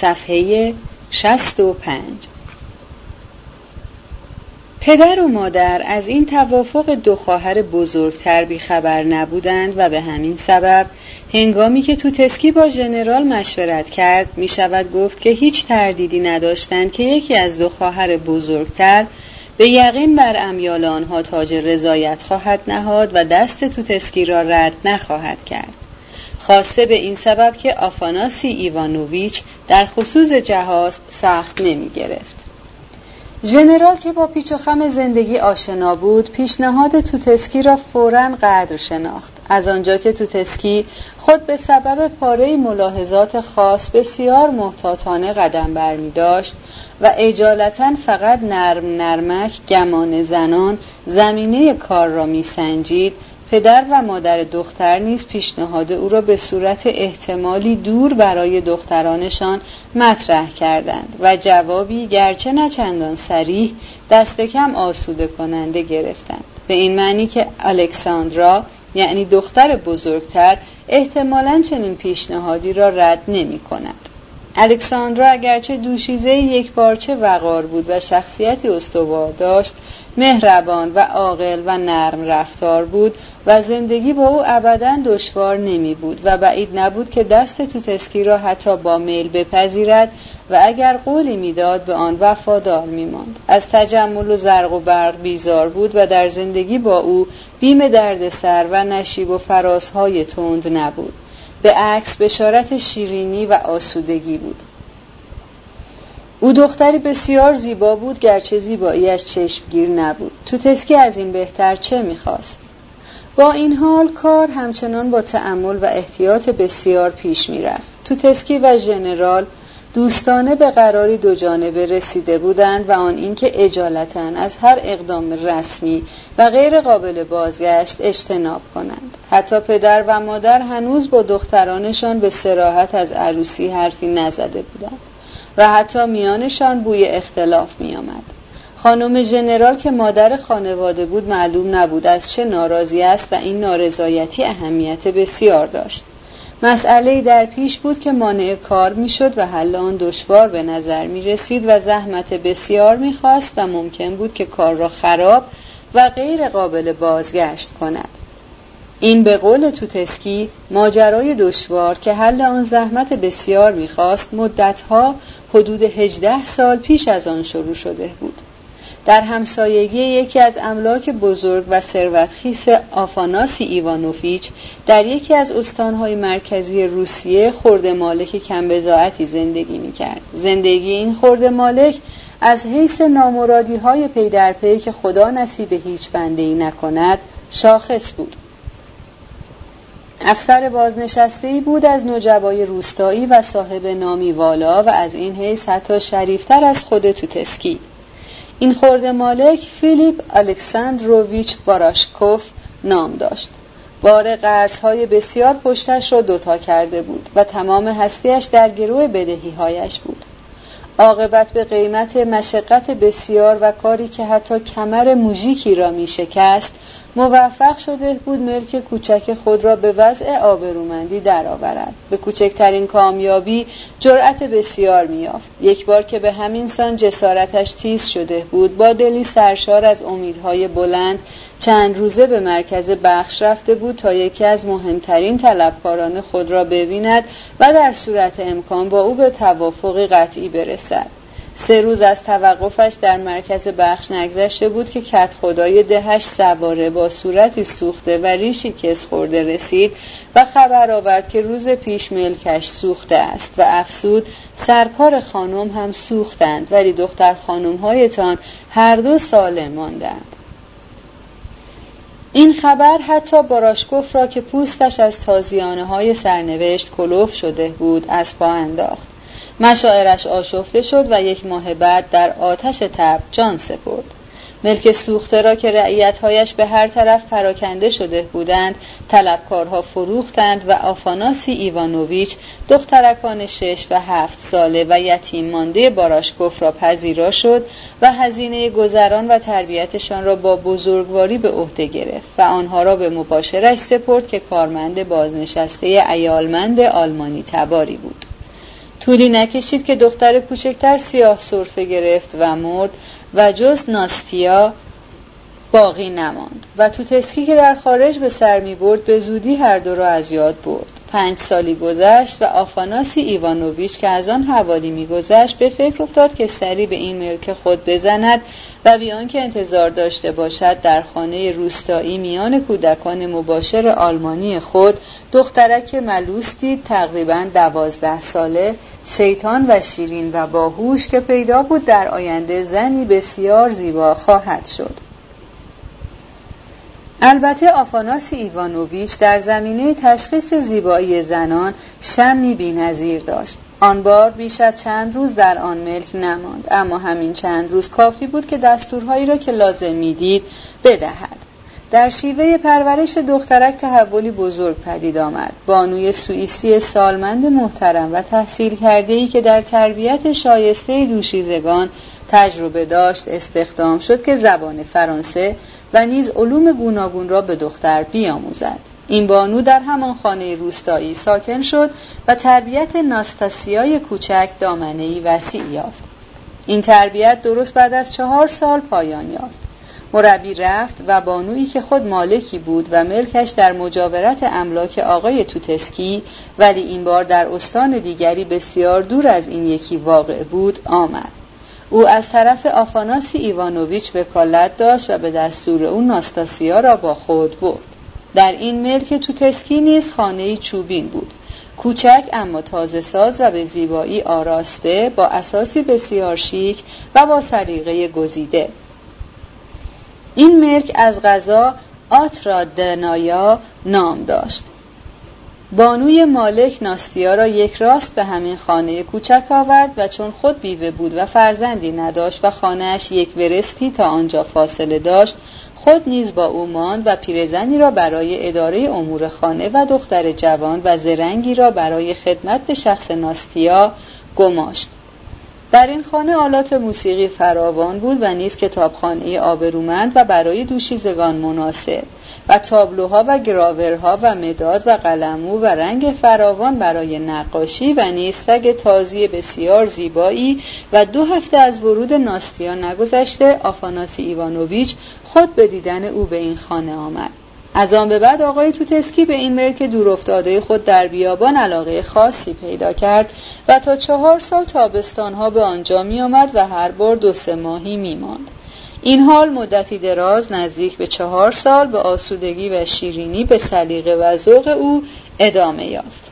صفحه 65. پدر و مادر از این توافق دو خواهر بزرگتر بیخبر نبودند و به همین سبب هنگامی که توتسکی با ژنرال مشورت کرد می شود گفت که هیچ تردیدی نداشتند که یکی از دو خواهر بزرگتر به یقین بر امیال آنها تاج رضایت خواهد نهاد و دست توتسکی را رد نخواهد کرد، خاصه به این سبب که آفاناسی ایوانوویچ در خصوص جهاز سخت نمی گرفت. ژنرال که با پیچ و خم زندگی آشنا بود، پیشنهاد توتسکی را فوراً قدر شناخت. از آنجا که توتسکی خود به سبب پاره ملاحظات خاص بسیار محتاطانه قدم برمی داشت و اجالتاً فقط نرم نرمک گمان زنان زمینه کار را می سنجید، پدر و مادر دختر نیز پیشنهاد او را به صورت احتمالی دور برای دخترانشان مطرح کردند و جوابی گرچه نه چندان صریح دست کم آسوده کننده گرفتند، به این معنی که الکساندرا یعنی دختر بزرگتر احتمالاً چنین پیشنهادی را رد نمی کند. الکساندرا اگرچه دوشیزه یک پارچه وقار بود و شخصیتی استوار داشت، مهربان و عاقل و نرم رفتار بود و زندگی با او ابدا دشوار نمی بود و بعید نبود که دست توتسکی را حتی با میل بپذیرد و اگر قولی میداد به آن وفادار می ماند. از تجمل و زرق و برق بیزار بود و در زندگی با او بیم دردسر و نشیب و فرازهای تند نبود، به عکس بشارت شیرینی و آسودگی بود. او دختری بسیار زیبا بود، گرچه زیباییش چشمگیر نبود. توتسکی از این بهتر چه می‌خواست؟ با این حال کار همچنان با تأمل و احتیاط بسیار پیش می‌رفت. توتسکی و ژنرال دوستانه به قراری دو جانبه رسیده بودند و آن اینکه اجالتاً از هر اقدام رسمی و غیر قابل بازگشت اجتناب کنند. حتی پدر و مادر هنوز با دخترانشان به صراحت از عروسی حرفی نزده بودند و حتی میانشان بوی اختلاف می آمد. خانم ژنرال که مادر خانواده بود معلوم نبود از چه ناراضی است و این نارضایتی اهمیت بسیار داشت. مسئله در پیش بود که مانع کار می شد و حل آن دشوار به نظر می رسید و زحمت بسیار می خواست و ممکن بود که کار را خراب و غیر قابل بازگشت کند. این به قول توتسکی ماجرای دشوار که حل آن زحمت بسیار می‌خواست مدت‌ها حدود 18 سال پیش از آن شروع شده بود، در همسایگی یکی از املاک بزرگ و ثروتخیز آفاناسی ایوانوفیچ در یکی از استان‌های مرکزی روسیه خرده مالک کم بضاعتی زندگی می‌کرد. زندگی این خرده مالک از حیث نامرادی‌های پی در پی که خدا نصیب هیچ بنده‌ای نکند شاخص بود. افسر بازنشسته‌ای بود از نجوای روستایی و صاحب نامی والا و از این حیث حتی شریفتر از خود توتسکی. این خرده مالک فیلیپ الکساندروویچ باراشکوف نام داشت. بار قرض‌های بسیار پشتش را دوتا کرده بود و تمام هستیش در گروه بدهی‌هایش بود. عاقبت به قیمت مشقت بسیار و کاری که حتی کمر موژیکی را می‌شکست، موفق شده بود ملک کوچک خود را به وضع آبرومندی درآورد. به کوچکترین کامیابی جرأت بسیار می‌یافت. یک بار که به همین سان جسارتش تیز شده بود، با دلی سرشار از امیدهای بلند چند روزه به مرکز بخش رفته بود تا یکی از مهمترین طلبکاران خود را ببیند و در صورت امکان با او به توافقی قطعی برسد. 3 روز از توقفش در مرکز بخش نگذشته بود که کت خدای دهش سواره با صورتی سوخته و ریشی کس خورده رسید و خبر آورد که روز پیش ملکش سوخته است و افسود سرکار خانم هم سوختند، ولی دختر خانم هایتان هر دو سالم ماندند. این خبر حتی باراشکوف را که پوستش از تازیانه های سرنوشت کلوف شده بود از پا انداخت. مشاعرش آشفته شد و 1 ماه بعد در آتش تب جان سپرد. ملک سوخته را که رعیت‌هایش به هر طرف پراکنده شده بودند، طلبکارها فروختند و آفاناسی ایوانوویچ دخترکان 6 و 7 ساله و یتیم مانده باراشکوف را پذیرا شد و هزینه گذران و تربیتشان را با بزرگواری به عهده گرفت و آنها را به مباشرش سپرد که کارمند بازنشسته عیالمند آلمانی تباری بود. طولی نکشید که دختر کوچکتر سیاه سرفه گرفت و مرد و جز ناستیا باقی نماند و توتسکی که در خارج به سر می برد به زودی هر دو را از یاد برد. 5 سالی گذشت و آفاناسی ایوانوویچ که از آن حوالی می گذشت به فکر افتاد که سری به این ملک خود بزند و بیان که انتظار داشته باشد در خانه روستایی میان کودکان مباشر آلمانی خود دخترک ملوس دید تقریباً 12 ساله شیطان و شیرین و باهوش که پیدا بود در آینده زنی بسیار زیبا خواهد شد. البته آفاناسی ایوانوویچ در زمینه تشخیص زیبایی زنان شمی بی‌نظیر داشت. آن بار بیش از چند روز در آن ملک نماند، اما همین چند روز کافی بود که دستورهایی را که لازم می‌دید بدهد. در شیوه پرورش دخترک تحولی بزرگ پدید آمد. بانوی سوئیسی سالمند محترم و تحصیل کرده‌ای که در تربیت شایسته دوشیزگان تجربه داشت استخدام شد که زبان فرانسه و نیز علوم گوناگون را به دختر بیاموزد. این بانو در همان خانه روستایی ساکن شد و تربیت ناستاسیای کوچک دامنه‌ای وسیع یافت. این تربیت درست بعد از 4 سال پایان یافت. مربی رفت و بانویی که خود مالکی بود و ملکش در مجاورت املاک آقای توتسکی، ولی این بار در استان دیگری بسیار دور از این یکی واقع بود، آمد. او از طرف آفاناسی ایوانوویچ وکالت داشت و به دستور او ناستاسیا را با خود برد. در این ملک توتسکی نیز خانه‌ای چوبین بود، کوچک اما تازه ساز و به زیبایی آراسته، با اساسی بسیار شیک و با سلیقه گزیده. این ملک از قضا آترا دنایا نام داشت. بانوی مالک ناستیا را یک راست به همین خانه کوچک آورد و چون خود بیوه بود و فرزندی نداشت و خانه‌اش یک ورستی تا آنجا فاصله داشت، خود نیز با او ماند و پیرزنی را برای اداره امور خانه و دختر جوان و زرنگی را برای خدمت به شخص ناستیا گماشت. در این خانه آلات موسیقی فراوان بود و نیز کتابخانه آبرومند و برای دوشیزگان مناسب و تابلوها و گراورها و مداد و قلمو و رنگ فراوان برای نقاشی و نیز سگ تازی بسیار زیبایی. و 2 هفته از ورود ناستیا نگذشته آفاناسی ایوانوویچ خود به دیدن او به این خانه آمد. از آن به بعد آقای توتسکی به این ملک دورافتاده خود در بیابان علاقه خاصی پیدا کرد و تا 4 سال تابستانها به آنجا می آمد و هر بار 2-3 ماهی می ماند. این حال مدتی دراز نزدیک به 4 سال به آسودگی و شیرینی به سلیقه و ذوق او ادامه یافت.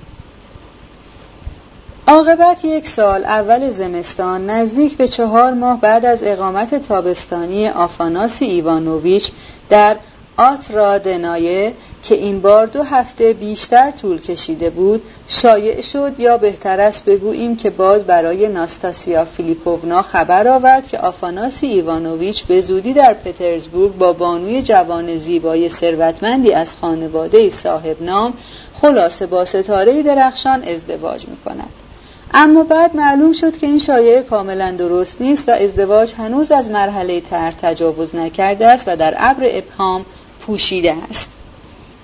عاقبت 1 سال اول زمستان نزدیک به 4 ماه بعد از اقامت تابستانی آفاناسی ایوانوویچ در آترا دنایه که این بار 2 هفته بیشتر طول کشیده بود، شایع شد، یا بهتر است بگوییم که باز برای ناستاسیا فیلیپوونا خبر آورد که آفاناسی ایوانوویچ به زودی در پترزبورگ با بانوی جوان زیبای ثروتمندی از خانواده صاحب نام، خلاصه با ستاره درخشان، ازدواج می‌کند. اما بعد معلوم شد که این شایعه کاملا درست نیست و ازدواج هنوز از مرحله طرح تجاوز نکرده است و در ابر ابهام پوشیده است.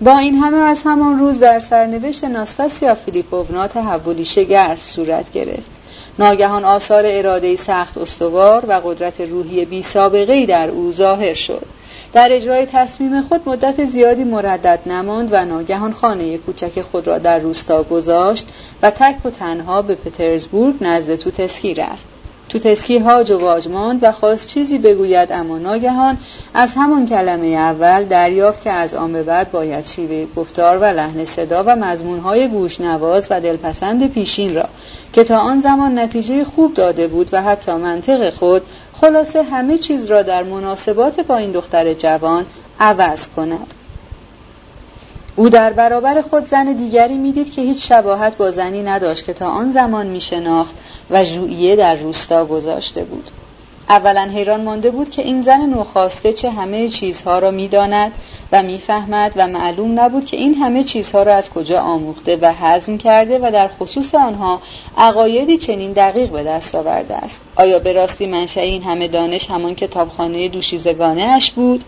با این همه از همان روز در سرنوشت ناستاسیا فیلیپوونا تحولی شگرف صورت گرفت. ناگهان آثار اراده سخت استوار و قدرت روحی بی سابقه‌ای در او ظاهر شد. در اجرای تصمیم خود مدت زیادی مردد نماند و ناگهان خانه کوچک خود را در روستا گذاشت و تک و تنها به پترزبورگ نزد توتسکی رفت. توتسکی هاج و واج ماند و خواست چیزی بگوید، اما ناگهان از همان کلمه اول دریافت که از آن به بعد باید شیوه گفتار و لحن صدا و مضمون‌های گوش‌نواز و دلپسند پیشین را که تا آن زمان نتیجه خوب داده بود و حتی منطق خود، خلاصه همه چیز را در مناسبات با این دختر جوان عوض کند. او در برابر خود زن دیگری می‌دید که هیچ شباهت با زنی نداشت که تا آن زمان می‌شناخت و ژوئیه در روستا گذاشته بود. اولا حیران مانده بود که این زن نوخاسته چه همه چیزها را می‌داند و می‌فهمد و معلوم نبود که این همه چیزها را از کجا آموخته و هضم کرده و در خصوص آنها عقایدی چنین دقیق به دست آورده است. آیا به راستی منشأ این همه دانش همان کتابخانه دوشیزگانه اش بود؟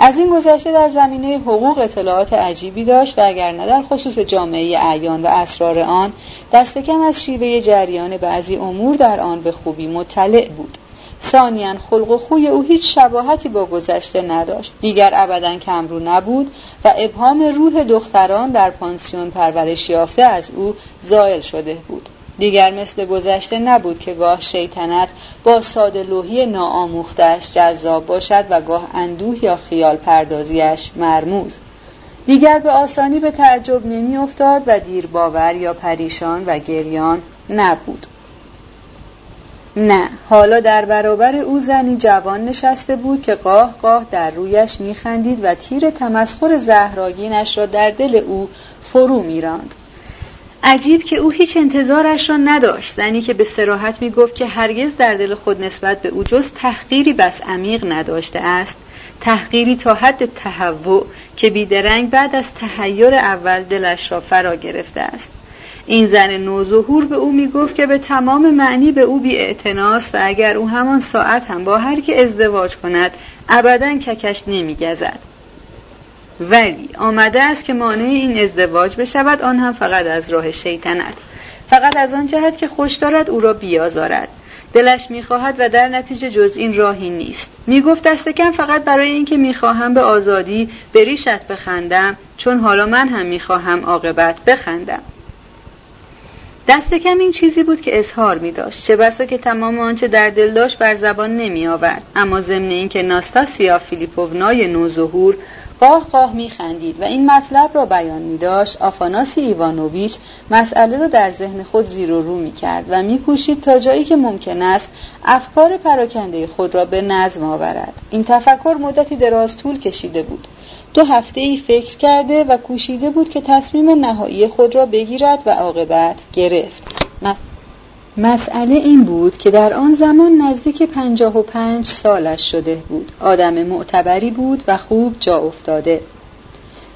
از این گذشته در زمینه حقوق اطلاعات عجیبی داشت و اگر نه در خصوص جامعه اعیان و اسرار آن دست کم از شیوه جریان بعضی امور در آن به خوبی مطلع بود. ثانیاً خلق و خوی او هیچ شباهتی با گذشته نداشت، دیگر ابداً کمرو نبود و ابهام روح دختران در پانسیون پرورش یافته از او زائل شده بود. دیگر مثل گذشته نبود که گاه شیطنت با ساده‌لوحی ناآموخته‌اش جذاب باشد و گاه اندوه یا خیال پردازیش مرموز. دیگر به آسانی به تعجب نمی افتاد و دیرباور یا پریشان و گریان نبود. نه، حالا در برابر او زنی جوان نشسته بود که قاه قاه در رویش می خندید و تیر تمسخر زهراگینش را در دل او فرو می راند. عجیب که او هیچ انتظارش را نداشت، زنی که به صراحت می گفت که هرگز در دل خود نسبت به او جز تحقیری بس عمیق نداشته است، تحقیری تا حد تهوع که بیدرنگ بعد از تحیر اول دلش را فرا گرفته است. این زن نوظهور به او می گفت که به تمام معنی به او بی‌اعتناست و اگر او همان ساعت هم با هر که ازدواج کند ابداً ککش نمی گزد، ولی آمده است که مانع این ازدواج بشود، آن هم فقط از راه شیطنت، فقط از آن جهت که خوش دارد او را بیازارد، دلش می‌خواهد و در نتیجه جز این راهی نیست. میگفت دست کم فقط برای این که می‌خواهم به آزادی به ریشت بخندم، چون حالا من هم می‌خواهم عاقبت بخندم. دست کم این چیزی بود که اظهار می داشت، چه بسا که تمام آنچه در دل داشت بر زبان نمی آورد، اما ضمن این که ناستاسیا فیلیپوونای نوظهور قاه قاه می خندید و این مطلب را بیان می داشت، آفاناسی ایوانوویچ مسئله را در ذهن خود زیر و رو می کرد و می کوشید تا جایی که ممکن است افکار پراکنده خود را به نظم آورد. این تفکر مدتی دراز طول کشیده بود، 2 هفته‌ای فکر کرده و کوشیده بود که تصمیم نهایی خود را بگیرد و عاقبت گرفت. مسئله این بود که در آن زمان نزدیک 55 سالش شده بود، آدم معتبری بود و خوب جا افتاده.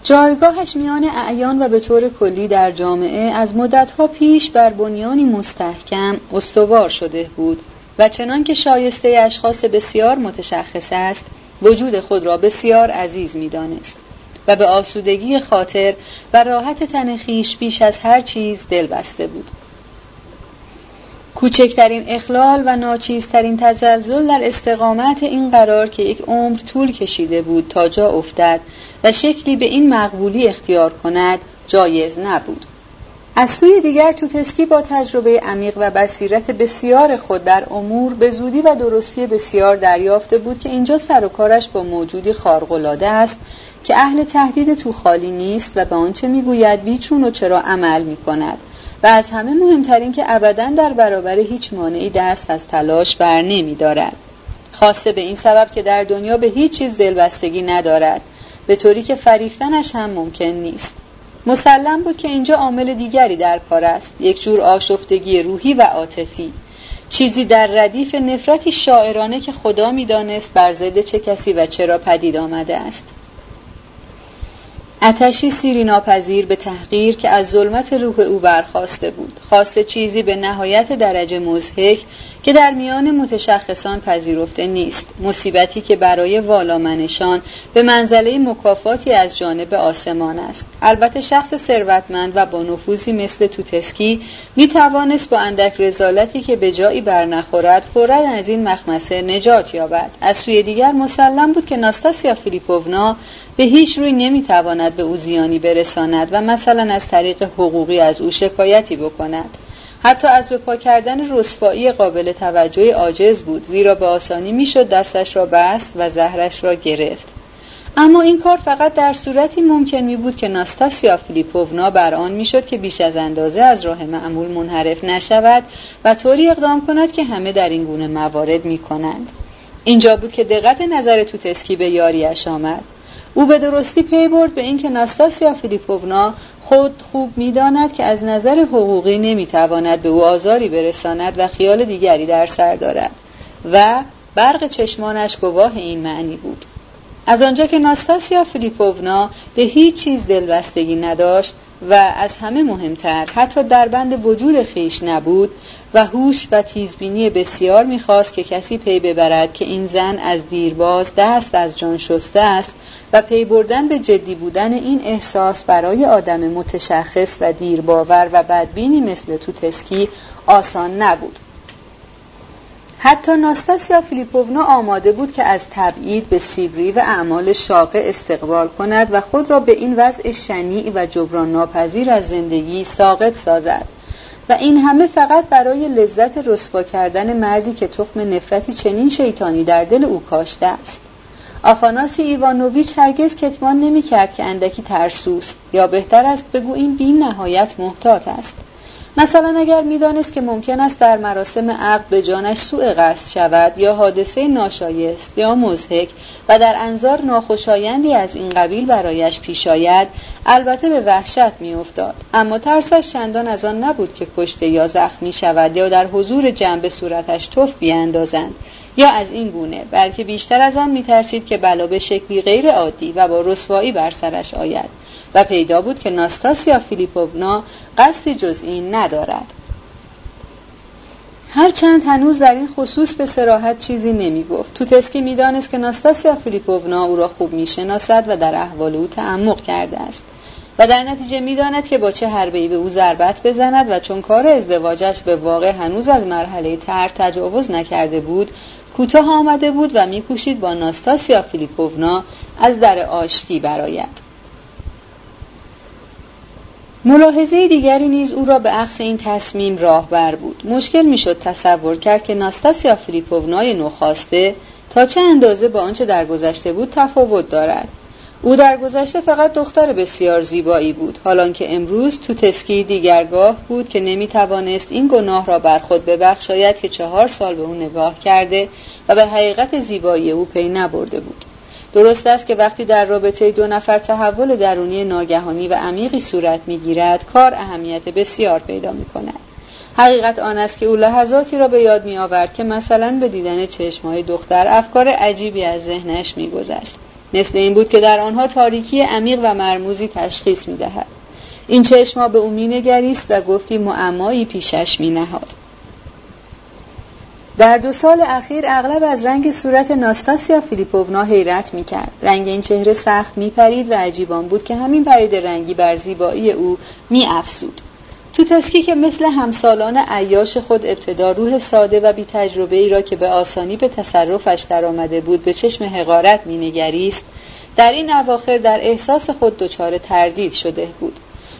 جایگاهش میان اعیان و به طور کلی در جامعه از مدتها پیش بر بنیانی مستحکم استوار شده بود و چنان که شایسته اشخاص بسیار متشخص است، وجود خود را بسیار عزیز می دانست و به آسودگی خاطر و راحت تن خویش بیش از هر چیز دل بسته بود. کوچکترین اخلال و ناچیزترین تزلزل در استقامت این قرار که یک عمر طول کشیده بود تا جا افتد و شکلی به این مقبولی اختیار کند جایز نبود. از سوی دیگر توتسکی با تجربه عمیق و بصیرت بسیار خود در امور به زودی و درستی بسیار دریافته بود که اینجا سر و کارش با موجودی خارق‌العاده است که اهل تهدید توخالی نیست و به آنچه میگوید بیچون و چرا عمل میکند و از همه مهمترین که ابداً در برابر هیچ مانعی دست از تلاش بر نمی‌دارد، خاصه به این سبب که در دنیا به هیچ چیز دلبستگی ندارد، به طوری که فریفتنش هم ممکن نیست. مسلم بود که اینجا عامل دیگری در کار است، یک جور آشفتگی روحی و عاطفی، چیزی در ردیف نفرتی شاعرانه که خدا می‌دانست بر ضد چه کسی و چرا پدید آمده است، آتشی سیری ناپذیر به تحقیر که از ظلمت روح او برخاسته بود، خاصه چیزی به نهایت درجه مضحک که در میان متشخصان پذیرفته نیست، مصیبتی که برای والامنشان به منزله مکافاتی از جانب آسمان است. البته شخص ثروتمند و با نفوذی مثل توتسکی می توانست با اندک رسالتی که به جایی برنخورد فوراً از این مخمسه نجات یابد. از سوی دیگر مسلم بود که ناستاسیا فیلیپوونا به هیچ روی نمیتواند به او زیانی برساند و مثلا از طریق حقوقی از او شکایتی بکند. حتی از به پا کردن رسوایی قابل توجهی عاجز بود، زیرا به آسانی میشد دستش را بست و زهرش را گرفت. اما این کار فقط در صورتی ممکن می بود که ناستاسیا فیلیپوونا بر آن میشد که بیش از اندازه از راه معمول منحرف نشود و طوری اقدام کند که همه در این گونه موارد میکنند. اینجا بود که دقت نظر توتسکی به یاریش آمد. او به درستی پی برد به اینکه ناستاسیا فیلیپوونا خود خوب می‌داند که از نظر حقوقی نمی‌تواند به او آزاری برساند و خیال دیگری در سر دارد و برق چشمانش گواه این معنی بود. از آنجا که ناستاسیا فیلیپوونا به هیچ چیز دلبستگی نداشت، و از همه مهمتر حتی در بند وجود خیش نبود و هوش و تیزبینی بسیار می‌خواست که کسی پی ببرد که این زن از دیرباز دست از جان شسته است و پی بردن به جدی بودن این احساس برای آدم متشخص و دیرباور و بدبینی مثل توتسکی آسان نبود. حتی ناستاسیا فیلیپوونا آماده بود که از تبعید به سیبری و اعمال شاقه استقبال کند و خود را به این وضع شنیع و جبران ناپذیر از زندگی ساقط سازد و این همه فقط برای لذت رسوا کردن مردی که تخم نفرتی چنین شیطانی در دل او کاشته است. آفاناسی ایوانوویچ هرگز کتمان نمی کرد که اندکی ترسوست یا بهتر است بگو این بی نهایت محتاط است. مثلا اگر می‌دانست که ممکن است در مراسم عقد به جانش سوء قصد شود یا حادثه ناشایست یا مضحک و در انظار ناخوشایندی از این قبیل برایش پیش آید، البته به وحشت می‌افتاد، اما ترسش چندان از آن نبود که کشته یا زخمی شود یا در حضور جنب صورتش تف بیاندازند یا از این گونه، بلکه بیشتر از آن می‌ترسید که بلا به شکلی غیر عادی و با رسوایی بر سرش آید و پیدا بود که ناستاسیا فیلیپوونا قصدی جز این ندارد. هرچند هنوز در این خصوص به صراحت چیزی نمی گفت، توتسکی می دانست که ناستاسیا فیلیپوونا او را خوب می شناسد و در احوال او تعمق کرده است و در نتیجه می داند که با چه حربه‌ای به او ضربت بزند و چون کار ازدواجش به واقع هنوز از مرحله تر تجاوز نکرده بود، کوتاه آمده بود و می کوشید با ناستاسیا فیلیپوونا از در آشتی برآید. ملاحظه دیگری نیز او را به عکس این تصمیم راهبر بود. مشکل میشد تصور کرد که ناستاسیا فیلیپوونا نوخاسته تا چه اندازه با آنچه در گذشته بود تفاوت دارد. او در گذشته فقط دختر بسیار زیبایی بود، حالان که امروز توتسکی دیگرگاه بود که نمیتوانست این گناه را بر خود ببخشاید که 4 سال به او نگاه کرده و به حقیقت زیبایی او پی نبرده بود. درست است که وقتی در رابطه 2 نفر تحول درونی ناگهانی و عمیقی صورت می‌گیرد، کار اهمیت بسیار پیدا می‌کند. حقیقت آن است که او لحظاتی را به یاد می‌آورد که مثلا به دیدن چشم‌های دختر افکار عجیبی از ذهنش می‌گذشت. مثل این بود که در آنها تاریکی عمیق و مرموزی تشخیص می‌دهد. این چشم‌ها به او می‌نگریست و گفتی معمایی پیشش می‌نهاد. در 2 سال اخیر اغلب از رنگ صورت ناستاسیا فیلیپوونا حیرت می‌کرد. رنگ این چهره سخت می‌پرید و عجیبان بود که همین پرید رنگی بر زیبایی او می‌افزود. توتسکی که مثل همسالان عیاش خود ابتدا روح ساده و بی‌تجربه‌ای را که به آسانی به تصرفش درآمده بود به چشم حقارت می‌نگریست، در این اواخر در احساس خود دچار تردید شده بود.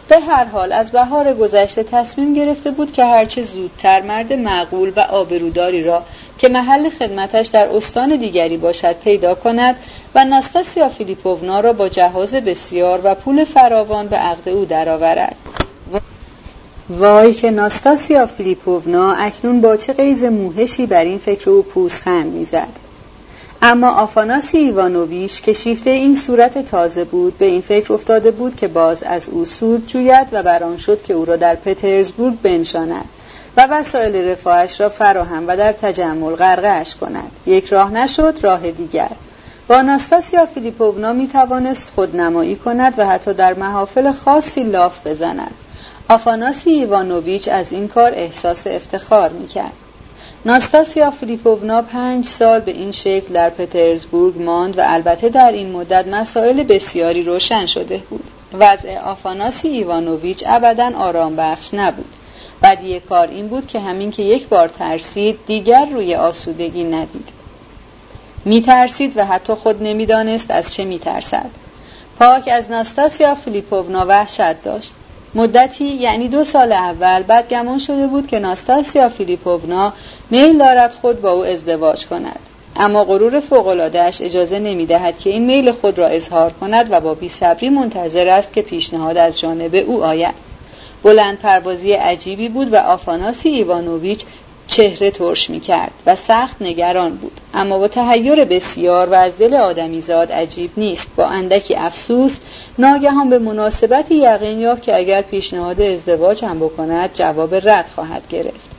به هر حال از بهار گذشته تصمیم گرفته بود که هرچه زودتر مرد معقول و آبروداری را که محل خدمتش در استان دیگری باشد پیدا کند و ناستاسیا فیلیپوونا را با جهاز بسیار و پول فراوان به عقد او درآورد. وای که ناستاسیا فیلیپوونا اکنون با چه غیظ موهشی بر این فکر او پوزخند می‌زد. اما آفاناسی ایوانوویچ که شیفته این صورت تازه بود به این فکر افتاده بود که باز از او سود جوید و بران شد که او را در پترزبورگ بنشاند و وسایل رفاهش را فراهم و در تجمل غرقه اش کند. یک راه نشد، راه دیگر. با ناستاسیا فیلیپوونا می توانست خودنمایی کند و حتی در محافل خاصی لاف بزند. آفاناسی ایوانوویچ از این کار احساس افتخار می کرد. ناستاسیا فیلیپوونا 5 سال به این شکل در پترزبورگ ماند و البته در این مدت مسائل بسیاری روشن شده بود. وضع آفاناسی ایوانوویچ ابداً آرام بخش نبود. بدیهی کار این بود که همین که یک بار ترسید دیگر روی آسودگی ندید. می ترسید و حتی خود نمی دانست از چه می ترسد. پاک از ناستاسیا فیلیپوونا وحشت داشت. مدتی یعنی 2 سال اول بدگمان شده بود که ناستاسیا فیلیپوونا میل دارد خود با او ازدواج کند، اما غرور فوق‌العاده‌اش اجازه نمی‌دهد که این میل خود را اظهار کند و با بی‌صبری منتظر است که پیشنهاد از جانب او آید. بلند پروازی عجیبی بود و آفاناسی ایوانوویچ چهره ترش می‌کرد و سخت نگران بود، اما با تحیر بسیار و از دل آدمیزاد عجیب نیست. با اندکی افسوس ناگهان به مناسبتی یقین یافت که اگر پیشنهاد ازدواج هم بکند جواب رد خواهد گرفت.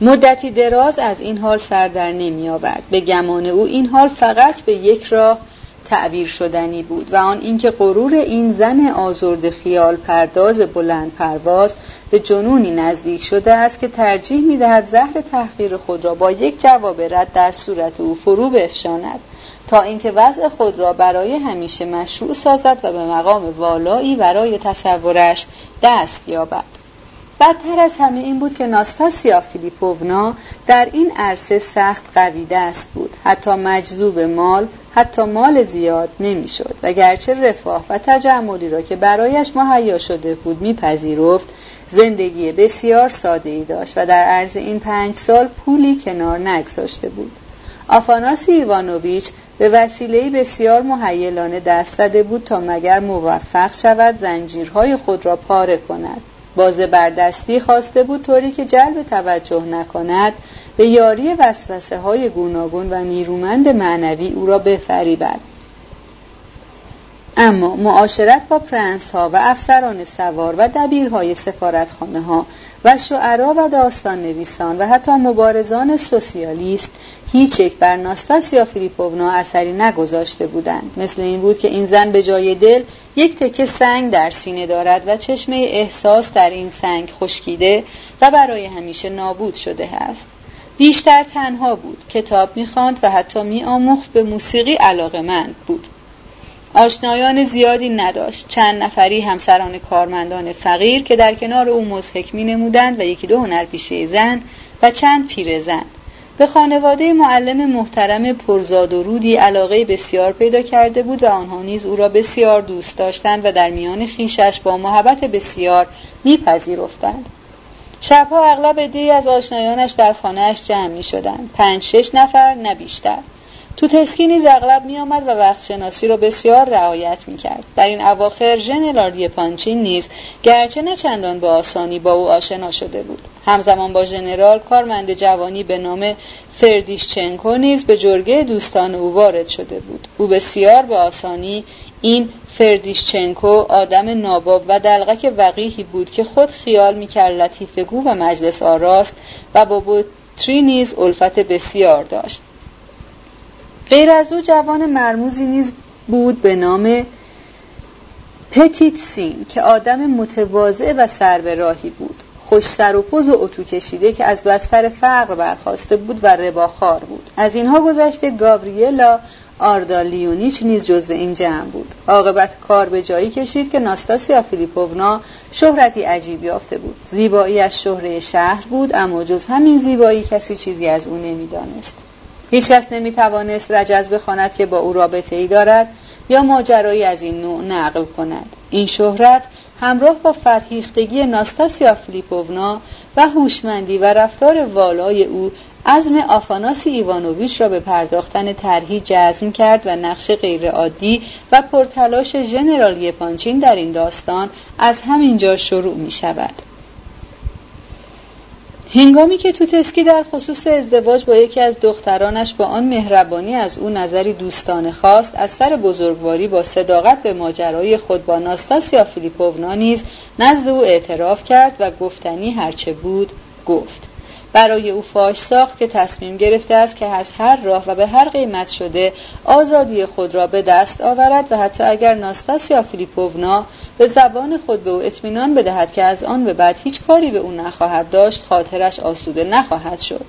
مدتی دراز از این حال سر در نمی آورد. به گمان او این حال فقط به یک راه تعبیر شدنی بود و آن اینکه غرور این زن آزرده خیال پرداز بلند پرواز به جنونی نزدیک شده است که ترجیح می‌دهد زهر تحقیر خود را با یک جواب رد در صورت او فرو بفشاند تا اینکه وضع خود را برای همیشه مشروع سازد و به مقام والایی برای تصورش دست یابد. بدتر از همه این بود که ناستاسیا فیلیپوونا در این عرصه سخت قوی دست بود. حتی مجذوب مال، حتی مال زیاد نمیشد و گرچه رفاه و تجملی را که برایش مهیا شده بود میپذیرفت، زندگی بسیار ساده‌ای داشت و در عرض این 5 سال پولی کنار نگذاشته بود. آفاناسی ایوانوویچ به وسیله‌ای بسیار مهیلانه دست زده بود تا مگر موفق شود زنجیرهای خود را پاره کند. بازه بردستی خواسته بود طوری که جلب توجه نکند، به یاری وسوسه های گوناگون و نیرومند معنوی او را بفریبد. اما معاشرت با پرنس ها و افسران سوار و دبیرهای سفارتخانه ها و شعرا و داستان نویسان و حتی مبارزان سوسیالیست هیچ یک بر ناستاسیا فیلیپوونا اثری نگذاشته بودند. مثل این بود که این زن به جای دل یک تکه سنگ در سینه دارد و چشمه احساس در این سنگ خشکیده و برای همیشه نابود شده است. بیشتر تنها بود، کتاب می‌خواند و حتی می‌آموخت به موسیقی علاقه‌مند بود. آشنایان زیادی نداشت، چند نفری همسران کارمندان فقیر که در کنار او مضحک می‌نمودند و یکی دو هنرپیشه زن و چند پیرزن. به خانواده معلم محترم پرزاد و رودی علاقه بسیار پیدا کرده بود و آنها نیز او را بسیار دوست داشتند و در میان خویشش با محبت بسیار میپذیرفتند. شبها اغلب عده‌ای از آشنایانش در خانه‌اش جمع می‌شدند، 5-6 نفر نه بیشتر. توتسکی نیز اغلب می‌آمد و وقت شناسی را بسیار رعایت می‌کرد. در این اواخر ژنرال یپانچین نیز گرچه نه چندان به آسانی با او آشنا شده بود. همزمان با ژنرال کارمند جوانی به نام فردیشچنکو نیز به جرگه دوستان او وارد شده بود. او بسیار به آسانی این فردیشچنکو آدم ناباب و دلغک وقیحی بود که خود خیال می‌کرد لطیفه‌گو و مجلس آراست و با بطری نیز الفت بسیار داشت. غیر از او جوان مرموزی نیز بود به نام پتیتسین که آدم متواضع و سر به راهی بود، خوش سر و پوز و اتو کشیده که از بستر فقر برخاسته بود و رباخوار بود. از اینها گذشته گاوریلا آردالیونیچ نیز جزو این جمع بود. عاقبت کار به جایی کشید که ناستاسیا فیلیپوونا شهرتی عجیب یافته بود. زیبایی از شهره شهر بود، اما جز همین زیبایی کسی چیزی از او نمیدانست. هیچ کس نمیتوانست را جذب خواند که با او رابطه ای دارد یا ماجرایی از این نوع نقل کند. این شهرت همراه با فرهیختگی ناستاسیا فیلیپوونا و هوشمندی و رفتار والای او عزم آفاناسی ایوانوویچ را به پرداختن طرحی جزم کرد و نقش غیرعادی و پرتلاش ژنرال یپانچین در این داستان از همینجا شروع می شود. هنگامی که توتسکی در خصوص ازدواج با یکی از دخترانش با آن مهربانی از او نظری دوستانه خواست، از سر بزرگواری با صداقت به ماجرای خود با ناستاسیا فیلیپوونا نیز نزد او اعتراف کرد و گفتنی هرچه بود گفت. برای او فاش ساخت که تصمیم گرفته است که از هر راه و به هر قیمت شده آزادی خود را به دست آورد و حتی اگر ناستاسیا فیلیپوونا به زبان خود به او اطمینان بدهد که از آن به بعد هیچ کاری به او نخواهد داشت، خاطرش آسوده نخواهد شد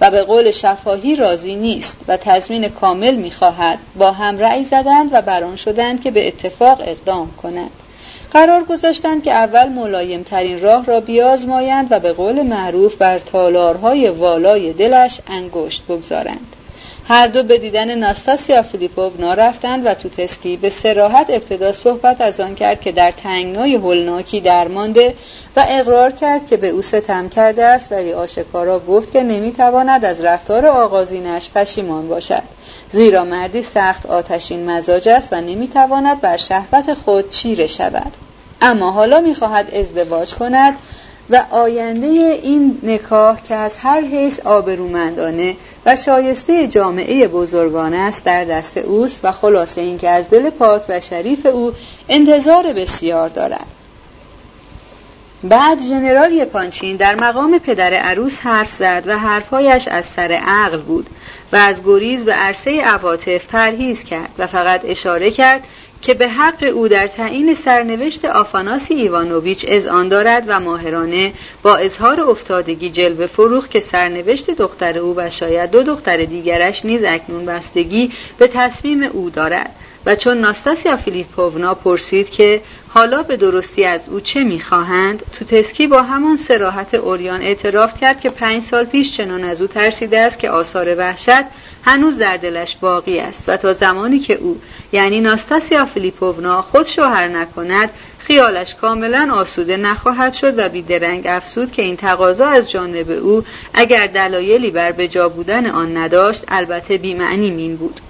و به قول شفاهی راضی نیست و تضمین کامل می‌خواهد. با هم رأی زدند و بران شدند که به اتفاق اقدام کنند. قرار گذاشتند که اول ملایم ترین راه را بیازمایند و به قول معروف بر تالارهای والای دلش انگشت بگذارند. هر دو به دیدن ناستاسیا فیلیپوونا رفتند و توتسکی به صراحت ابتدا صحبت از آن کرد که در تنگنای هولناکی درمانده و اقرار کرد که به او ستم کرده است، ولی آشکارا گفت که نمیتواند از رفتار آغازینش پشیمان باشد، زیرا مردی سخت آتشین مزاج است و نمیتواند بر شهوت خود چیره شود. اما حالا میخواهد ازدواج کند و آینده این نکاح که از هر حیث آبرومندانه و شایسته جامعه بزرگانه است در دست اوست و خلاصه این که از دل پاک و شریف او انتظار بسیار دارد. بعد ژنرال یپانچین در مقام پدر عروس حرف زد و حرفایش از سر عقل بود و از گریز به عرصه عواطف پرهیز کرد و فقط اشاره کرد که به حق او در تعیین سرنوشت آفاناسی ایوانوویچ اذعان دارد و ماهرانه با اظهار افتادگی جلوه فروخت که سرنوشت دختر او و شاید دو دختر دیگرش نیز اکنون بستگی به تصمیم او دارد. و چون ناستاسیا فیلیپوونا پرسید که حالا به درستی از او چه می‌خواهند، توتسکی با همان صراحت اوریان اعتراف کرد که 5 سال پیش چنان از او ترسیده است که آثار وحشت هنوز در دلش باقی است و تا زمانی که او، یعنی ناستاسیا فیلیپوونا، خود شوهر نکند، خیالش کاملا آسوده نخواهد شد. و بیدرنگ افسود که این تقاضا از جانب او اگر دلایلی بر بجا بودن آن نداشت، البته بی‌معنی مین بود.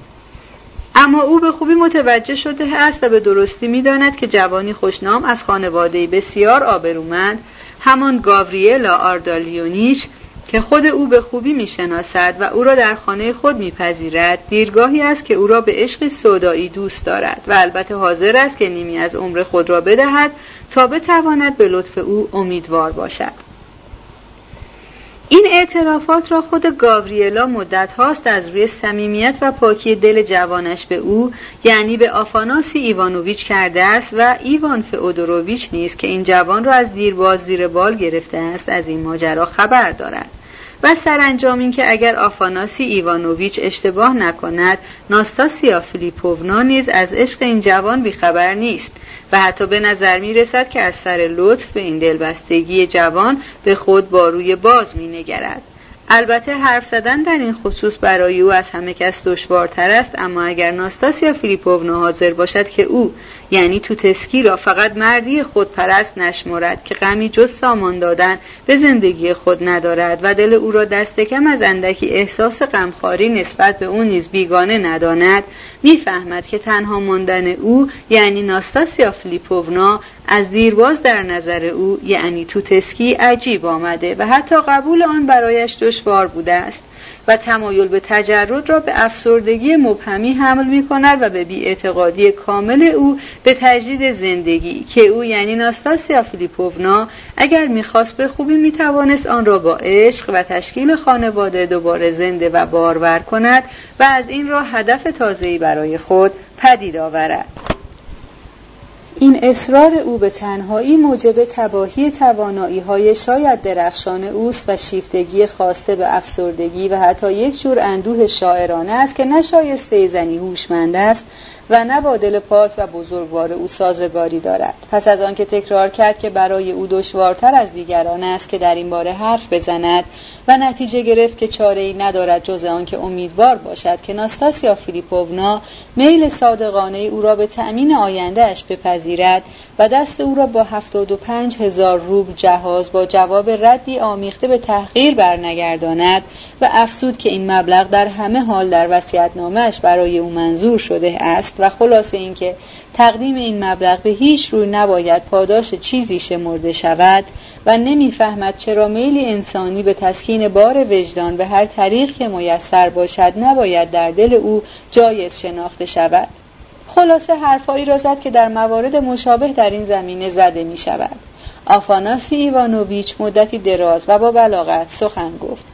اما او به خوبی متوجه شده است و به درستی می‌داند که جوانی خوشنام از خانواده‌ای بسیار آبرومند، همان گاوریلا آردالیونیچ که خود او به خوبی می‌شناسد و او را در خانه خود می‌پذیرد، دیرگاهی است که او را به عشق سودایی دوست دارد و البته حاضر است که نیمی از عمر خود را بدهد تا بتواند به لطف او امیدوار باشد. این اعترافات را خود گاوریلا مدت هاست از روی صمیمیت و پاکی دل جوانش به او، یعنی به آفاناسی ایوانوویچ، کرده است و ایوان فئودوروویچ نیز که این جوان را از دیرباز زیر بال گرفته است از این ماجرا خبر دارد. و سرانجام این که اگر آفاناسی ایوانوویچ اشتباه نکند، ناستاسیا فیلیپوونا نیز از عشق این جوان بیخبر نیست و حتی به نظر می رسد که از سر لطف به این دلبستگی جوان به خود با روی باز می نگرد. البته حرف زدن در این خصوص برای او از همه کس دشوارتر است، اما اگر ناستاسیا فیلیپوونا حاضر باشد که او، یعنی توتسکی، را فقط مردی خودپرست نشمرد که غمی جز سامان دادن به زندگی خود ندارد و دل او را دست کم از اندکی احساس غمخواری نسبت به او نیز بیگانه نداند، میفهمد که تنها ماندن او، یعنی ناستاسیا فیلیپوونا، از دیرباز در نظر او، یعنی توتسکی، عجیب آمده و حتی قبول آن برایش دشوار بوده است و تمایل به تجرد را به افسردگی مبهمی حمل می کند و به بی‌اعتقادی کامل او به تجدید زندگی که او، یعنی ناستاسیا فیلیپوونا، اگر می خواست به خوبی می توانست آن را با عشق و تشکیل خانواده دوباره زنده و بارور کند و از این راه هدف تازه‌ای برای خود پدید آورد. این اصرار او به تنهایی موجب تباهی توانایی‌های شاید درخشان اوست و شیفتگی خواسته به افسردگی و حتی یک جور اندوه شاعرانه است که نه شایسته زنی هوشمند است و نه با دل پاک و بزرگوار او سازگاری دارد. پس از آنکه تکرار کرد که برای او دشوارتر از دیگران است که در این باره حرف بزند و نتیجه گرفت که چاره‌ای ندارد جز آنکه امیدوار باشد که ناستاسیا فیلیپوونا میل صادقانه او را به تأمین آیندهش بپذیرد و دست او را با 75,000 روبل جهاز با جواب ردی آمیخته به تحقیر برنگرداند و افسود که این مبلغ در همه حال در وصیت‌نامه‌اش برای او منظور شده است و خلاصه این که تقدیم این مبلغ به هیچ روی نباید پاداش چیزی شمرده شود و نمی‌فهمد چرا میل انسانی به تسکین بار وجدان به هر طریق که میسر باشد نباید در دل او جایز شناخته شود. خلاصه حرفایی را زد که در موارد مشابه در این زمینه زده می شود. آفاناسی ایوانوویچ مدتی دراز و با بلاغت سخن گفت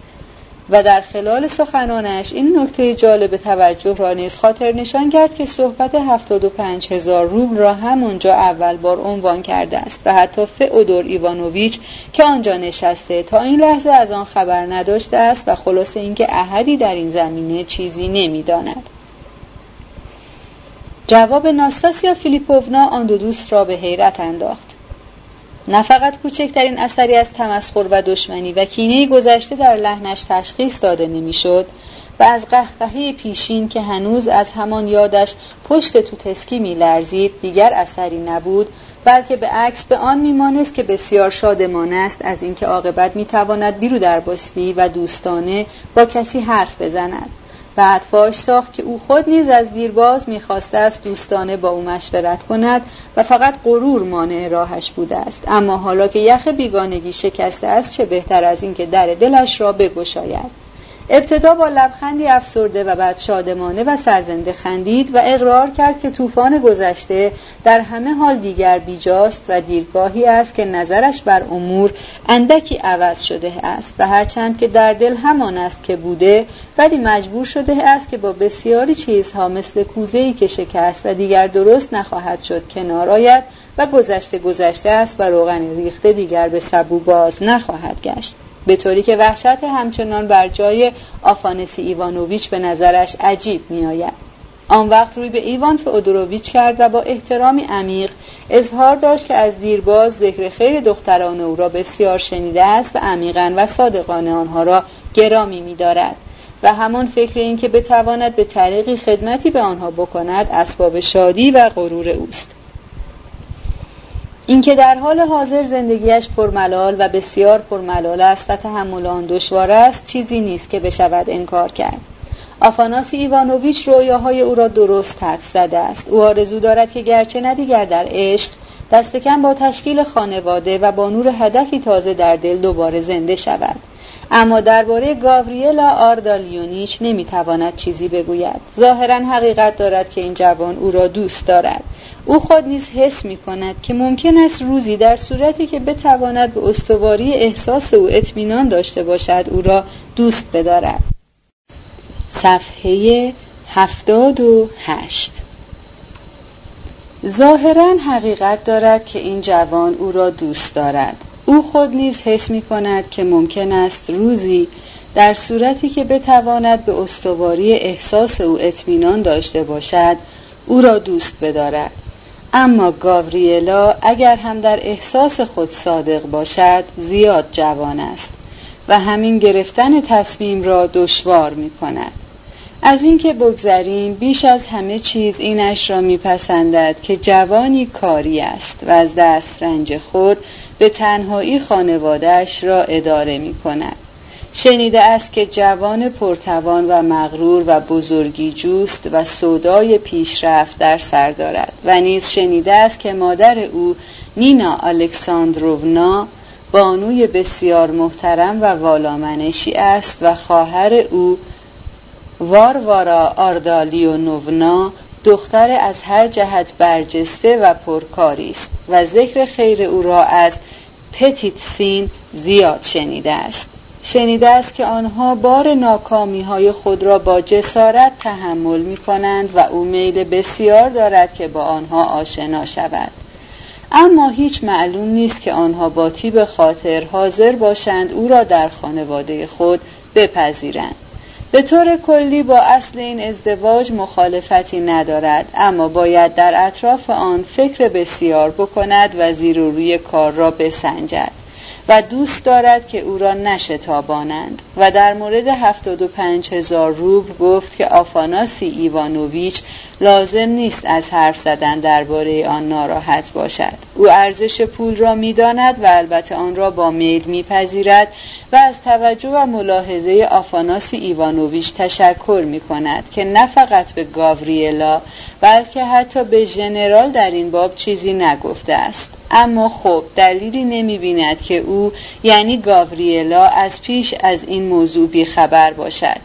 و در خلال سخنانش این نکته جالب توجه را نیز خاطر نشان کرد که صحبت 75,000 روبل را همونجا اول بار عنوان کرده است و حتی فئودور ایوانوویچ که آنجا نشسته تا این لحظه از آن خبر نداشته است و خلاصه اینکه احدی در این زمینه چیزی نمی‌داند. جواب ناستاسیا فیلیپوونا آن دو دوست را به حیرت انداخت. نه فقط کوچکترین اثری از تمسخر و دشمنی و کینه گذشته در لحنش تشخیص داده نمی‌شد و از قهقهه پیشین که هنوز از همان یادش پشت توتسکی می‌لرزید دیگر اثری نبود، بلکه به عکس به آن می‌مانست که بسیار شادمان است از اینکه عاقبت می‌تواند بیرو دربستی و دوستانه با کسی حرف بزند. و اطفاش ساخت که او خود نیز از دیرباز میخواسته است دوستانه با او مشورت کند و فقط غرور مانع راهش بوده است، اما حالا که یخ بیگانگی شکسته است چه بهتر از این که در دلش را بگشاید. ابتدا با لبخندی افسرده و بعد شادمانه و سرزنده خندید و اقرار کرد که طوفان گذشته در همه حال دیگر بیجاست و دیرگاهی است که نظرش بر امور اندکی عوض شده است و هرچند که در دل همان است که بوده، ولی مجبور شده است که با بسیاری چیزها مثل کوزه‌ای که شکست و دیگر درست نخواهد شد کنار آید و گذشته است و روغن ریخته دیگر به سبو باز نخواهد گشت، به طوری که وحشت همچنان بر جای آفانسی ایوانوویچ به نظرش عجیب می آید. آن وقت روی به ایوان فئودوروویچ کرد و با احترامی عمیق اظهار داشت که از دیرباز ذکر خیر دختران او را بسیار شنیده است و عمیقاً و صادقانه آنها را گرامی می دارد و همان فکر این که بتواند به طریقی خدمتی به آنها بکند اسباب شادی و غرور اوست. اینکه در حال حاضر زندگیش پرملال و بسیار پرملال است و تحمل آن دشوار است چیزی نیست که بشود انکار کرد. آفاناسی ایوانوویچ رویاهای او را درست حدس زده است. او آرزو دارد که گرچه نه دیگر در عشق، دست کم با تشکیل خانواده و با نور هدفی تازه در دل دوباره زنده شود. اما درباره گاوریلا آردالیونیچ نمیتواند چیزی بگوید. ظاهراً حقیقت دارد که این جوان او را دوست دارد. او خود نیز حس می‌کند که ممکن است روزی در صورتی که بتواند به استواری احساس او اطمینان داشته باشد او را دوست بدارد. صفحه 78. ظاهراً حقیقت دارد که این جوان او را دوست دارد. او خود نیز حس می‌کند که ممکن است روزی در صورتی که بتواند به استواری احساس او اطمینان داشته باشد او را دوست بدارد. اما گاوریلا اگر هم در احساس خود صادق باشد زیاد جوان است و همین گرفتن تصمیم را دشوار می‌کند. از اینکه بگذریم، بیش از همه چیز اینش را می‌پسندد که جوانی کاری است و از دست رنج خود به تنهایی خانواده‌اش را اداره می‌کند. شنیده است که جوان پرتوان و مغرور و بزرگی جوست و سودای پیشرفت در سر دارد و نیز شنیده است که مادر او نینا الکساندروونا بانوی بسیار محترم و والامنشی است و خواهر او واروارا آردالیونوونا دختر از هر جهت برجسته و پرکاری است و ذکر خیر او را از پتیتسین زیاد شنیده است. شنیده است که آنها بار ناکامی‌های خود را با جسارت تحمل می‌کنند و او میل بسیار دارد که با آنها آشنا شود. اما هیچ معلوم نیست که آنها با تیب خاطر حاضر باشند او را در خانواده خود بپذیرند. به طور کلی با اصل این ازدواج مخالفتی ندارد، اما باید در اطراف آن فکر بسیار بکند و زیر و روی کار را بسنجد و دوست دارد که او را نشتابانند. و در مورد 75,000 روبل گفت که آفاناسی ایوانوویچ لازم نیست از حرف زدن درباره آن ناراحت باشد. او ارزش پول را می‌داند و البته آن را با میل می‌پذیرد و از توجه و ملاحظه آفاناسی ایوانوویچ تشکر می‌کند که نه فقط به گاوریلا بلکه حتی به ژنرال در این باب چیزی نگفته است. اما خب دلیلی نمی‌بیند که او یعنی گاوریلا از پیش از این موضوع بی‌خبر باشد.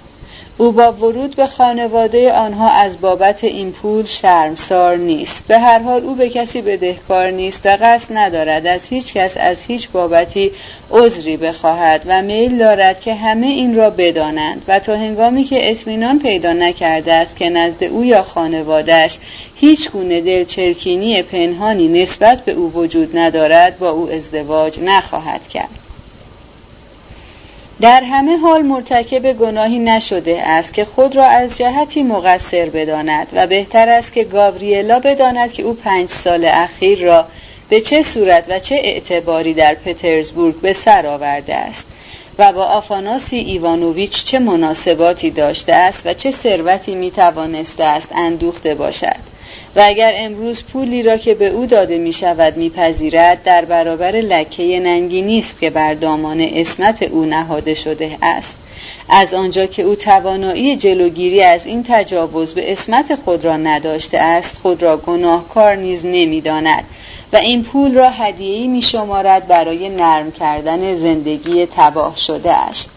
او با ورود به خانواده آنها از بابت این پول شرمسار نیست. به هر حال او به کسی بدهکار نیست و قصد ندارد از هیچ کس از هیچ بابتی عذری بخواهد و میل دارد که همه این را بدانند و تا هنگامی که اطمینان پیدا نکرده است که نزد او یا خانواده‌اش هیچ گونه دلچرکینی پنهانی نسبت به او وجود ندارد با او ازدواج نخواهد کرد. در همه حال مرتکب گناهی نشده است که خود را از جهتی مقصر بداند و بهتر است که گاوریلا بداند که او 5 سال اخیر را به چه صورت و چه اعتباری در پترزبورگ به سر آورده است و با آفاناسی ایوانوویچ چه مناسباتی داشته است و چه ثروتی میتوانسته است اندوخته باشد. و اگر امروز پولی را که به او داده می شود می پذیرد در برابر لکه ننگینی است که بر دامان عصمت او نهاده شده است. از آنجا که او توانایی جلوگیری از این تجاوز به عصمت خود را نداشته است خود را گناهکار نیز نمی داند و این پول را هدیه‌ای می شمارد برای نرم کردن زندگی تباه شده است.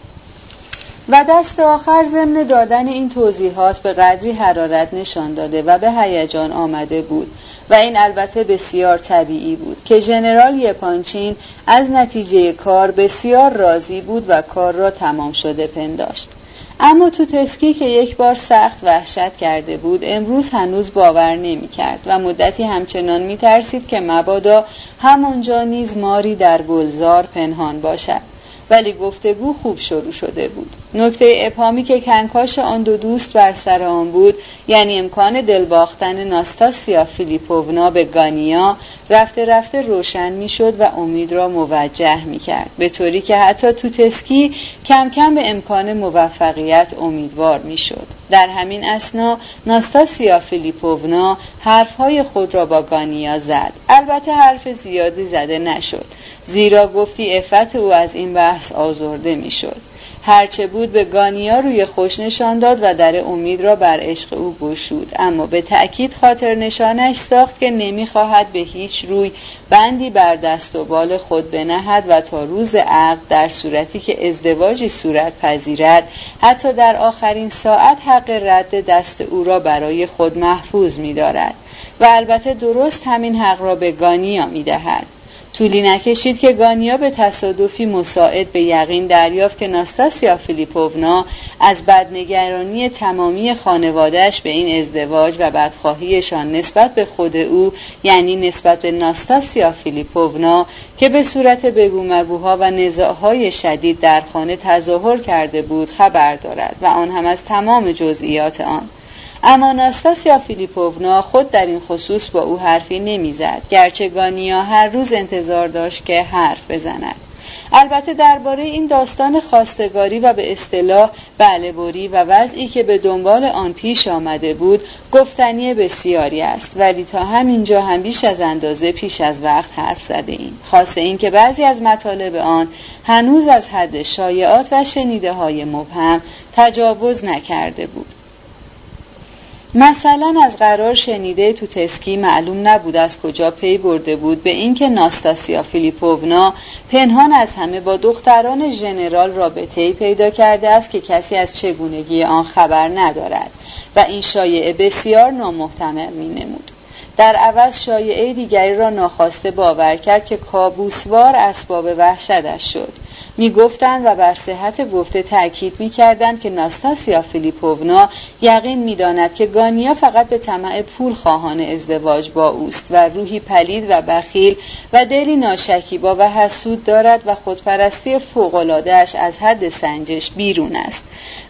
و دست آخر ضمن دادن این توضیحات به قدری حرارت نشان داده و به هیجان آمده بود و این البته بسیار طبیعی بود که ژنرال یپانچین از نتیجه کار بسیار راضی بود و کار را تمام شده پنداشت. اما توتسکی که یک بار سخت وحشت کرده بود امروز هنوز باور نمی کرد و مدتی همچنان می ترسید که مبادا همونجا نیز ماری در گلزار پنهان باشد. ولی گفتگو خوب شروع شده بود. نکته ابهامی که کنکاش آن دو دوست بر سر آن بود، یعنی امکان دلباختن ناستاسیا فیلیپوونا به گانیا، رفته رفته روشن می شد و امید را موجه می کرد، به طوری که حتی توتسکی کم کم به امکان موفقیت امیدوار می شد. در همین اثنا ناستاسیا فیلیپوونا حرفهای خود را با گانیا زد. البته حرف زیادی زده نشد، زیرا گفتی عفت او از این بحث آزرده می شد. هرچه بود به گانیا روی خوش نشان داد و در امید را بر عشق او گشود، اما به تأکید خاطر نشانش ساخت که نمیخواهد به هیچ روی بندی بر دست و بال خود بنهد و تا روز عقد در صورتی که ازدواجی صورت پذیرد حتی در آخرین ساعت حق رد دست او را برای خود محفوظ می‌دارد و البته درست همین حق را به گانیا می‌دهد. طولی نکشید که گانیا به تصادفی مساعد به یقین دریافت که ناستاسیا فیلیپوونا از بدنگرانی تمامی خانوادهش به این ازدواج و بدخواهیشان نسبت به خود او، یعنی نسبت به ناستاسیا فیلیپوونا که به صورت بگومگوها و نزاعهای شدید در خانه تظاهر کرده بود خبر دارد و آن هم از تمام جزئیات آن. اما ناستاسیا فیلیپوونا خود در این خصوص با او حرفی نمیزد، گرچه گانیا هر روز انتظار داشت که حرف بزند. البته درباره این داستان خواستگاری و به اصطلاح بله‌بری و وضعی که به دنبال آن پیش آمده بود گفتنی بسیاری است، ولی تا همینجا هم بیش از اندازه پیش از وقت حرف زده ایم، خاصه این که بعضی از مطالب آن هنوز از حد شایعات و شنیده های مبهم تجاوز نکرده بود. مثلا از قرار شنیده توتسکی معلوم نبود از کجا پی برده بود به اینکه ناستاسیا فیلیپوونا پنهان از همه با دختران ژنرال رابطه‌ای پیدا کرده است که کسی از چگونگی آن خبر ندارد و این شایعه بسیار نامحتمل می‌نمود. در عوض شایعه دیگری را ناخواسته باور کرد که کابوسوار اسباب وحشتش شد. می گفتند و بر صحت گفته تأکید می کردند که ناستاسیا فیلیپوونا یقین می داند که گانیا فقط به طمع پول خواهان ازدواج با اوست و روحی پلید و بخیل و دلی ناشکیبا و حسود دارد و خودپرستی فوق‌العاده‌اش از حد سنجش بیرون است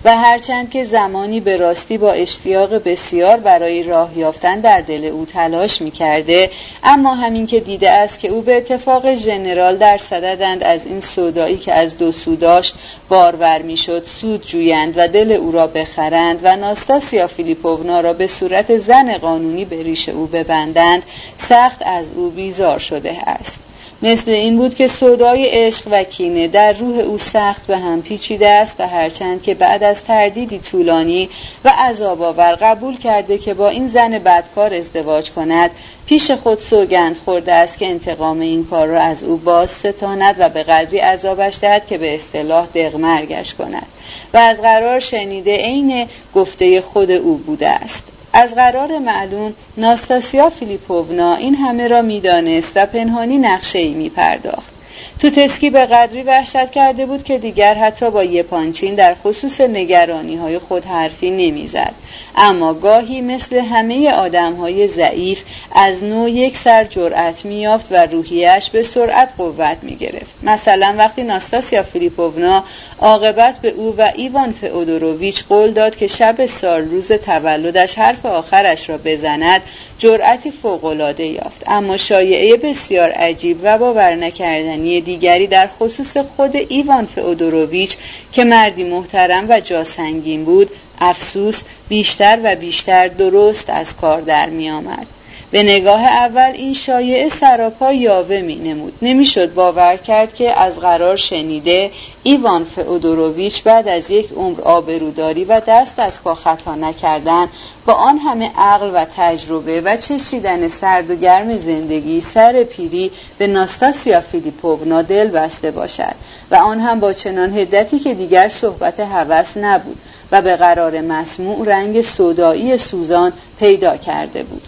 و هرچند که زمانی به راستی با اشتیاق بسیار برای راه یافتن در دل او تلاش می کرده، اما همین که دیده است که او به اتفاق ژنرال در صددند از این سودایی که از دو سو داشت بارور میشد سود جویند و دل او را بخرند و ناستاسیا فیلیپوونا را به صورت زن قانونی به ریش او ببندند، سخت از او بیزار شده است. مثل این بود که سودای عشق و کینه در روح او سخت به هم پیچیده است و هرچند که بعد از تردیدی طولانی و عذاب‌آور قبول کرده که با این زن بدکار ازدواج کند، پیش خود سوگند خورده است که انتقام این کار را از او باز ستاند و به قدری عذابش دهد که به اصطلاح دغمرگش کند و از قرار شنیده عین گفته خود او بوده است. از قرار معلوم ناستاسیا فیلیپوونا این همه را می‌دانست و پنهانی نقشه‌ای می‌پرداخت. توتسکی به قدری وحشت کرده بود که دیگر حتی با یپانچین در خصوص نگرانی‌های خود حرفی نمی‌زد، اما گاهی مثل همه آدم‌های ضعیف از نوع یک سر جرأت می‌یافت و روحیه‌اش به سرعت قوت می‌گرفت. مثلا وقتی ناستاسیا فیلیپوونا عاقبت به او و ایوان فئودوروویچ قول داد که شب سالروز تولدش حرف آخرش را بزند، جرأتی فوق‌العاده یافت. اما شایعه بسیار عجیب و باور نکردنی دیگری در خصوص خود ایوان فئودوروویچ که مردی محترم و جاسنگین بود، افسوس بیشتر و بیشتر درست از کار در می آمد. به نگاه اول این شایعه سراپا یاوه می نمود. نمی شد باور کرد که از قرار شنیده ایوان فئودوروویچ بعد از یک عمر آبروداری و دست از پا خطا نکردن با آن همه عقل و تجربه و چشیدن سرد و گرم زندگی سر پیری به ناستاسیا فیلیپوونا دل بسته باشد و آن هم با چنان حدتی که دیگر صحبت هوس نبود و به قرار مسموع رنگ سودایی سوزان پیدا کرده بود.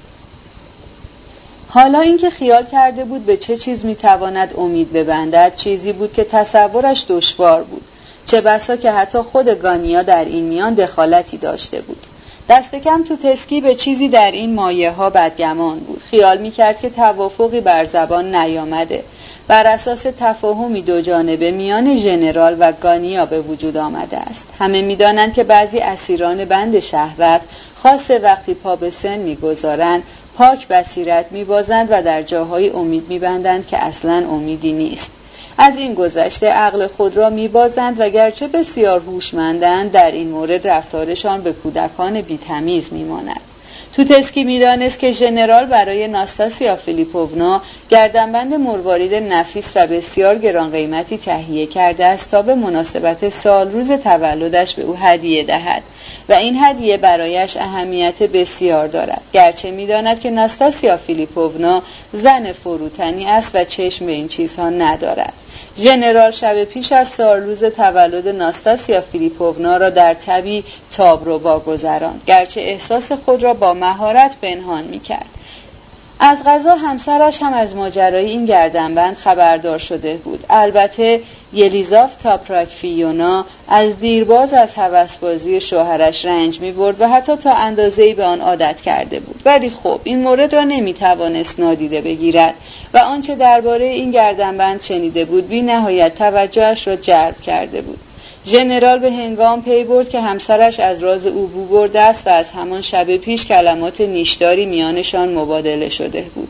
حالا اینکه خیال کرده بود به چه چیز میتواند امید ببندد چیزی بود که تصورش دشوار بود، چه بسا که حتی خود گانیا در این میان دخالتی داشته بود. دست کم تو تسکی به چیزی در این مایه ها بدگمان بود. خیال میکرد که توافقی بر زبان نیامده، بر اساس تفاهمی دو جانبه میان ژنرال و گانیا به وجود آمده است. همه میدانند که بعضی اسیران بند شهوت خاصه وقتی پا به سن میگذارند پاک بصیرت میبازند و در جاهای امید میبندند که اصلاً امیدی نیست. از این گذشته عقل خود را میبازند و گرچه بسیار هوشمندند در این مورد رفتارشان به کودکان بی‌تمیز میماند. توتسکی میدانست که ژنرال برای ناستاسیا فیلیپوونا گردنبند مروارید نفیس و بسیار گران قیمتی تهیه کرده است تا به مناسبت سال روز تولدش به او هدیه دهد و این هدیه برایش اهمیت بسیار دارد، گرچه میداند که ناستاسیا فیلیپوونا زن فروتنی است و چشم به این چیزها ندارد. ژنرال شب پیش از سالروز تولد ناستاسیا فیلیپوونا را در تبی تابروبا گذراند، گرچه احساس خود را با مهارت پنهان می‌کرد. از قضا همسرش هم از ماجرای این گردنبند خبردار شده بود. البته یلیزاوتا پروکوفیونا از دیرباز از هوسبازی شوهرش رنج می‌برد و حتی تا اندازه‌ای به آن عادت کرده بود، ولی خب این مورد را نمی‌توانست نادیده بگیرد و آنچه درباره این گردنبند شنیده بود بی‌نهایت توجهش را جلب کرده بود. ژنرال به هنگام پی برد که همسرش از راز او بو برده است و از همان شب پیش کلمات نیشداری میانشان مبادله شده بود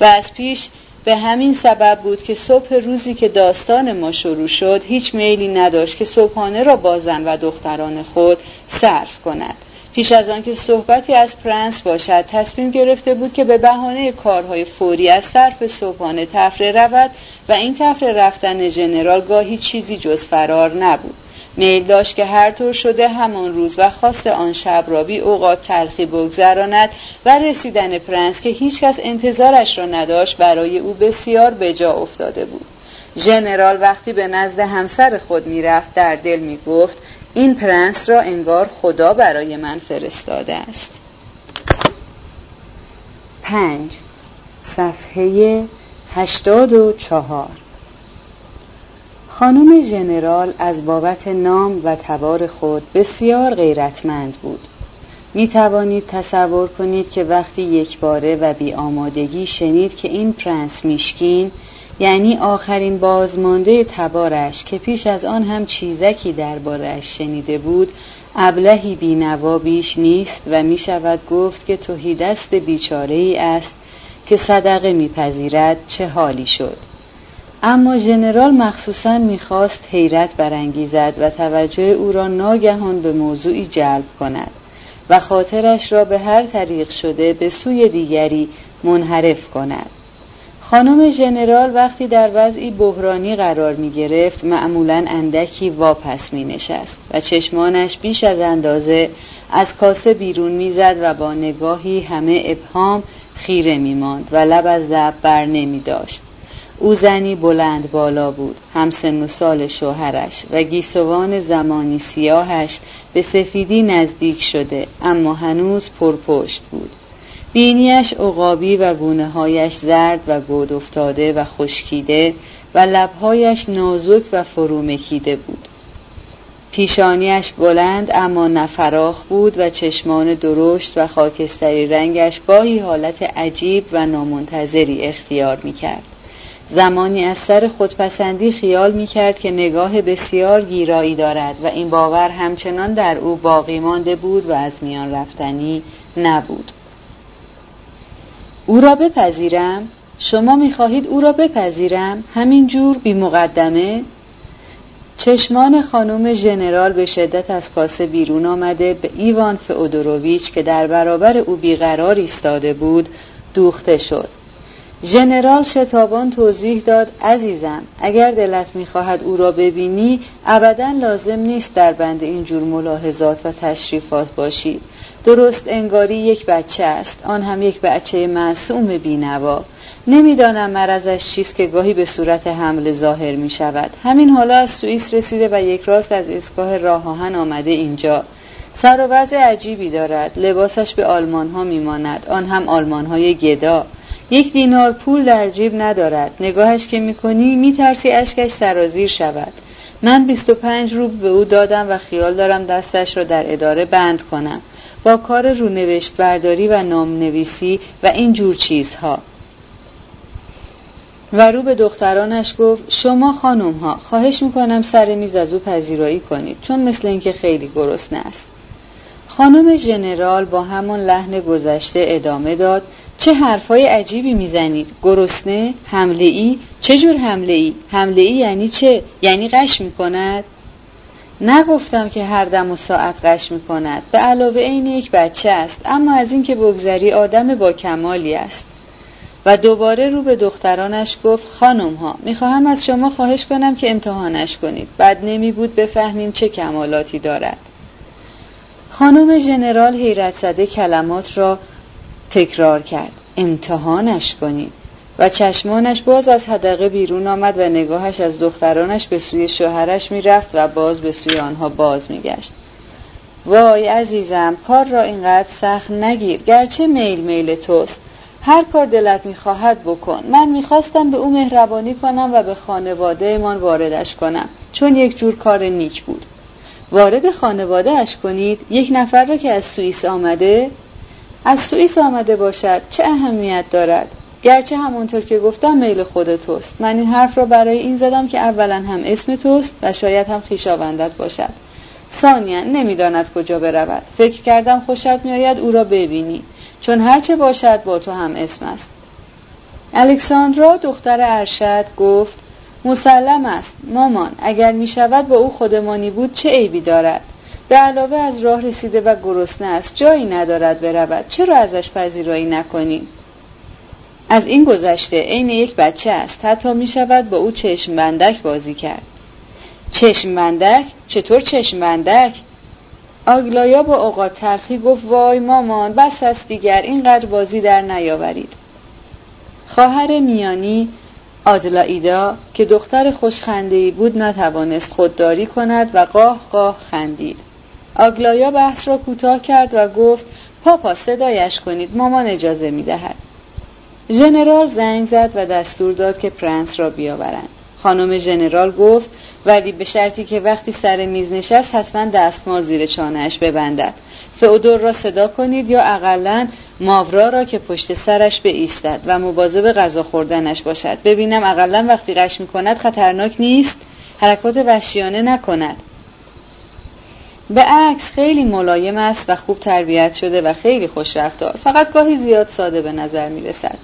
و از پیش به همین سبب بود که صبح روزی که داستان ما شروع شد هیچ میلی نداشت که صبحانه را با زن و دختران خود صرف کند. پیش از آن که صحبتی از پرنس باشد تصمیم گرفته بود که به بهانه کارهای فوری از صرف صبحانه تفره رود و این تفره رفتن ژنرال گاهی چیزی جز فرار نبود. میل داشت که هر طور شده همان روز و خاص آن شب را بی اوقات تلخی بگذراند و رسیدن پرنس که هیچکس انتظارش را نداشت برای او بسیار به جا افتاده بود. ژنرال وقتی به نزد همسر خود میرفت در دل میگفت این پرنس را انگار خدا برای من فرستاده است. 5. صفحه 84. خانم ژنرال از بابت نام و تبار خود بسیار غیرتمند بود. می توانید تصور کنید که وقتی یک باره و بی آمادگی شنید که این پرنس میشکین، یعنی آخرین بازمانده تبارش که پیش از آن هم چیزکی درباره‌اش شنیده بود، ابلهی بی‌نوا بیش نیست و می شود گفت که تهیدست بیچاره‌ای است که صدقه می‌پذیرد چه حالی شد. اما ژنرال مخصوصاً می‌خواست حیرت برانگیزد و توجه او را ناگهان به موضوعی جلب کند و خاطرش را به هر طریق شده به سوی دیگری منحرف کند. خانم ژنرال وقتی در وضعی بحرانی قرار می‌گرفت معمولاً اندکی واپس می‌نشست و چشمانش بیش از اندازه از کاسه بیرون می‌زد و با نگاهی همه ابهام خیره می‌ماند و لب از لب بر نمی‌داشت. او زنی بلند بالا بود، همسن و سال شوهرش و گیسوان زمانی سیاهش به سفیدی نزدیک شده اما هنوز پرپشت بود. بینیش عقابی و گونه‌هایش زرد و گود افتاده و خشکیده و لب‌هایش نازک و فرومکیده بود. پیشانیش بلند اما نفراخ بود و چشمان درشت و خاکستری رنگش گاهی حالت عجیب و نامنتظری اختیار می‌کرد. زمانی از سر خودپسندی خیال می‌کرد که نگاه بسیار گیرایی دارد و این باور همچنان در او باقی مانده بود و از میان رفتنی نبود. او را بپذیرم؟ شما می‌خواهید او را بپذیرم؟ همین جور بی مقدمه؟ چشمان خانم ژنرال به شدت از کاسه بیرون آمده به ایوان فئودوروویچ که در برابر او بیقرار ایستاده بود دوخته شد. ژنرال شتابان توضیح داد: عزیزم، اگر دلت می‌خواهد او را ببینی، ابداً لازم نیست در بند این جور ملاحظات و تشریفات باشی. درست انگاری یک بچه است، آن هم یک بچه معصوم بی‌نوا. نمیدانم مرضش چیست که گاهی به صورت حمله ظاهر می شود. همین حالا از سوئیس رسیده و یک راست از اسکاه راه آهن آمده اینجا. سر و وضع عجیبی دارد. لباسش به آلمان ها می ماند، آن هم آلمان های گدا. یک دینار پول در جیب ندارد. نگاهش که می کنی می ترسی اشکش سرازیر شود. من 25 روبل به او دادم و خیال دارم دستش را در اداره بند کنم با کار رونوشت برداری و نام نویسی و این جور چیزها. و رو به دخترانش گفت: شما خانم ها خواهش میکنم سر میز از او پذیرایی کنید، چون مثل اینکه خیلی گرسنه است. خانم ژنرال با همان لحن گذشته ادامه داد: چه حرفای عجیبی میزنید؟ گرسنه؟ حمله ای؟ چه جور حمله ای؟ حمله ای یعنی چه؟ یعنی غش میکند؟ نگفتم که هر دم و ساعت غش میکند. به علاوه این یک بچه است، اما از این که بگذری آدم با کمالی است. و دوباره رو به دخترانش گفت: خانم ها میخواهم از شما خواهش کنم که امتحانش کنید. بد نمی بود بفهمیم چه کمالاتی دارد. خانم ژنرال حیرت زده کلمات را تکرار کرد: امتحانش کنید. و چشمانش باز از حدقه بیرون آمد و نگاهش از دخترانش به سوی شوهرش میرفت و باز به سوی آنها باز میگشت. وای عزیزم، کار را اینقدر سخت نگیر، گرچه میل میل توست. هر کار دلت میخواهد بکن. من میخواستم به او مهربانی کنم و به خانواده من واردش کنم، چون یک جور کار نیک بود. وارد خانواده اش کنید؟ یک نفر را که از سوئیس آمده؟ از سوئیس آمده باشد چه اهمیت دارد؟ گرچه همونطور که گفتم میل خود توست. من این حرف را برای این زدم که اولا هم اسم توست و شاید هم خویشاوندت باشد. ثانیا نمیداند کجا برود. فکر کردم خوشت میآید او را ببینی، چون هرچه باشد با تو هم اسم است. الکساندرا دختر ارشد گفت: مسلم است مامان، اگر می شود با او خودمانی بود چه عیبی دارد. به علاوه از راه رسیده و گرسنه است، جایی ندارد برود، چرا ازش پذیرایی نکنیم؟ از این گذشته عین یک بچه است، حتی می شود با او چشم بندک بازی کرد. چشم بندک؟ چطور چشم بندک؟ آگلایا با اوقات تلخی گفت: وای مامان، بس است دیگر، اینقدر بازی در نیاورید. خواهر میانی آدلایدا که دختر خوشخنده‌ای بود نتوانست خودداری کند و قاه قاه خندید. آگلایا بحث را کوتاه کرد و گفت: پاپا صدایش کنید، مامان اجازه می‌دهد. ژنرال زنگ زد و دستور داد که پرنس را بیاورند. خانم ژنرال گفت: ولی به شرطی که وقتی سر میز نشست حتما دستمال زیر چانهش ببندد. فئودور را صدا کنید یا اقلن ماورا را که پشت سرش بایستد و مواظب غذا خوردنش باشد. ببینم اقلن وقتی غش میکند خطرناک نیست، حرکات وحشیانه نکند. به عکس خیلی ملایم است و خوب تربیت شده و خیلی خوش رفتار، فقط گاهی زیاد ساده به نظر میرسد.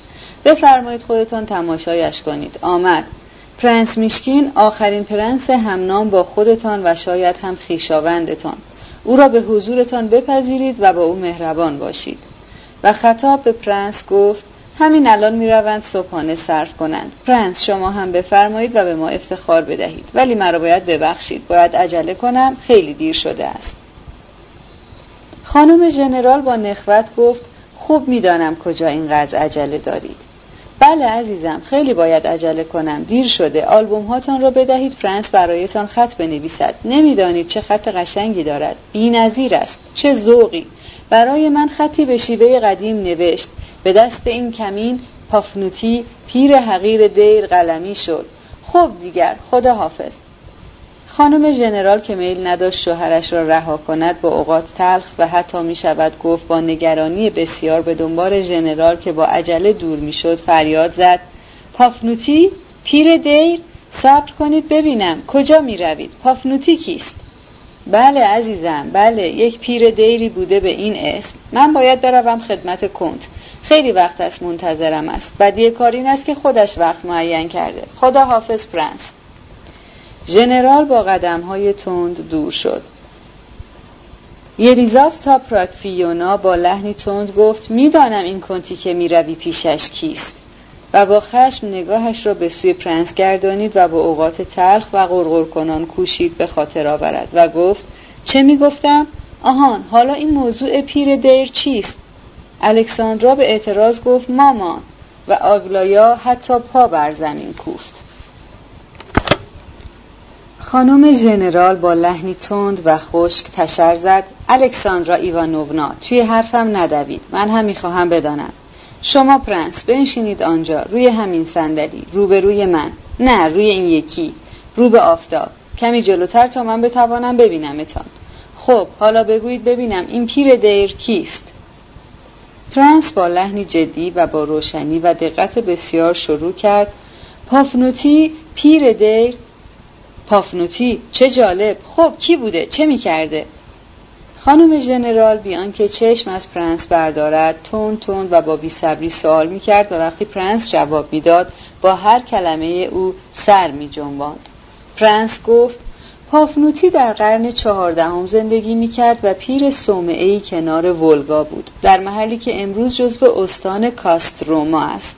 بفرمایید خودتان تماشایش کنید. آمد. پرنس میشکین آخرین پرنس همنام با خودتان و شاید هم خویشاوندتان. او را به حضورتان بپذیرید و با او مهربان باشید. و خطاب به پرنس گفت: همین الان میروند صبحانه صرف کنند. پرنس شما هم بفرمایید و به ما افتخار بدهید. ولی مرا باید ببخشید، باید عجله کنم، خیلی دیر شده است. خانم ژنرال با نخوت گفت: خوب میدانم کجا اینقدر عجله دارید. بله عزیزم، خیلی باید عجله کنم، دیر شده. آلبوم هاتان رو بدهید پرنس برایتان خط بنویسد. نمیدانید چه خط قشنگی دارد، بی‌نظیر است، چه ذوقی. برای من خطی به شیوه قدیم نوشت. به دست این کمین پافنوتی پیر حقیر دیر قلمی شد. خب دیگر، خدا حافظ. خانم ژنرال که میل نداشت شوهرش را رها کند با اوقات تلخ و حتی می شود گفت با نگرانی بسیار به دنبال ژنرال که با عجله دور می شد فریاد زد: پافنوتی؟ پیر دیر؟ صبر کنید ببینم، کجا می روید؟ پافنوتی کیست؟ بله عزیزم، بله، یک پیر دیری بوده به این اسم. من باید بروم خدمت کنت، خیلی وقت است منتظرم است. بدیه کار این است که خودش وقت معین کرده. خدا حافظ پرنس. ژنرال با قدم‌های تند دور شد. یلیزاوتا پراکفیونا با لحنی تند گفت: میدانم این کنتی که میروی پیشش کیست. و با خشم نگاهش را به سوی پرنس گردانید و با اوقات تلخ و غرغر کنان کوشید به خاطر آورد و گفت: چه میگفتم؟ آهان، حالا این موضوع پیر دیر چیست؟ الکساندرا به اعتراض گفت: مامان. و آگلایا حتی پا بر زمین کوفت. خانم ژنرال با لحنی تند و خشک تشر زد: الکساندرا ایوانوونا، توی حرفم ندوید، من هم میخواهم بدانم. شما پرنس بنشینید آنجا، روی همین صندلی، روبروی من، نه روی این یکی، رو به آفتاب، کمی جلوتر تا من بتوانم ببینمتان. خب حالا بگویید ببینم این پیر دیر کیست؟ پرنس با لحنی جدی و با روشنی و دقت بسیار شروع کرد: پافنوتی پیر دیر. پافنوتی، چه جالب. خب کی بوده؟ چه میکرده؟ خانم ژنرال بیان که چشم از پرنس بردارد تند و با بی‌صبری سوال میکرد و وقتی پرنس جواب میداد با هر کلمه او سر میجنباند. پرنس گفت: پافنوتی در قرن 14 زندگی میکرد و پیر صومعه‌ای کنار ولگا بود، در محلی که امروز جزو استان کاستروما است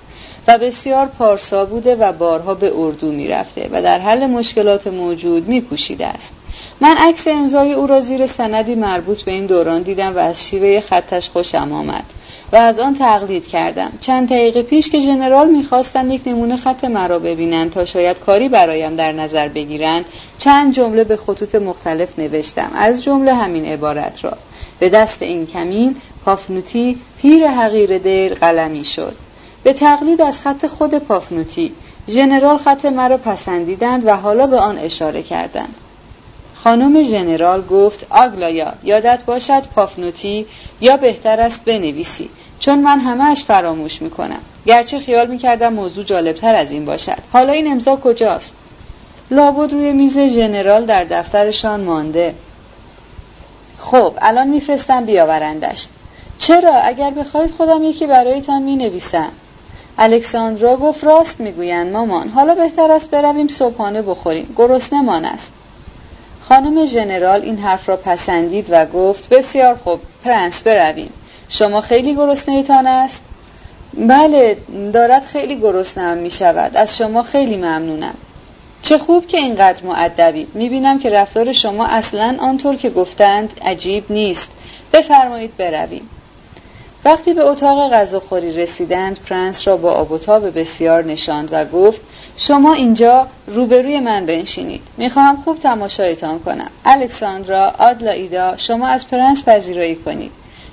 و بسیار پارسا بوده و بارها به اردو میرفته و در حل مشکلات موجود میکوشیده است. من عکس امضای او را زیر سندی مربوط به این دوران دیدم و از شیوه خطش خوشم آمد و از آن تقلید کردم. چند دقیقه پیش که ژنرال می‌خواستند یک نمونه خط مرا ببینند تا شاید کاری برایم در نظر بگیرند، چند جمله به خطوط مختلف نوشتم، از جمله همین عبارت را: به دست این کمین پافنوتی پیر حقیر دیر قلمی شد. به تقلید از خط خود پافنوتی، ژنرال خط مرا پسندیدند و حالا به آن اشاره کردند. خانم ژنرال گفت: آگلایا، یادت باشد پافنوتی، یا بهتر است بنویسی، چون من همه‌اش فراموش میکنم، گرچه خیال میکردم موضوع جالبتر از این باشد. حالا این امضا کجاست؟ لابد روی میز ژنرال در دفترشان مانده. خب الان میفرستم بیاورندش. چرا؟ اگر بخواید خودم یکی برایتان مینویسم. الکساندرا گفت: راست میگویند مامان، حالا بهتر است برویم صبحانه بخوریم، گرسنه مان است. خانم ژنرال این حرف را پسندید و گفت: بسیار خوب پرنس، برویم. شما خیلی گرسنه‌تان است؟ بله، دارد خیلی گرسنه‌ام می‌شود. از شما خیلی ممنونم. چه خوب که اینقدر مؤدبید. می‌بینم که رفتار شما اصلاً آنطور که گفتند عجیب نیست. بفرمایید برویم. وقتی به اتاق غذاخوری رسیدند، پرنس را با آب و تاب بسیار نشاند و گفت: شما اینجا روبروی من بنشینید، میخواهم خوب تماشایتان کنم. الکساندرا، آدلایدا، شما از پرنس پذیرایی کنید.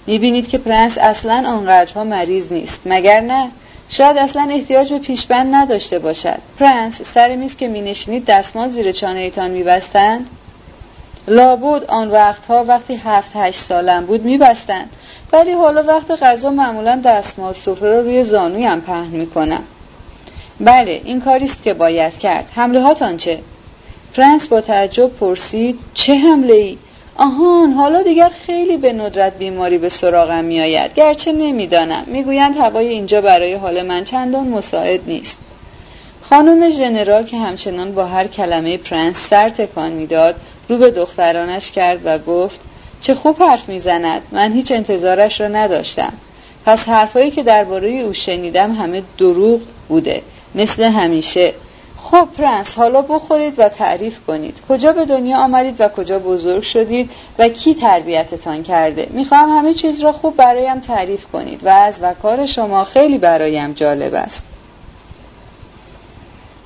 میبینید که پرنس اصلاً آنقدرها مریض نیست، مگر نه؟ شاید اصلاً احتیاج به پیشبند نداشته باشد. پرنس، سر میز که مینشینید دستمال زیر چانه‌تان میبستند؟ لابد آن وقتها وقتی 7-8 سالم بود میبستند، ولی حالا وقت غذا معمولا دستمال سفره را روی زانویم پهن میکنم. بله، این کاریست که باید کرد. حمله هاتان چه؟ پرنس با تعجب پرسید: چه حمله ای؟ آهان، حالا دیگر خیلی به ندرت بیماری به سراغم میآید، گرچه نمیدانم، میگویند هوای اینجا برای حال من چندان مساعد نیست. خانم ژنرال که همچنان با هر کلمه پرنس سر تکان میداد، رو به دخترانش کرد و گفت: چه خوب حرف میزند، من هیچ انتظارش را نداشتم. پس حرفایی که درباره او شنیدم همه دروغ بوده، مثل همیشه. خب پرنس، حالا بخورید و تعریف کنید. کجا به دنیا آمدید و کجا بزرگ شدید و کی تربیتتان کرده؟ میخوام همه چیز را خوب برایم تعریف کنید و از وکار شما خیلی برایم جالب است.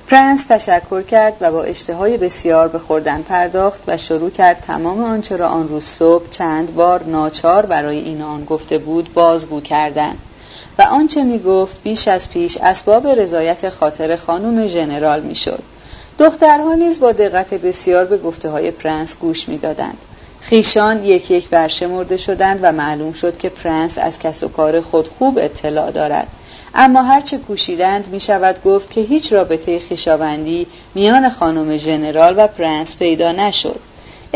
پرنس تشکر کرد و با اشتهای بسیار به خوردن پرداخت و شروع کرد تمام آنچه را آن روز صبح چند بار ناچار برای این آن گفته بود بازگو کردن و آنچه می گفت بیش از پیش اسباب رضایت خاطر خانم ژنرال می شد. دخترها نیز با دقت بسیار به گفته های پرنس گوش می دادند. خیشان یک یک برشمرده شدند و معلوم شد که پرنس از کس و کار خود خوب اطلاع دارد، اما هرچه کوشیدند می شود گفت که هیچ رابطه خویشاوندی میان خانم ژنرال و پرنس پیدا نشد.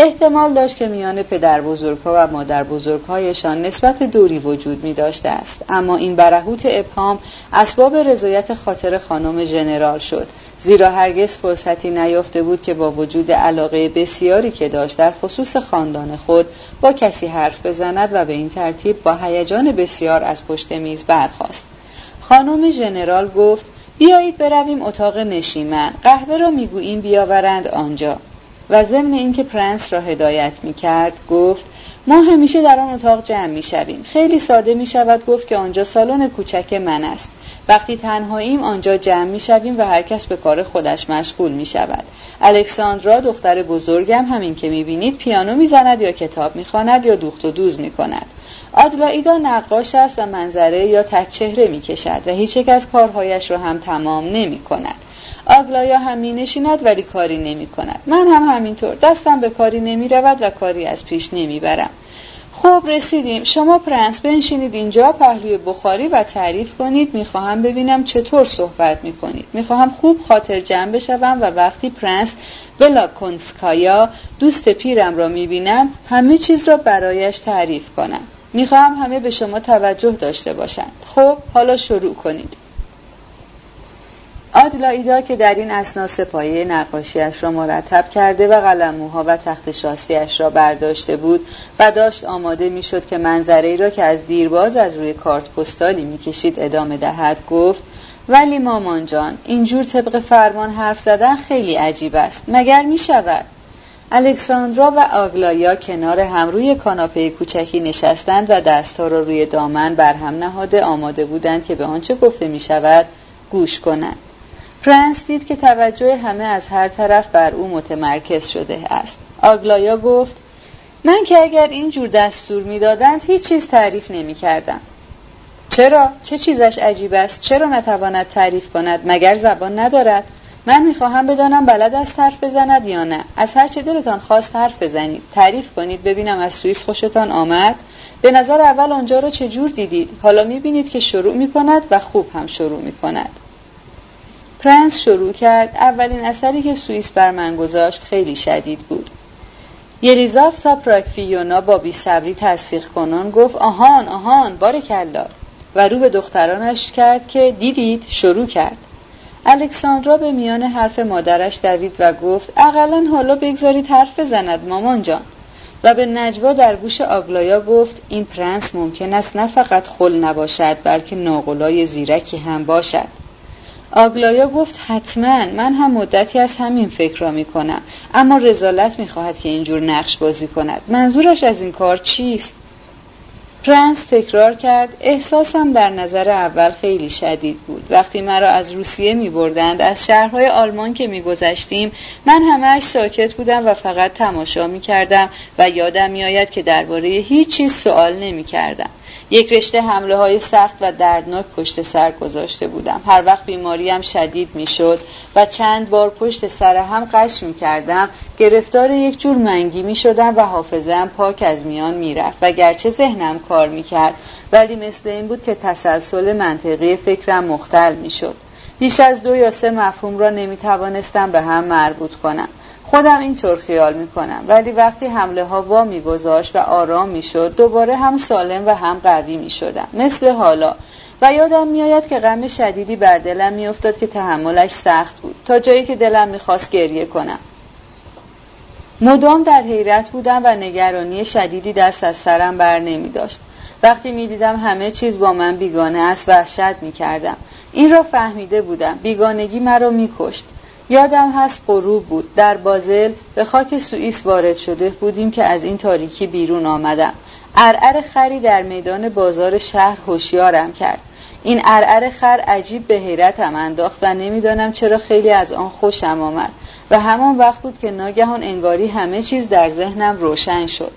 احتمال داشت که میان پدر بزرگها و مادر بزرگهایشان نسبت دوری وجود می داشته است، اما این برهوت ابهام اسباب رضایت خاطر خانم ژنرال شد، زیرا هرگز فرصتی نیافته بود که با وجود علاقه بسیاری که داشت در خصوص خاندان خود با کسی حرف بزند و به این ترتیب با هیجان بسیار از پشت میز برخاست. خانم ژنرال گفت: بیایید برویم اتاق نشیمن، قهوه را میگوییم بیاورند آنجا. و ضمن اینکه پرنس را هدایت میکرد گفت: ما همیشه در آن اتاق جمع میشویم. خیلی ساده میشود گفت که آنجا سالن کوچک من است. وقتی تنهاییم آنجا جمع میشویم و هر کس به کار خودش مشغول میشود. الکساندرا دختر بزرگم همین که میبینید پیانو میزند یا کتاب میخواند یا دوخت و دوز میکند. آدلایدا نقاش است و منظره یا تک چهره میکشد و هیچ یک از کارهایش را هم تمام نمیکند. آگلایا هم می نشیند ولی کاری نمی کند. من هم همینطور، دستم به کاری نمی رود و کاری از پیش نمی برم. خب رسیدیم. شما پرنس بنشینید اینجا، پهلوی بخاری و تعریف کنید. می خواهم ببینم چطور صحبت می کنید. می خواهم خوب خاطر جمع بشوم و وقتی پرنس بلاکونسکایا دوست پیرم را می بینم همه چیز را برایش تعریف کنم. می خواهم همه به شما توجه داشته باشند. خب حالا شروع کنید. آدلایدا که در این اثنا سپایه نقاشی‌اش را مرتب کرده و قلم‌موها و تخت شاسی را برداشته بود و داشت آماده می‌شد که منظره‌ای را که از دیرباز از روی کارت پستالی می‌کشید ادامه دهد، گفت: ولی مامان جان، اینجور طبق فرمان حرف زدن خیلی عجیب است. مگر می‌شود؟ الکساندرا و آگلایا کنار هم روی کاناپه کوچکی نشستند و دست‌ها را روی دامن بر هم نهاده آماده بودند که به آنچه گفته می‌شود گوش کنند. پرنس دید که توجه همه از هر طرف بر او متمرکز شده است. آگلایا گفت: من که اگر اینجور دستور میدادند هیچ چیز تعریف نمی کردم. چرا؟ چه چیزش عجیب است؟ چرا نتواند تعریف کند؟ مگر زبان ندارد؟ من می خواهم بدانم بلد است حرف بزند یا نه. از هر چه دلتان خواست حرف بزنید. تعریف کنید ببینم از سوئیس خوشتان آمد؟ به نظر اول آنجا را چجور دیدید؟ حالا می بینید که شروع می کند و خوب هم شروع می کند. پرنس شروع کرد: اولین اثری که سوئیس بر من گذاشت خیلی شدید بود. یلیزافتا پراکفیونا با بی‌صبری تصدیق کنان گفت: آهان آهان، بارکالله. و رو به دخترانش کرد که دیدید شروع کرد. الکساندرا به میان حرف مادرش دوید و گفت: اقلاً حالا بگذارید حرف بزند مامان جان. و به نجوا در گوش آگلایا گفت: این پرنس ممکن است نه فقط خل نباشد بلکه ناقلای زیرکی هم باشد. آگلایا گفت: حتما، من هم مدتی از همین فکر را می کنم، اما رسالت می خواهد که اینجور نقش بازی کند. منظورش از این کار چیست؟ پرنس تکرار کرد: احساسم در نظر اول خیلی شدید بود. وقتی مرا از روسیه می بردند، از شهرهای آلمان که می گذشتیم، من همش ساکت بودم و فقط تماشا می کردم و یادم می آید که درباره هیچ چیز سوال نمی کردم. یک رشته حمله های سخت و دردناک پشت سر گذاشته بودم. هر وقت بیماریم شدید می شد و چند بار پشت سر هم قش می کردم، گرفتار یک جور منگی می شدم و حافظه‌ام پاک از میان می رفت و گرچه ذهنم کار می کرد ولی مثل این بود که تسلسل منطقی فکرم مختل می شد. بیش از 2 یا 3 مفهوم را نمی توانستم به هم مربوط کنم. خودم اینطور خیال میکنم، ولی وقتی حمله ها وا میگذاشت و آرام میشد دوباره هم سالم و هم قوی میشدم، مثل حالا. و یادم میآید که غم شدیدی بر دلم میافتاد که تحملش سخت بود، تا جایی که دلم میخواست گریه کنم. مدام در حیرت بودم و نگرانی شدیدی دست از سرم بر نمی داشت. وقتی میدیدم همه چیز با من بیگانه است وحشت میکردم. این را فهمیده بودم، بیگانگی مرا میکشت. یادم هست غروب بود، در بازل به خاک سوئیس وارد شده بودیم که از این تاریکی بیرون آمدم. عرعر خری در میدان بازار شهر هوشیارم کرد. این عرعر خر عجیب به حیرتم انداخت و نمیدانم چرا خیلی از آن خوشم آمد و همان وقت بود که ناگهان انگاری همه چیز در ذهنم روشن شد.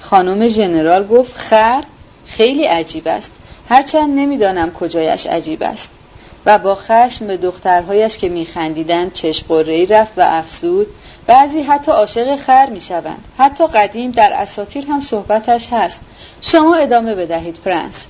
خانم ژنرال گفت: خر خیلی عجیب است، هرچند نمیدانم کجایش عجیب است. و با خشم به دخترهایش که میخندیدند چشم قره‌ای رفت و افسود: بعضی حتی عاشق خر میشوند. حتی قدیم در اساطیر هم صحبتش هست. شما ادامه بدهید پرنس.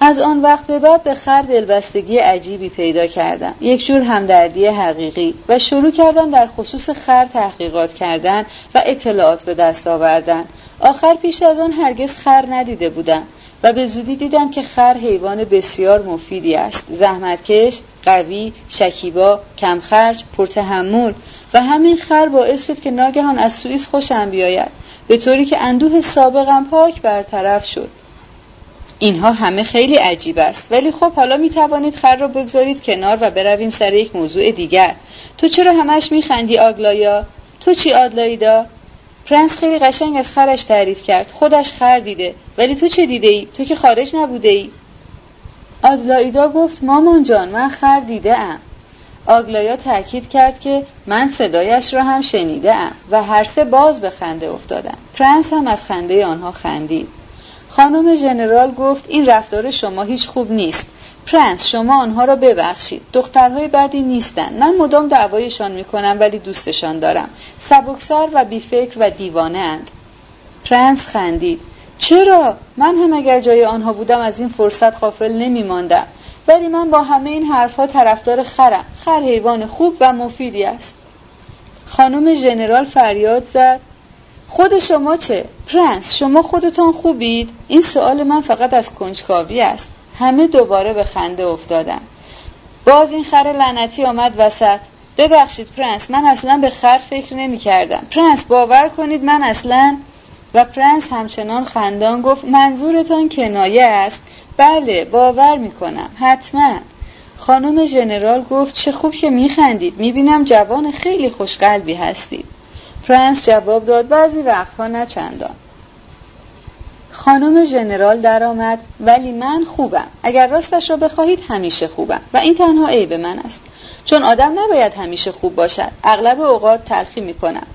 از آن وقت به بعد به خر دلبستگی عجیبی پیدا کردم، یک جور همدردی حقیقی، و شروع کردم در خصوص خر تحقیقات کردن و اطلاعات به دست آوردن. آخر پیش از آن هرگز خر ندیده بودم و به زودی دیدم که خر حیوان بسیار مفیدی است، زحمتکش، قوی، شکیبا، کمخرج، پرتحمل، و همین خر باعث شد که ناگهان از سوئیس خوشم بیاید، به طوری که اندوه سابقم پاک برطرف شد. اینها همه خیلی عجیب است، ولی خب حالا می توانید خر را بگذارید کنار و برویم سر یک موضوع دیگر. تو چرا همش می خندی آگلایا؟ تو چی آدلایدا؟ پرنس خیلی قشنگ از خرش تعریف کرد، خودش خر دیده، ولی تو چه دیده ای؟ تو که خارج نبوده ای؟ آدلایدا گفت مامان جان من خر دیده ام. آگلایا تأکید کرد که من صدایش را هم شنیده ام، و هر سه باز به خنده افتادند. پرنس هم از خنده آنها خندید. خانم ژنرال گفت این رفتار شما هیچ خوب نیست. پرنس شما آنها را ببخشید، دخترهای بدی نیستن، من مدام دعوایشان میکنم ولی دوستشان دارم، سبکسر و بیفکر و دیوانه اند. پرنس خندید. چرا؟ من هم اگر جای آنها بودم از این فرصت غافل نمیماندم، ولی من با همه این حرفها طرفدار خرم. خر حیوان خوب و مفیدی است. خانم ژنرال فریاد زد خود شما چه؟ پرنس شما خودتان خوبید؟ این سؤال من فقط از کنجکاوی است. همه دوباره به خنده افتادن. باز این خر لعنتی آمد وسط. ببخشید پرنس من اصلا به خر فکر نمی کردم. پرنس باور کنید من اصلا. و پرنس همچنان خندان گفت منظورتان کنایه است؟ بله باور می کنم حتما. خانم ژنرال گفت چه خوب که می خندید، می بینم جوان خیلی خوشقلبی هستید. پرنس جواب داد بعضی وقتها نه چندان. خانم ژنرال درآمد ولی من خوبم، اگر راستش را بخواهید همیشه خوبم، و این تنها عیب من است، چون آدم نباید همیشه خوب باشد، اغلب اوقات تلخی میکنم.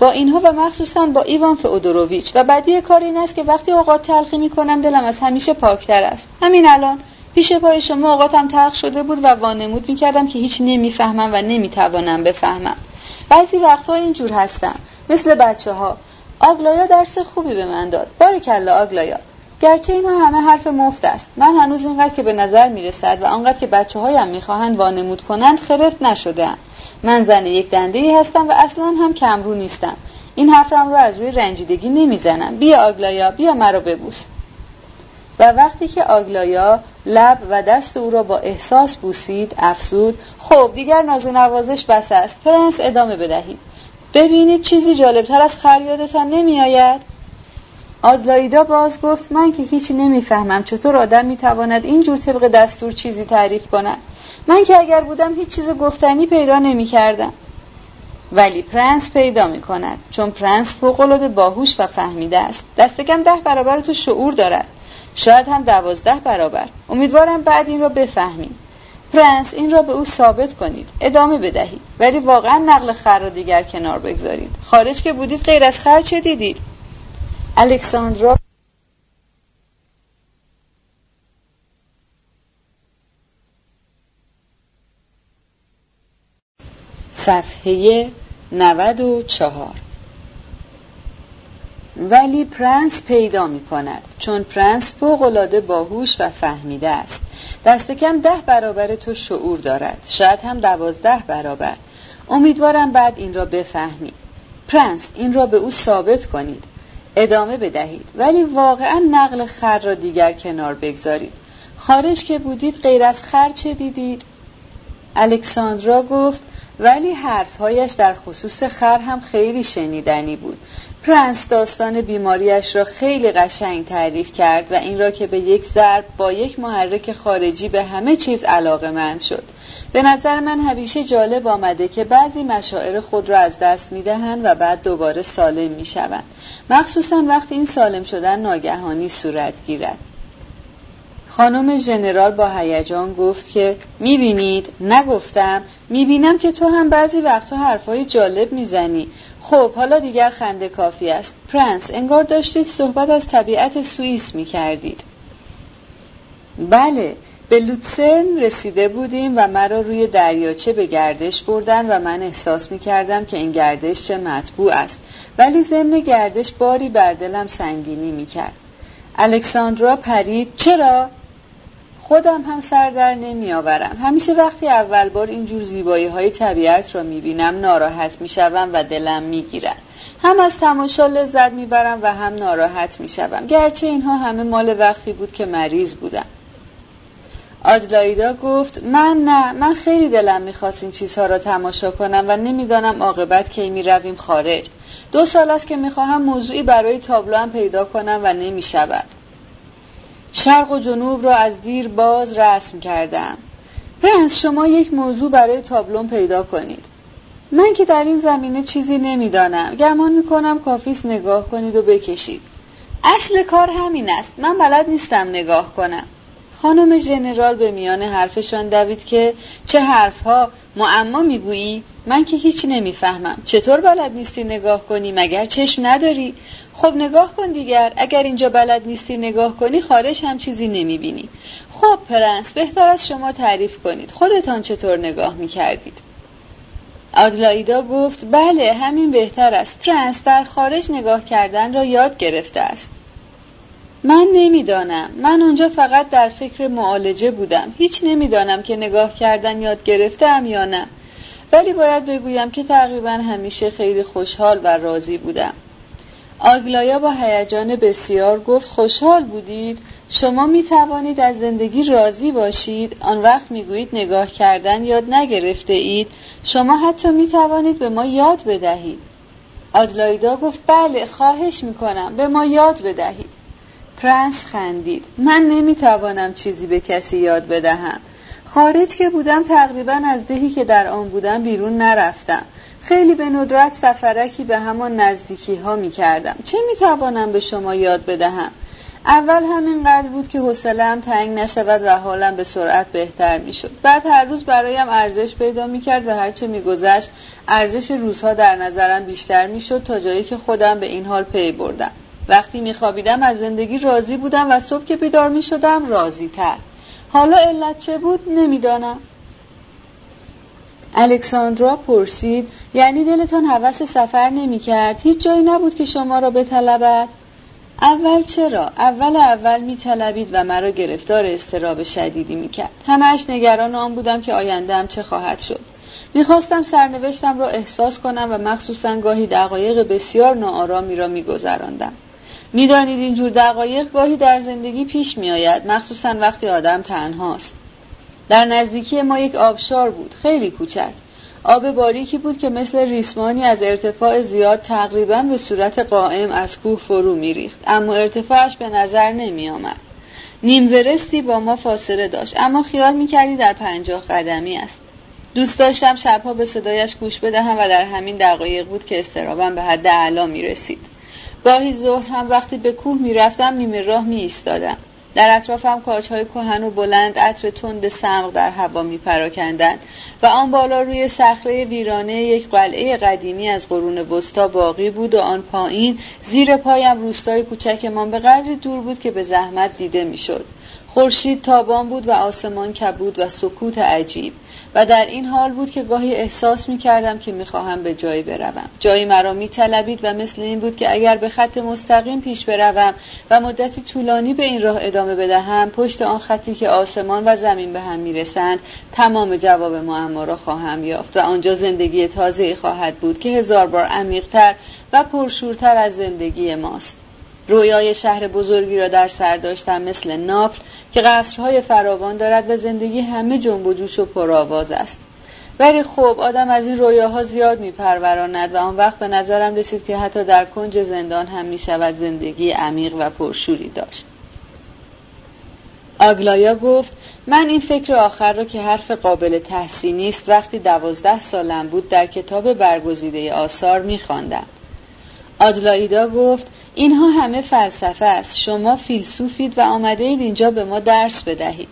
با اینها و مخصوصا با ایوان فئودوروویچ، و بدی کار این است که وقتی اوقات تلخی میکنم دلم از همیشه پاکتر است. همین الان پیش پای شما اوقاتم تلخ شده بود و وانمود میکردم که هیچ نمیفهمم و نمیتوانم بفهمم. بعضی وقتها اینجور هستم مثل بچه‌ها. آگلایا درس خوبی به من داد. بارکلا آگلایا. گرچه اینها همه حرف مفت است. من هنوز اینقدر که به نظر میرسد و آنقدر که بچه‌هایم میخواهند وانمود کنند خرفت نشده‌ام. من زن یک دنده‌ای هستم و اصلاً هم کمرو نیستم. این حرفم رو از روی رنجیدگی نمیزنم. بیا آگلایا، بیا مرا ببوس. و وقتی که آگلایا لب و دست او را با احساس بوسید، افسود: خب دیگر ناز و نوازش بس است. پرنس ادامه بدهید. ببینید چیزی جالبتر از خریادتان نمی آید؟ آدلایدا باز گفت من که هیچی نمیفهمم، چطور آدم میتواند اینجور طبق دستور چیزی تعریف کند؟ من که اگر بودم هیچ چیز گفتنی پیدا نمی کردم. ولی پرنس پیدا می کند، چون پرنس فوق‌العاده باهوش و فهمیده است. دست کم 10 برابر تو شعور دارد، شاید هم 12 برابر. امیدوارم بعد این را بفهمید. پرنس این را به او ثابت کنید، ادامه بدهید، ولی واقعا نقل خر را دیگر کنار بگذارید. خارج که بودید غیر از خر چه دیدید؟ الکساندرا صفحه 94. ولی پرنس پیدا می کند، چون پرنس فوق‌العاده باهوش و فهمیده است. دست کم 10 برابر تو شعور دارد، شاید هم 12 برابر. امیدوارم بعد این را بفهمی. پرنس این را به او ثابت کنید، ادامه بدهید، ولی واقعا نقل خر را دیگر کنار بگذارید. خارج که بودید غیر از خر چه دیدید؟ الکساندرا گفت ولی حرفهایش در خصوص خر هم خیلی شنیدنی بود. پرنس داستان بیماریش را خیلی قشنگ تعریف کرد و این را که به یک ضرب با یک محرک خارجی به همه چیز علاقه‌مند شد. به نظر من همیشه جالب آمده که بعضی مشاعر خود را از دست می‌دهند و بعد دوباره سالم می‌شوند، مخصوصاً وقتی این سالم شدن ناگهانی صورت گیرد. خانم ژنرال با هیجان گفت که می‌بینید نگفتم، می‌بینم که تو هم بعضی وقتا حرفای جالب می‌زنی. خب حالا دیگر خنده کافی است. پرنس انگار داشتید صحبت از طبیعت سوئیس می کردید. بله به لوتسرن رسیده بودیم و مرا روی دریاچه به گردش بردن و من احساس می کردم که این گردش چه مطبوع است، ولی ضمن گردش باری بر دلم سنگینی می کرد. الکساندرا پرید. چرا؟ خودم هم سر در نمی آورم. همیشه وقتی اول بار اینجور زیبایی های طبیعت را می بینم ناراحت می شوم و دلم می گیرم. هم از تماشا لذت می برم و هم ناراحت می شوم. گرچه اینها همه مال وقتی بود که مریض بودم. آدلایدا گفت من خیلی دلم میخواست این چیزها را تماشا کنم و نمیدانم عاقبت کی میرویم خارج. 2 سال است که میخواهم موضوعی برای تابلو هم پیدا کنم و نمیشود. شرق و جنوب را از دیر باز رسم کردم. پرنس شما یک موضوع برای تابلوم پیدا کنید. من که در این زمینه چیزی نمیدانم. گمان میکنم کافیست نگاه کنید و بکشید. اصل کار همین است. من بلد نیستم نگاه کنم. خانم ژنرال به میان حرفشان دوید که چه حرفها، معما میگویی؟ من که هیچ نمیفهمم. چطور بلد نیستی نگاه کنی؟ مگر چشم نداری؟ خب نگاه کن دیگر. اگر اینجا بلد نیستی نگاه کنی خارج هم چیزی نمیبینی. خب پرنس بهتر از شما تعریف کنید. خودتان چطور نگاه میکردید؟ آدلایدا گفت بله همین بهتر است. پرنس در خارج نگاه کردن را یاد گرفته است. من نمیدانم. من اونجا فقط در فکر معالجه بودم. هیچ نمیدانم که نگاه کردن یاد گرفتم یا نه. ولی باید بگویم که تقریبا همیشه خیلی خوشحال و راضی بودم. آگلایا با هیجان بسیار گفت خوشحال بودید؟ شما میتوانید از زندگی راضی باشید؟ آن وقت میگویید نگاه کردن یاد نگرفته اید؟ شما حتی میتوانید به ما یاد بدهید. آدلایدا گفت بله خواهش میکنم به ما یاد بدهید. پرنس خندید. من نمیتوانم چیزی به کسی یاد بدهم. خارج که بودم تقریبا از دهی که در آن بودم بیرون نرفتم. خیلی به ندرت سفرکی به همان نزدیکی ها میکردم. چه میتوانم به شما یاد بدهم؟ اول همینقدر بود که حوصله‌ام تنگ نشود و حالم به سرعت بهتر میشد. بعد هر روز برایم ارزش پیدا میکرد و هرچه میگذشت ارزش روزها در نظرم بیشتر میشد تا جایی که خودم به این حال پی بردم. وقتی میخوابیدم از زندگی راضی بودم و صبح که بیدار میشدم راضی تر. حالا علت چه بود نمیدانم. الکساندرا پرسید یعنی دلتان هوس سفر نمیکرد؟ هیچ جایی نبود که شما را بطلبد؟ اول چرا؟ اول میطلبید و مرا گرفتار اضطراب شدیدی میکرد. همش نگران آن بودم که آینده‌ام چه خواهد شد. میخواستم سرنوشتم را احساس کنم و مخصوصا گاهی دقایق بسیار ناآرامی را میگذراندم. میدانید اینجور دقایق گاهی در زندگی پیش می آید، مخصوصا وقتی آدم تنهاست. در نزدیکی ما یک آبشار بود، خیلی کوچک. آب باریکی بود که مثل ریسمانی از ارتفاع زیاد تقریبا به صورت قائم از کوه فرو می ریخت، اما ارتفاعش به نظر نمی آمد. نیم ورستی با ما فاصله داشت، اما خیال می کردی در 50 قدمی است. دوست داشتم شبها به صدایش گوش بدهم و در همین دقایق بود که استرابم به حد اعلا می رسید. گاهی ظهر هم وقتی به کوه می رفتم نیمه راه می ایستادم. در اطرافم کاج‌های کهن و بلند عطر تند سمق در هوا می پراکندند و آن بالا روی صخره ویرانه یک قلعه قدیمی از قرون وسطا باقی بود و آن پایین زیر پایم روستای کوچکمان به قدری دور بود که به زحمت دیده می شد. خورشید تابان بود و آسمان کبود و سکوت عجیب. و در این حال بود که گاهی احساس می‌کردم که می‌خواهم به جایی بروم. جایی مرا می‌طلبید و مثل این بود که اگر به خط مستقیم پیش بروم و مدتی طولانی به این راه ادامه بدهم، پشت آن خطی که آسمان و زمین به هم می‌رسند، تمام جواب معما را خواهم یافت و آنجا زندگی تازه‌ای خواهد بود که 1000 بار عمیق‌تر و پرشورتر از زندگی ماست. رویای شهر بزرگی را در سر داشتم، مثل ناپل که قصرهای فراوان دارد و زندگی همه جنب و جوش و پرآواز است. ولی خب آدم از این رویاها زیاد میپروراند و آن وقت به نظرم رسید که حتی در کنج زندان هم میشود زندگی عمیق و پرشوری داشت. آگلایا گفت من این فکر آخر را که حرف قابل تحسینی است وقتی 12 سالم بود در کتاب برگزیده آثار میخواندم. آدلایدا گفت اینها همه فلسفه است. شما فیلسوفید و آمده اید اینجا به ما درس بدهید.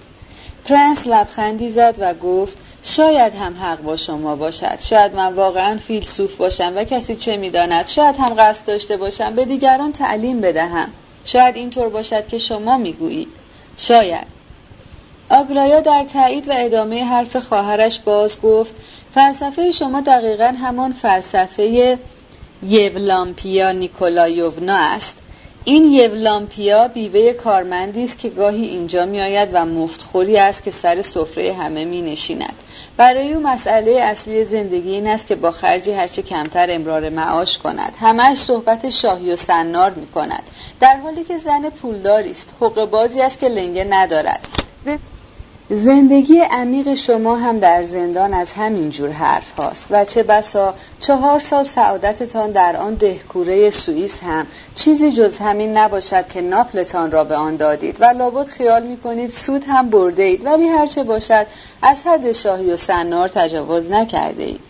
پرنس لبخندی زد و گفت شاید هم حق با شما باشد. شاید من واقعا فیلسوف باشم و کسی چه میداند. شاید هم قصد داشته باشم به دیگران تعلیم بدهم. شاید اینطور باشد که شما میگویید. شاید. آگلایا در تایید و ادامه حرف خواهرش باز گفت فلسفه شما دقیقاً همان فلسفه یولامپیا نیکولایونا است. این یولامپیا بیوه کارمندی است که گاهی اینجا می آید و مفتخوری است که سر سفره همه می نشیند. برای او مسئله اصلی زندگی این است که با خرجی هرچه کمتر امرار معاش کند. همش صحبت شاهی و سنار می کند، در حالی که زن پولداری است، حقه‌بازی است که لنگه ندارد. زندگی عمیق شما هم در زندان از همین جور حرف هاست و چه بسا 4 سال سعادتتان در آن دهکوره سوئیس هم چیزی جز همین نباشد که ناپلتان را به آن دادید و لابد خیال می‌کنید سود هم برده اید، ولی هرچه باشد از حد شاهی و سنار تجاوز نکرده اید.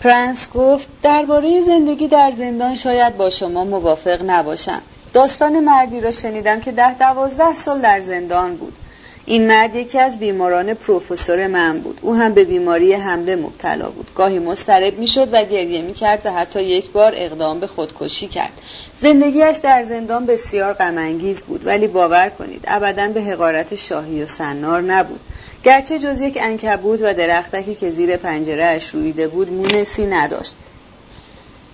پرنس گفت درباره زندگی در زندان شاید با شما موافق نباشم. داستان مردی را شنیدم که 10-12 سال در زندان بود. این مرد یکی از بیماران پروفسور من بود. او هم به بیماری حمله مبتلا بود. گاهی مضطرب میشد و گریه میکرد و حتی یک بار اقدام به خودکشی کرد. زندگیش در زندان بسیار غم انگیز بود، ولی باور کنید ابداً به حقارت شاهی و سنار نبود. گرچه جز یک عنکبوت و درختکی که زیر پنجره اش رویده بود مونسی نداشت.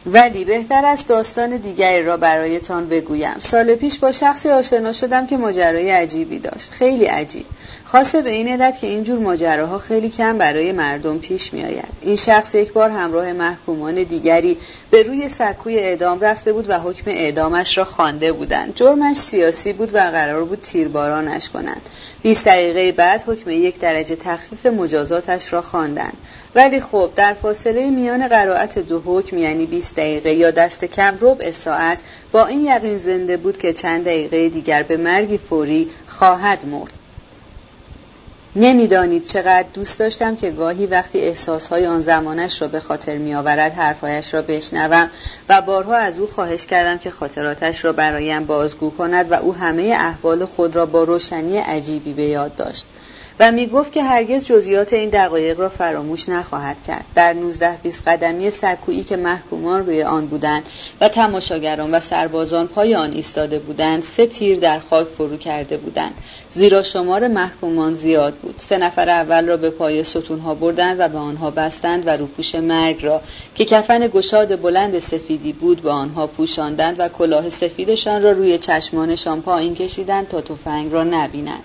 ولی بهتر است داستان دیگری را برایتان بگویم. سال پیش با شخصی آشنا شدم که ماجرای عجیبی داشت، خیلی عجیب، خاصه به این علت که اینجور ماجراها خیلی کم برای مردم پیش می آید. این شخص یک بار همراه محکومان دیگری به روی سکوی اعدام رفته بود و حکم اعدامش را خوانده بودند. جرمش سیاسی بود و قرار بود تیربارانش کنند. 20 دقیقه بعد حکم 1 درجه تخفیف مجازاتش را خواندند. ولی خب در فاصله میان قرائت 2 حکم یعنی 20 دقیقه یا دست کم ربع ساعت با این یقین زنده بود که چند دقیقه دیگر به مرگی فوری خواهد مرد. نمیدانید چقدر دوست داشتم که گاهی وقتی احساسهای آن زمانش را به خاطر می‌آورد حرفهایش را بشنوم و بارها از او خواهش کردم که خاطراتش را برایم بازگو کند و او همه احوال خود را با روشنی عجیبی به یاد داشت و میگفت که هرگز جزئیات این دقایق را فراموش نخواهد کرد. در 19-20 قدمی سکویی که محکومان روی آن بودند و تماشاگران و سربازان پای آن ایستاده بودند 3 تیر در خاک فرو کرده بودند، زیرا شمار محکومان زیاد بود. 3 نفر اول را به پای ستونها بردند و به آنها بستند و روپوش مرگ را که کفن گشاد بلند سفیدی بود به آنها پوشاندند و کلاه سفیدشان را روی چشمانشان پایین کشیدند تا تفنگ را نبینند.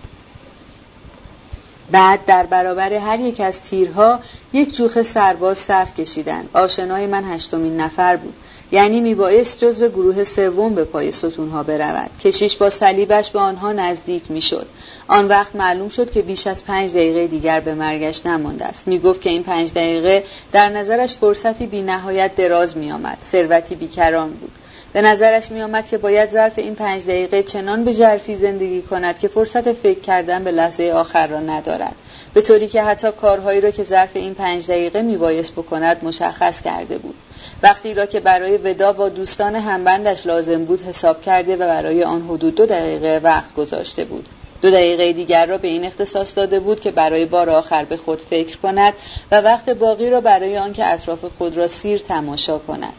بعد در برابر هر یک از تیرها 1 جوخه سرباز صف کشیدند. آشنای من 8مین نفر بود، یعنی میبایست جزو گروه 3 به پای ستونها برود. کشیش با صلیبش به آنها نزدیک میشد. آن وقت معلوم شد که بیش از 5 دقیقه دیگر به مرگش نمانده است. میگفت که این 5 دقیقه در نظرش فرصتی بی نهایت دراز میآمد، ثروتی بیکران بود. به نظرش می آمد که باید ظرف این 5 دقیقه چنان به ژرفی زندگی کند که فرصت فکر کردن به لحظه آخر را ندارد، به طوری که حتی کارهایی را که ظرف این 5 دقیقه می بایست بکند مشخص کرده بود. وقتی را که برای ودا با دوستان همبندش لازم بود حساب کرده و برای آن حدود 2 دقیقه وقت گذاشته بود. 2 دقیقه دیگر را به این اختصاص داده بود که برای بار آخر به خود فکر کند و وقت باقی را برای آنکه اطراف خود را سیر تماشا کند.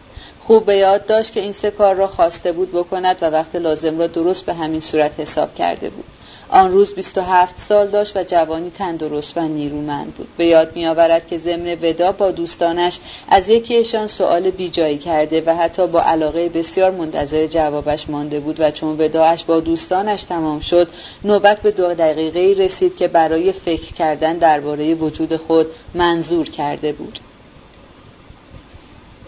خوب به یاد داشت که این 3 کار را خواسته بود بکند و وقت لازم را درست به همین صورت حساب کرده بود. آن روز 27 سال داشت و جوانی تندرست و نیرومند بود. به یاد می‌آورد که ضمن ودا با دوستانش از یکیشان سؤال بیجایی کرده و حتی با علاقه بسیار منتظر جوابش مانده بود و چون وداعش با دوستانش تمام شد نوبت به 2 دقیقه رسید که برای فکر کردن درباره وجود خود منظور کرده بود.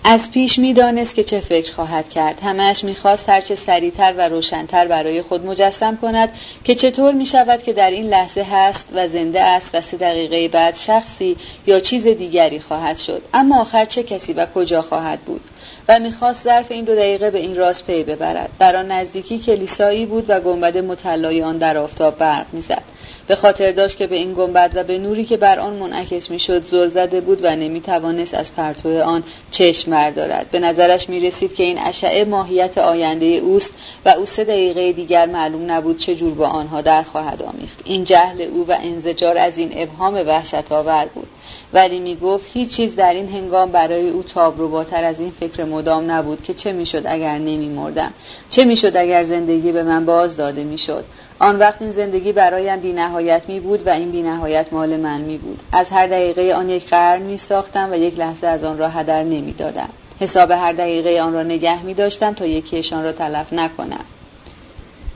از پیش می‌دانست که چه فکر خواهد کرد. همه‌اش می‌خواست هرچه سریع‌تر و روشن‌تر برای خود مجسم کند که چطور می‌شود که در این لحظه هست و زنده است و 3 دقیقه بعد شخصی یا چیز دیگری خواهد شد. اما آخر چه کسی و کجا خواهد بود؟ و می‌خواست ظرف این 2 دقیقه به این راز پی ببرد. در آن نزدیکی کلیسایی بود و گنبد مطلای آن در آفتاب برق می‌زد. به خاطر داشت که به این گنبد و به نوری که بر آن منعکس میشد زل زده بود و نمیتوانست از پرتو آن چشم بردارد. به نظرش میرسید که این اشعه ماهیت آینده اوست و او 3 دقیقه دیگر معلوم نبود چه جور با آنها در خواهد آمیخت. این جهل او و انزجار از این ابهام وحشت‌آور بود، ولی میگفت هیچ چیز در این هنگام برای او تابروباتر از این فکر مدام نبود که چه میشد اگر نمیمردم، چه میشد اگر زندگی به من باز داده میشد. آن وقت این زندگی برایم بی‌نهایت می بود و این بی‌نهایت مال من می بود. از هر دقیقه آن 1 قرن می ساختم و 1 لحظه از آن را هدر نمی دادم. حساب هر دقیقه آن را نگه می داشتم تا یکیشان را تلف نکنم.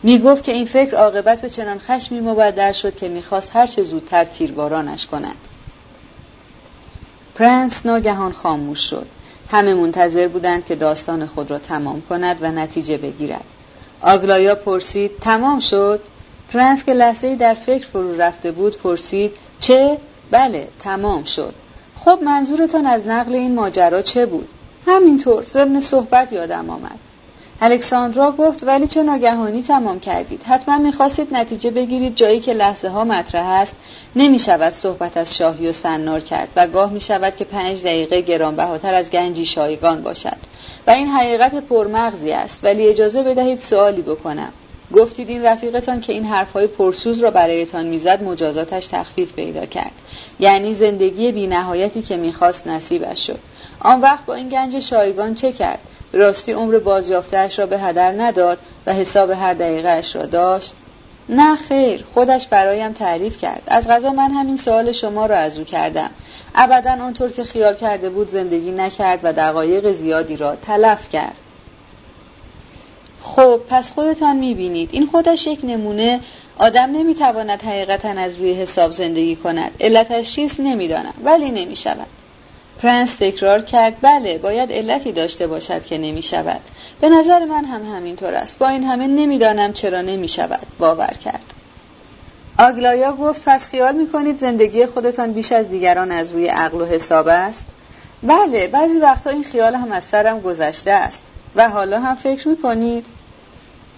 میگفت که این فکر عاقبت به چنان خشمی مبدل شد که میخواست هر چه زودتر تیربارانش کنند. پرنس ناگهان خاموش شد. همه منتظر بودند که داستان خود را تمام کند و نتیجه بگیرد. آگلایا پرسید: تمام شد؟ پرنس که لحظه‌ای در فکر فرو رفته بود پرسید: چه؟ بله، تمام شد. خب منظورتان از نقل این ماجرا چه بود؟ همینطور ضمن صحبت یادم آمد. الکساندرا گفت: ولی چه ناگهانی تمام کردید؟ حتما میخواستید نتیجه بگیرید جایی که لحظه ها مطرح است نمیشود صحبت از شاهی و سنار کرد و گاه میشود که 5 دقیقه گرانبهاتر از گنجی شایگان باشد و این حقیقت پرمغزی است. ولی اجازه بدهید سوالی بکنم. گفتید این رفیقتان که این حرفهای پرسوز را برایتان میزد مجازاتش تخفیف پیدا کرد، یعنی زندگی بی‌نهایتی که میخواست نصیبش شد. آن وقت با این گنج شایگان چه کرد؟ راستی عمر بازیافته‌اش را به هدر نداد و حساب هر دقیقه اش را داشت؟ نه خیر، خودش برایم تعریف کرد. از قضا من همین سوال شما را از او کردم. ابداً آنطور که خیال کرده بود زندگی نکرد و دقایق زیادی را تلف کرد. خب پس خودتان میبینید این خودش یک نمونه. آدم نمیتواند حقیقتاً از روی حساب زندگی کند. علتش چیست نمیدانم، ولی نمیشود. پرنس تکرار کرد: بله، باید علتی داشته باشد که نمی شود. به نظر من هم همینطور است. با این همه نمیدانم چرا نمی شود باور کرد. آگلایا گفت: پس خیال می کنید زندگی خودتان بیش از دیگران از روی عقل و حساب است؟ بله، بعضی وقتا این خیال هم از سرم گذشته است. و حالا هم فکر می کنید؟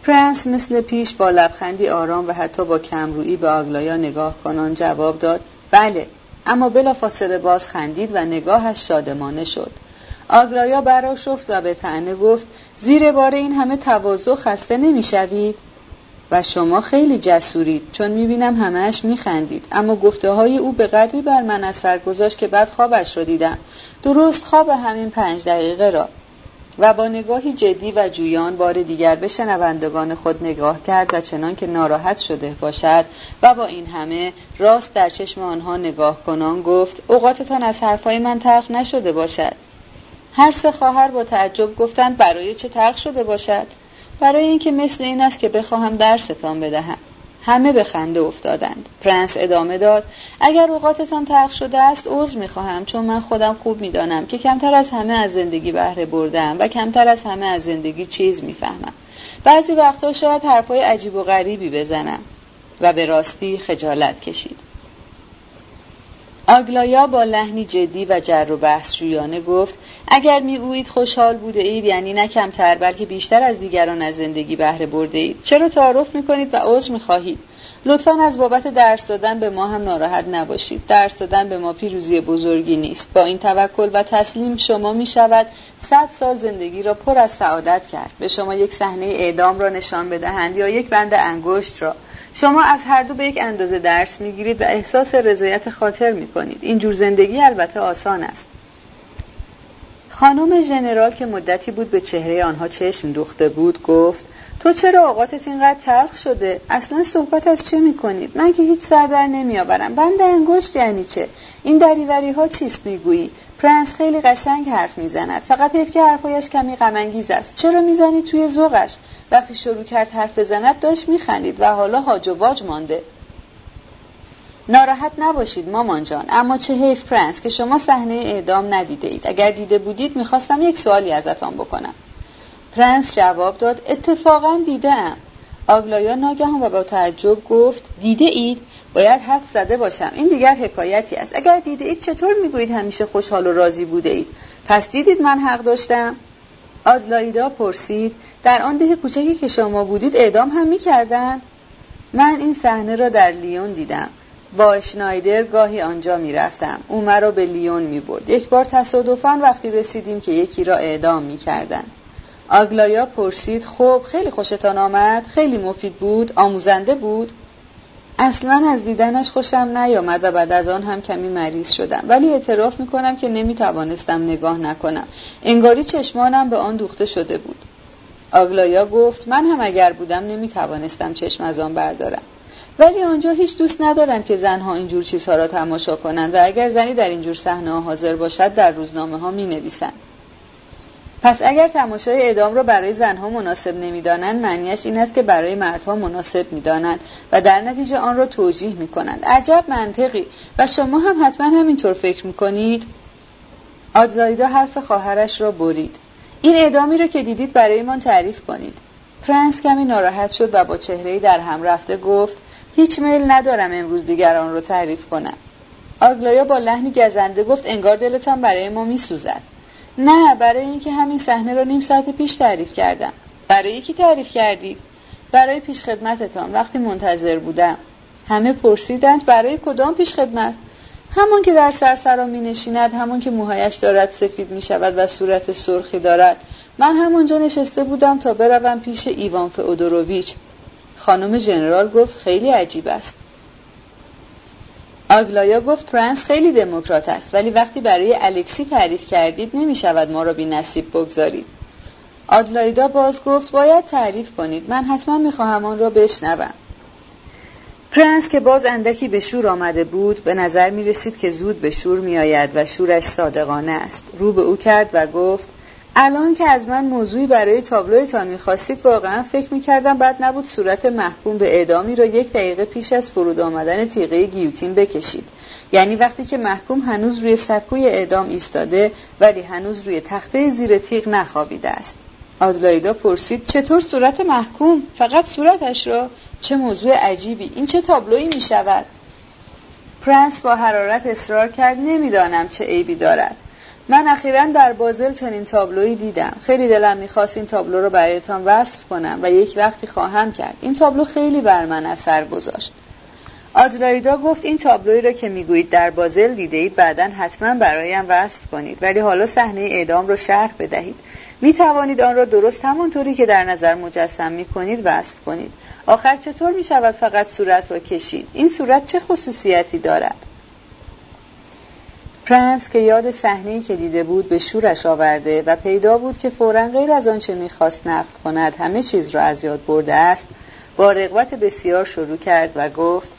پرنس مثل پیش با لبخندی آرام و حتی با کمرویی به آگلایا نگاه کنان جواب داد: بله. اما بلافاصله باز خندید و نگاهش شادمانه شد. آگلایا برآشفت و به طعنه گفت: زیر بار این همه تواضع خسته نمی‌شوید؟ و شما خیلی جسورید، چون می‌بینم همه‌اش می‌خندید. اما گفته‌های او به قدری بر من اثر گذاشت که بعد خوابش رو دیدم، درست خواب همین 5 دقیقه را. و با نگاهی جدی و جویان بار دیگر به شنوندگان خود نگاه کرد و چنان که ناراحت شده باشد و با این همه راست در چشم آنها نگاه کنان گفت: اوقاتتان از حرفای من تلخ نشده باشد. هر سه خواهر با تعجب گفتند: برای چه تلخ شده باشد؟ برای اینکه مثل این است که بخواهم درستان بدهم. همه به خنده افتادند. پرنس ادامه داد: اگر اوقاتتان تلخ شده است عذر می‌خواهم، چون من خودم خوب می‌دانم که کمتر از همه از زندگی بهره بردم و کمتر از همه از زندگی چیز می‌فهمم. بعضی وقتها شاید حرفای عجیب و غریبی بزنم. و به راستی خجالت کشید. آگلایا با لحنی جدی و جر و بحث جویانه گفت: اگر میگویید خوشحال بوده اید، یعنی نه کمتر بلکه بیشتر از دیگران از زندگی بهره برده اید. چرا تعارف میکنید و عذر میخواهید؟ لطفاً از بابت درس دادن به ما هم ناراحت نباشید. درس دادن به ما پیروزی بزرگی نیست. با این توکل و تسلیم شما میشود 100 سال زندگی را پر از سعادت کرد. به شما یک صحنه اعدام را نشان بدهند یا یک بند انگشت را، شما از هر دو به یک اندازه درس میگیرید و احساس رضایت خاطر میکنید. این جور زندگی البته آسان است. خانم ژنرال که مدتی بود به چهره آنها چشم دوخته بود گفت: تو چرا اوقاتت اینقدر تلخ شده؟ اصلا صحبت از چه میکنید؟ من که هیچ سردر نمیآورم. بند انگشت یعنی چه؟ این دریوری ها چیست میگویی؟ پرنس خیلی قشنگ حرف میزند، فقط حیف که حرفایش کمی غم انگیز است. چرا میزنی توی ذوقش؟ وقتی شروع کرد حرف بزند داشت میخندید و حالا هاج و واج مانده. ناراحت نباشید مامان جان، اما چه حیف پرنس که شما صحنه اعدام ندیده اید. اگر دیده بودید میخواستم یک سوالی ازتان بکنم. پرنس جواب داد: اتفاقا دیدم. آگلایا ناگهان و با تعجب گفت: دیده اید؟ باید حد زده باشم. این دیگر حکایتی است. اگر دیده اید چطور میگویید همیشه خوشحال و راضی بوده اید؟ پس دیدید من حق داشتم؟ آدلایدا پرسید: در آن ده کوچکی که شما بودید اعدام هم میکردند؟ من این صحنه را در لیون دیدم. با شنایدر گاهی آنجا میرفتم. او مرا به لیون میبرد. یک بار تصادفاً وقتی رسیدیم که یکی را اعدام میکردند. آگلایا پرسید: خب خیلی خوشتان آمد؟ خیلی مفید بود؟ آموزنده بود؟ اصلاً از دیدنش خوشم نیامد و بعد از آن هم کمی مریض شدم، ولی اعتراف میکنم که نمیتوانستم نگاه نکنم. انگاری چشمانم به آن دوخته شده بود. آگلایا گفت: من هم اگر بودم نمیتوانستم چشم از آن بردارم. ولی آنجا هیچ دوست ندارند که زنها اینجور چیزها را تماشا کنند و اگر زنی در اینجور صحنه‌ها حاضر باشد در روزنامه ها می نویسند. پس اگر تماشای اعدام را برای زنها مناسب نمی‌دانند، معنیش این است که برای مردها مناسب می‌دانند و در نتیجه آن را توجیه می‌کنند. عجب منطقی! و شما هم حتما همینطور فکر می‌کنید؟ آدلایدا حرف خواهرش را برید. این اعدامی را که دیدید برایمان تعریف کنید. پرنس کمی ناراحت شد و با چهره‌ای در هم رفته گفت: هیچ میل ندارم امروز دیگر آن را تعریف کنم. آگلایا با لحنی گزنده گفت: انگار دلتان برای ما می‌سوزد. نه، برای اینکه همین صحنه را نیم ساعت پیش تعریف کردم. برای کی تعریف کردید؟ برای پیشخدمتتان وقتی منتظر بودم. همه پرسیدند: برای کدام پیشخدمت؟ همون که در سرسرا می‌نشیند، همون که موهایش دارد سفید می‌شود و صورت سرخی دارد. من همونجا نشسته بودم تا بروم پیش ایوان فئودوروویچ. خانم ژنرال گفت: خیلی عجیب است. آگلایا گفت: پرنس خیلی دموکرات است، ولی وقتی برای الکسی تعریف کردید نمی‌شود ما را بی‌نصیب بگذارید. آدلایدا باز گفت: باید تعریف کنید، من حتما می‌خواهم آن را بشنوم. پرنس که باز اندکی به شور آمده بود، به نظر می‌رسید که زود به شور می‌آید و شورش صادقانه است. رو به او کرد و گفت: الان که از من موضوعی برای تابلویتان می‌خواستید، واقعا فکر می‌کردم بد نبود صورت محکوم به اعدامی را 1 دقیقه پیش از فرود آمدن تیغه گیوتین بکشید. یعنی وقتی که محکوم هنوز روی سکوی اعدام ایستاده ولی هنوز روی تخته زیر تیغ نخوابیده است. آدلایدا پرسید: چطور صورت محکوم؟ فقط صورتش را؟ چه موضوع عجیبی! این چه تابلویی می‌شود؟ پرنس با حرارت اصرار کرد: نمی‌دانم چه عیبی دارد. من اخیراً در بازل چنین تابلویی دیدم. خیلی دلم می‌خواست این تابلو رو برایتان وصف کنم و یک وقتی خواهم کرد. این تابلو خیلی بر من اثر گذاشت. آدلایدا گفت: این تابلویی را که می‌گویید در بازل دیدید، بعداً حتماً برایم وصف کنید، ولی حالا صحنه اعدام رو شرح بدهید. می‌توانید آن را درست همونطوری که در نظر مجسم می‌کنید وصف کنید. آخر چطور می‌شود فقط صورت را کشید؟ این صورت چه خصوصیتی دارد؟ پرنس که یاد صحنه‌ای که دیده بود به شورش آورده و پیدا بود که فوراً غیر از آنچه می‌خواست نقل کند همه چیز را از یاد برده است، با رغبت بسیار شروع کرد و گفت: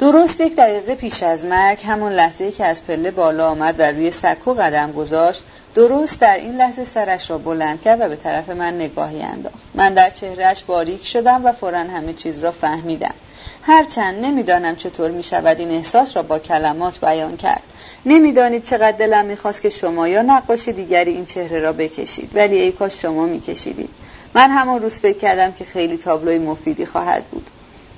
درست 1 دقیقه پیش از مرگ، همون لحظه‌ای که از پله بالا آمد و روی سکو قدم گذاشت، درست در این لحظه سرش را بلند کرد و به طرف من نگاهی انداخت. من در چهرهش باریک شدم و فوراً همه چیز را فهمیدم. هرچند نمی‌دانم چطور می‌شود این احساس را با کلمات بیان کرد. نمی‌دانید چقدر دلم می‌خواست که شما یا نقاش دیگری این چهره را بکشید، ولی ای کاش شما می‌کشیدید. من همان روز فکر کردم که خیلی تابلوی مفیدی خواهد بود.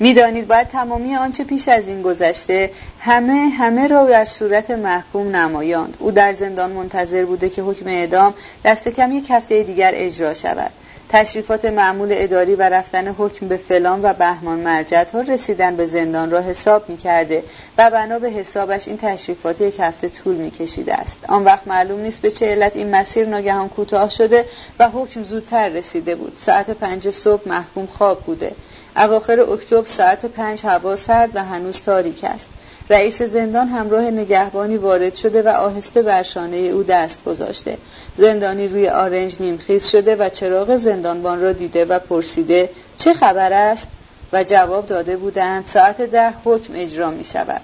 می‌دانید باید تمامی آنچه پیش از این گذشته همه را در صورت محکوم نمایاند. او در زندان منتظر بوده که حکم اعدام دست کم 1 هفته دیگر اجرا شود. تشریفات معمول اداری و رفتن حکم به فلان و بهمان مرجعها رسیدن به زندان را حساب می‌کرده و بنا به حسابش این تشریفات 1 هفته طول می‌کشیده است. آن وقت معلوم نیست به چه علت این مسیر ناگهان کوتاه شده و حکم زودتر رسیده بود. ساعت 5 صبح محکوم خواب بوده. اواخر اکتبر ساعت 5 هوا سرد و هنوز تاریک است. رئیس زندان همراه نگهبانی وارد شده و آهسته بر شانه او دست گذاشته. زندانی روی آرنج نیمخیز شده و چراغ زندانبان را دیده و پرسیده: چه خبر است؟ و جواب داده بودند: ساعت 10 حکم اجرا می شود.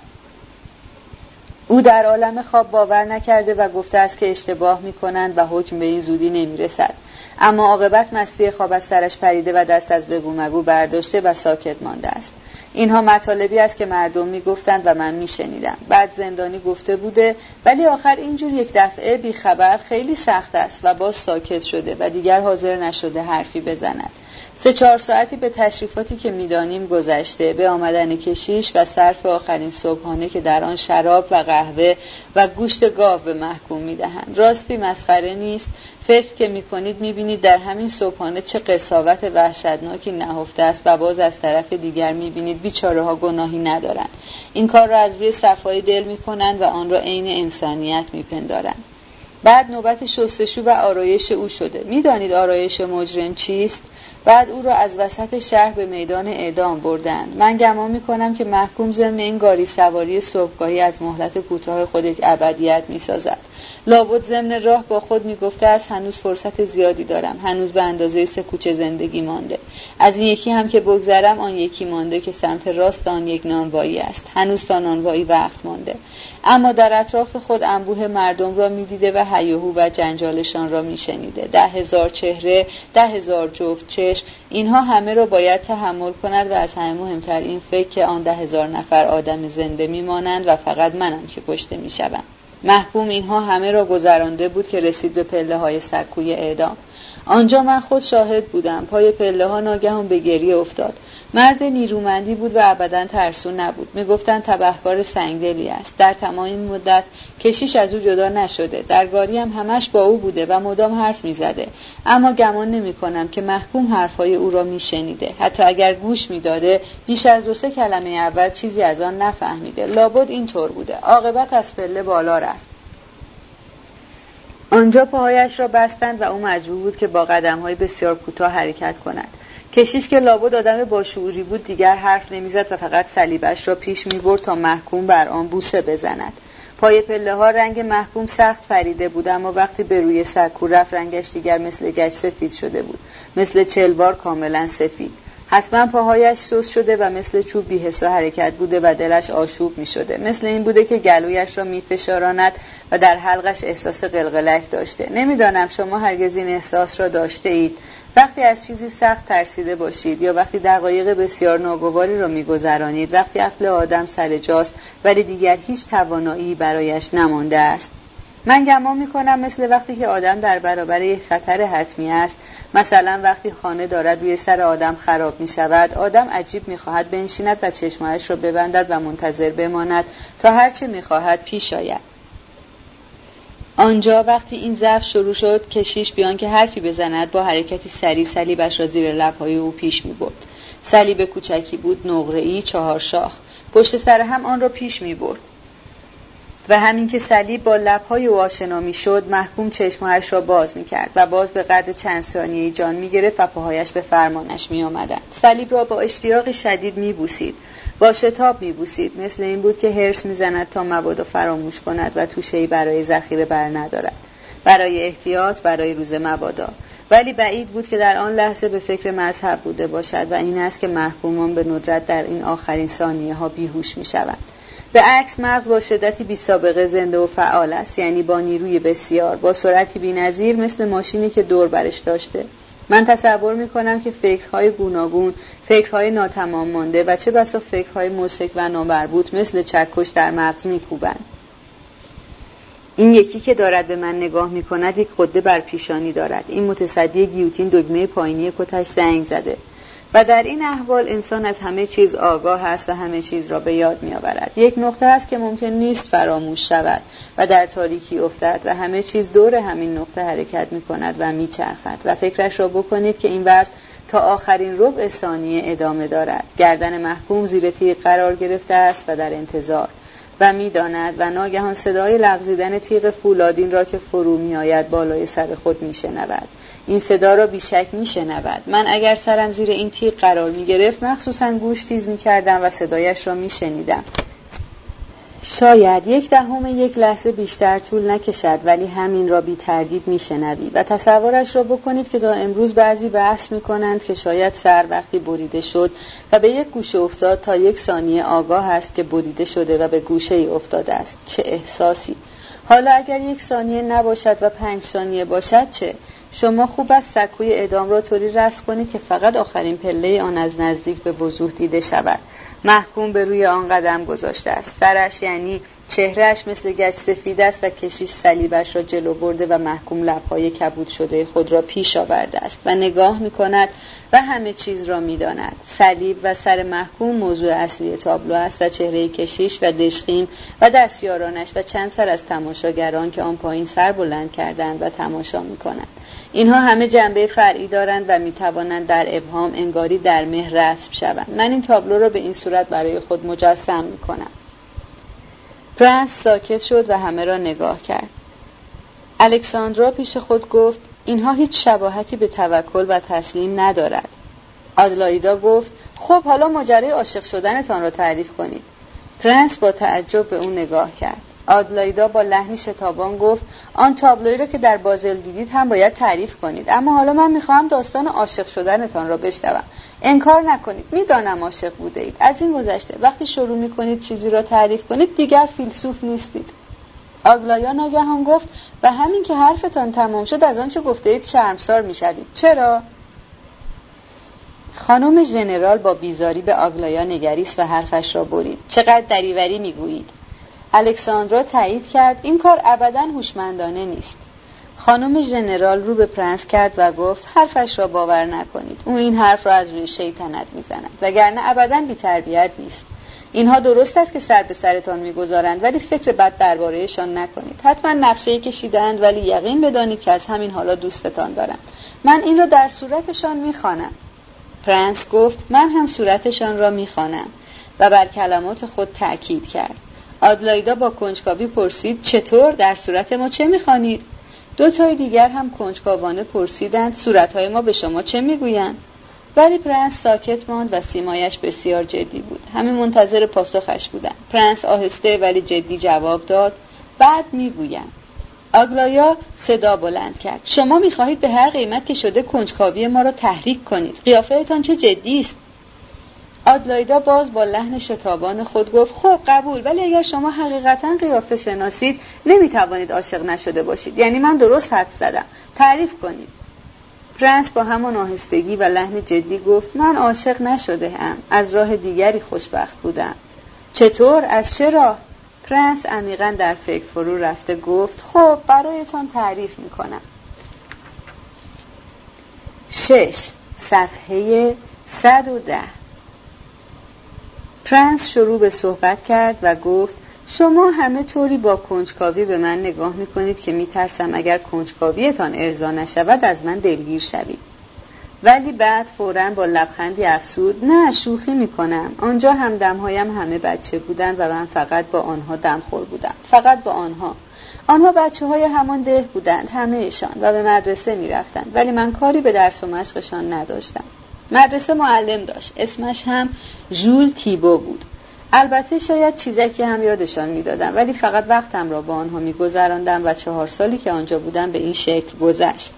او در عالم خواب باور نکرده و گفته است که اشتباه می کنند و حکم به این زودی نمی رسد. اما عاقبت مستی خواب از سرش پریده و دست از بگو مگو برداشته و ساکت مانده است. اینها مطالبی است که مردم میگفتند و من میشنیدم. بعد زندانی گفته بوده: ولی آخر اینجور 1 دفعه بیخبر خیلی سخت است، و باز ساکت شده و دیگر حاضر نشده حرفی بزند. 3-4 ساعتی به تشریفاتی که میدانیم گذشته، به آمدن کشیش و صرف آخرین صبحانه که در آن شراب و قهوه و گوشت گاو به محکوم میدهند. راستی مسخره نیست. فکر که میکنید میبینید در همین صبحانه چه قساوت وحشتناکی نهفته است، و باز از طرف دیگر میبینید بیچاره ها گناهی ندارند. این کار را از روی صفای دل میکنند و آن را عین انسانیت میپندارند. بعد نوبت شستشو و آرایش او شده. میدانید آرایش مجرم چیست؟ بعد او را از وسط شهر به میدان اعدام بردند. من گمان می‌کنم که محکوم ضمن این گاری سواری صبحگاهی از مهلت کوتاه خود 1 ابدیت می‌سازد. لابد ضمن راه با خود میگفته از هنوز فرصت زیادی دارم، هنوز به اندازه 3 کوچه زندگی مانده، از این یکی هم که بگذرم آن یکی مانده که سمت راست آن یک نانوایی است، هنوز تا نانوایی وقت مانده. اما در اطراف خود انبوه مردم را میدیده و هیاهو و جنجالشان را میشنیده. 10,000 چهره، 10,000 جفت چشم، اینها همه را باید تحمل کند و از همه مهمتر این فکر که آن 10,000 نفر آدم زنده میمانند و فقط منم که کشته میشوم. محکوم اینها همه را گذرانده بود که رسید به پله‌های سکوی اعدام. آنجا من خود شاهد بودم. پای پله‌ها ناگهان به گریه افتاد. مرد نیرومندی بود و ابداً ترسون نبود. میگفتند تبهکار سنگدلی است. در تمام مدت کشیش از او جدا نشده. در گاری هم همش با او بوده و مدام حرف میزده. اما گمان نمی‌کنم که محکوم حرف‌های او را میشنیده. حتی اگر گوش میداده، بیش از 2-3 کلمه اول چیزی از آن نفهمیده. لابد اینطور بوده. عاقبت از پله بالا رفت. آنجا پاهایش را بستند و او مجبور بود که با قدم‌های بسیار کوتاه حرکت کند. کشیش که لابد آدم باشعوری بود دیگر حرف نمیزد و فقط صلیبش را پیش میبرد تا محکوم بر آن بوسه بزند. پای پله‌ها رنگ محکوم سخت پریده بود، اما وقتی به روی سکو رفت رنگش دیگر مثل گچ سفید شده بود، مثل چلبار کاملا سفید. حتما پاهایش سوس شده و مثل چوب بی‌حس و حرکت بوده و دلش آشوب می‌شده. مثل این بوده که گلویش را می‌فشاراند و در حلقش احساس قلقلک داشته. نمی‌دانم شما هرگز این احساس را داشته اید؟ وقتی از چیزی سخت ترسیده باشید یا وقتی دقایق بسیار ناگواری را می‌گذرانید، وقتی عقل آدم سر جاست ولی دیگر هیچ توانایی برایش نمانده است. من گمان میکنم مثل وقتی که آدم در برابر یک خطر حتمی است، مثلا وقتی خانه دارد روی سر آدم خراب میشود، آدم عجیب میخواهد بنشیند و چشمانش را ببندد و منتظر بماند تا هرچه میخواهد پیش آید. آنجا وقتی این ضعف شروع شد، کشیش بیان که حرفی بزند با حرکتی سریع صلیبش را زیر لبهای او پیش میبرد. صلیب کوچکی بود، نقره‌ای، 4 شاخ، پشت سر هم آن را پیش میبرد و همین که صلیب با لب‌های او آشنا می‌شد، محکوم چشم‌هاش را باز می‌کرد و باز به قدر چند ثانیه‌ای جان می‌گرفت و پاهایش به فرمانش می‌آمدند. صلیب را با اشتیاق شدید می‌بوسید، با شتاب می‌بوسید. مثل این بود که هرس می‌زند تا مبادا فراموش کند و توشه‌ای برای ذخیره برندارد، برای احتیاط، برای روز مبادا. ولی بعید بود که در آن لحظه به فکر مذهب بوده باشد و این است که محکومان به ندرت در این آخرین ثانیه‌ها بیهوش می‌شوند. به عکس مغز با شدتی بی‌سابقه زنده و فعال است، یعنی با نیروی بسیار، با سرعتی بی‌نظیر، مثل ماشینی که دور برش داشته. من تصور می‌کنم که فکرهای گوناگون، فکرهای ناتمام مانده و چه بسا فکرهای موسیقی و نامربوط مثل چکش در مغز می‌کوبند. این یکی که دارد به من نگاه می‌کند یک قده بر پیشانی دارد. این متصدی گیوتین دگمه پایینی کتش زنگ زده. و در این احوال انسان از همه چیز آگاه است و همه چیز را به یاد می‌آورد. یک نقطه است که ممکن نیست فراموش شود و در تاریکی افتد و همه چیز دور همین نقطه حرکت می‌کند و می‌چرخد و فکرش را بکنید که این وضع تا آخرین ربع ثانیه ادامه دارد. گردن محکوم زیر تیغ قرار گرفته است و در انتظار و می‌داند و ناگهان صدای لغزیدن تیغ فولادین را که فرو می‌آید بالای سر خود می‌شنود. این صدا را بیشک میشنود. من اگر سرم زیر این تیغ قرار میگرفت، مخصوصا گوش تیز میکردم و صدایش را میشنیدم. شاید 1/10 لحظه بیشتر طول نکشد، ولی همین را بی تردید میشنوی و تصورش را بکنید که تا امروز بعضی بحث میکنند که شاید سر وقتی بریده شد و به یک گوشه افتاد تا 1 ثانیه آگاه است که بریده شده و به گوشه ای افتاده است. چه احساسی! حالا اگر 1 ثانیه نباشد و 5 ثانیه باشد چه؟ شما خوب از سکوی اعدام را طوری رسم کنید که فقط آخرین پله آن از نزدیک به وضوح دیده شود. محکوم به روی آن قدم گذاشته است. سرش یعنی چهرهش مثل گچ سفید است و کشیش صلیبش را جلو برده و محکوم لب‌های کبود شده خود را پیش آورده است و نگاه می‌کند و همه چیز را می‌داند. صلیب و سر محکوم موضوع اصلی تابلو است و چهره کشیش و دشخیم و دستیارانش و چند سر از تماشاگران که آن پایین سر بلند کردند و تماشا می‌کنند. اینها همه جنبه فرعی دارند و میتوانند در ابهام انگاری در مه رسم شوند. من این تابلو را به این صورت برای خود مجسم میکنم. پرنس ساکت شد و همه را نگاه کرد. الکساندرا پیش خود گفت اینها هیچ شباهتی به توکل و تسلیم ندارد. آدلایدا گفت خب حالا ماجرای عاشق شدنتان را تعریف کنید. پرنس با تعجب به او نگاه کرد. آدلایدا با لحنی شتابان گفت: آن تابلویی را که در بازل دیدید هم باید تعریف کنید، اما حالا من میخواهم داستان عاشق شدنتان را بشنوم. انکار نکنید، میدانم عاشق بوده اید. از این گذشته وقتی شروع میکنید چیزی را تعریف کنید دیگر فیلسوف نیستید. آگلایا ناگهان گفت: و همین که حرفتان تمام شد از آنچه گفته اید شرمسار میشوید. چرا؟ خانم ژنرال با بیزاری به آگلایا نگریست و حرفش را برید. چقدر دریوری میگویید. الکساندرا تایید کرد: این کار ابداً هوشمندانه نیست. خانم ژنرال رو به پرنس کرد و گفت: حرفش را باور نکنید. او این حرف را از روی شیطنت میزند، وگرنه ابداً بی‌تربیت نیست. اینها درست است که سر به سرتان میگذارند، ولی فکر بد درباره‌شان نکنید. حتما نقشه‌ای کشیدند، ولی یقین بدانید که از همین حالا دوستتان دارند. من این را در صورتشان میخوانم. پرنس گفت: من هم صورتشان را میخوانم، و بر کلمات خود تأکید کرد. آدلایدا با کنجکاوی پرسید: چطور؟ در صورت ما چه میخوانید؟ دو تای دیگر هم کنجکاوانه پرسیدند: صورت‌های ما به شما چه میگویند؟ ولی پرنس ساکت ماند و سیمایش بسیار جدی بود. همه منتظر پاسخش بودند. پرنس آهسته ولی جدی جواب داد: بعد میگویم. آگلایا صدا بلند کرد: شما میخواهید به هر قیمت که شده کنجکاوی ما را تحریک کنید. قیافه‌تان چه جدی است. آدلایدا باز با لحن شتابان خود گفت: خب قبول، ولی اگر شما حقیقتاً قیافه شناسید نمیتوانید عاشق نشده باشید. یعنی من درست حد زدم. تعریف کنید. پرنس با همان آهستگی و لحن جدی گفت: من عاشق نشده ام، از راه دیگری خوشبخت بودم. چطور؟ از چه راه؟ پرنس عمیقاً در فکر فرو رفته گفت: خب برایتان تعریف میکنم. 6 صفحه 110. پرنس شروع به صحبت کرد و گفت: شما همه طوری با کنجکاوی به من نگاه میکنید که میترسم اگر کنجکاویتان ارضا نشود از من دلگیر شوید. ولی بعد فوراً با لبخندی افسود: نه شوخی میکنم. آنجا همدمهایم همه بچه بودند و من فقط با آنها دمخور بودم. فقط با آنها. آنها بچه های همان ده بودند، همهشان، و به مدرسه میرفتند، ولی من کاری به درس و مشقشان نداشتم. مدرسه معلم داشت، اسمش هم ژول تیبو بود. البته شاید چیزکی هم یادشان میدادم، ولی فقط وقتم را با آنها میگذراندم و 4 سالی که آنجا بودم به این شکل گذشت.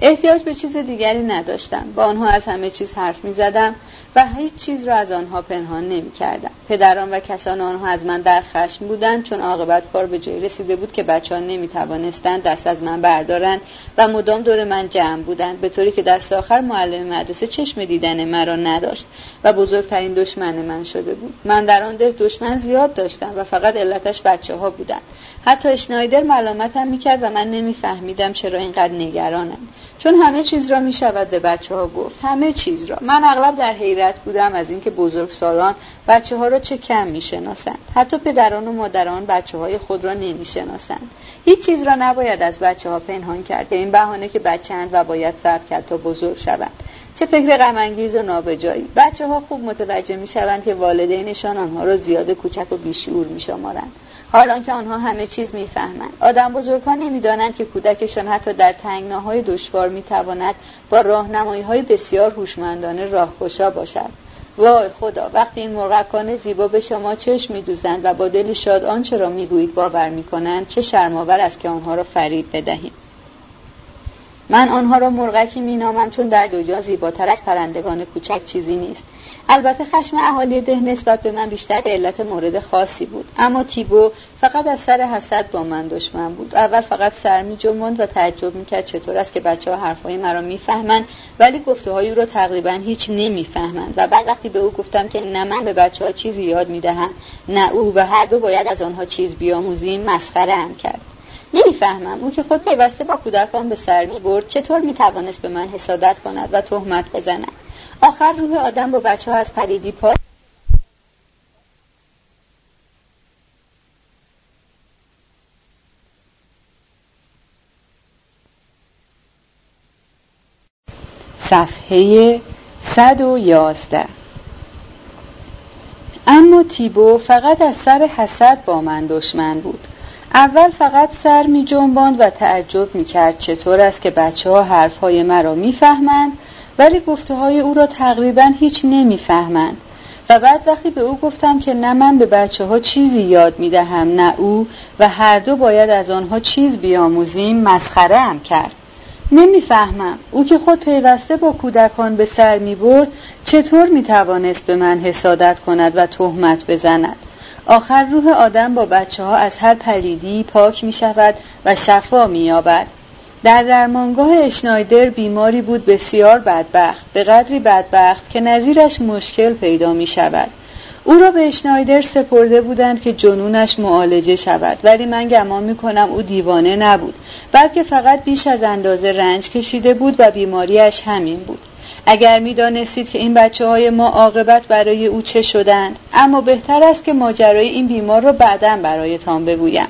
احتیاج به چیز دیگری نداشتم. با آنها از همه چیز حرف میزدم و هیچ چیز را از آنها پنهان نمیکردم. پدران و کسان آنها از من در خشم بودند، چون عاقبت کار به جایی رسیده بود که بچه‌ها نمیتوانستند دست از من بردارند و مدام دور من جمع بودند، به طوری که دست آخر معلم مدرسه چشم دیدن مرا نداشت و بزرگترین دشمن من شده بود. من در آن ده دشمن زیاد داشتم و فقط علتش بچه‌ها بودند. حتی شنایدر ملامتم میکرد و من نمیفهمیدم چرا اینقدر نگرانم، چون همه چیز را میشود به بچه‌ها گفت، همه چیز را. من اغلب در حیرت بودم از اینکه بزرگسالان بچه‌ها را چه کم میشناسند. حتی پدران و مادران بچه‌های خود را نمیشناسند. هیچ چیز را نباید از بچه‌ها پنهان کرد، این بهانه که بچه‌اند و باید صبر کرد تا بزرگ شوند. چه فکر غم انگیز و نابجایی. بچه‌ها خوب متوجه میشوند که والدینشان آنها را زیاد کوچک و بیشعور میشمارند، حالان که آنها همه چیز میفهمند. آدم بزرگان نمیدانند که کودکشان حتی در تنگناهای دشوار میتواند با راهنمایی‌های بسیار هوشمندانه راهگشا باشد. وای خدا، وقتی این مرغکان زیبا به شما چشم می‌دوزند و با دل شاد آنچه را میگویید باور میکنند، چه شرم‌آور است که آنها را فریب بدهیم. من آنها را مرغکی مینامم، چون در دنیا زیباتر از پرندگان کوچک چیزی نیست. البته خشم اهالی ده نسبت به من بیشتر به علت مورد خاصی بود، اما تیبو فقط از سر حسد با من دشمن بود. اول فقط سر می‌جنباند و تعجب می‌کرد چطور است که بچه‌ها حرف‌های مرا می‌فهمند ولی گفته‌های او را تقریباً هیچ نمی‌فهمند، و بعد وقتی به او گفتم که نه من به بچه‌ها چیزی یاد می‌دهم نه او و هر دو باید از آنها چیز بیاموزیم، مسخره‌ام کرد. نمی‌فهمم او که خود پیوسته با کودکان به سر می‌برد چطور می‌توانست به من حسادت کند و تهمت بزند. آخر روح آدم با بچه‌ها از پریدی پاس. صفحه 111. اما تیبو فقط از سر حسد با من دشمن بود. اول فقط سر می جنباند و تعجب می کرد چطور است که بچه‌ها حرف‌های مرا می فهمند ولی گفته‌های او را تقریباً هیچ نمی‌فهمند. و بعد وقتی به او گفتم که نه من به بچه ها چیزی یاد میدهم نه او و هر دو باید از آنها چیز بیاموزیم، مسخره هم کرد. نمیفهمم او که خود پیوسته با کودکان به سر میبرد چطور میتوانست به من حسادت کند و تهمت بزند. آخر روح آدم با بچه ها از هر پلیدی پاک می شود و شفا می یابد. در درمانگاه شنایدر بیماری بود بسیار بدبخت، به قدری بدبخت که نظیرش مشکل پیدا می شود. او را به شنایدر سپرده بودند که جنونش معالجه شود، ولی من گمان می کنم او دیوانه نبود، بلکه فقط بیش از اندازه رنج کشیده بود و بیماریش همین بود. اگر می دانستید که این بچه های ما عاقبت برای او چه شدند، اما بهتر است که ماجرای این بیمار را بعداً برایتان بگویم.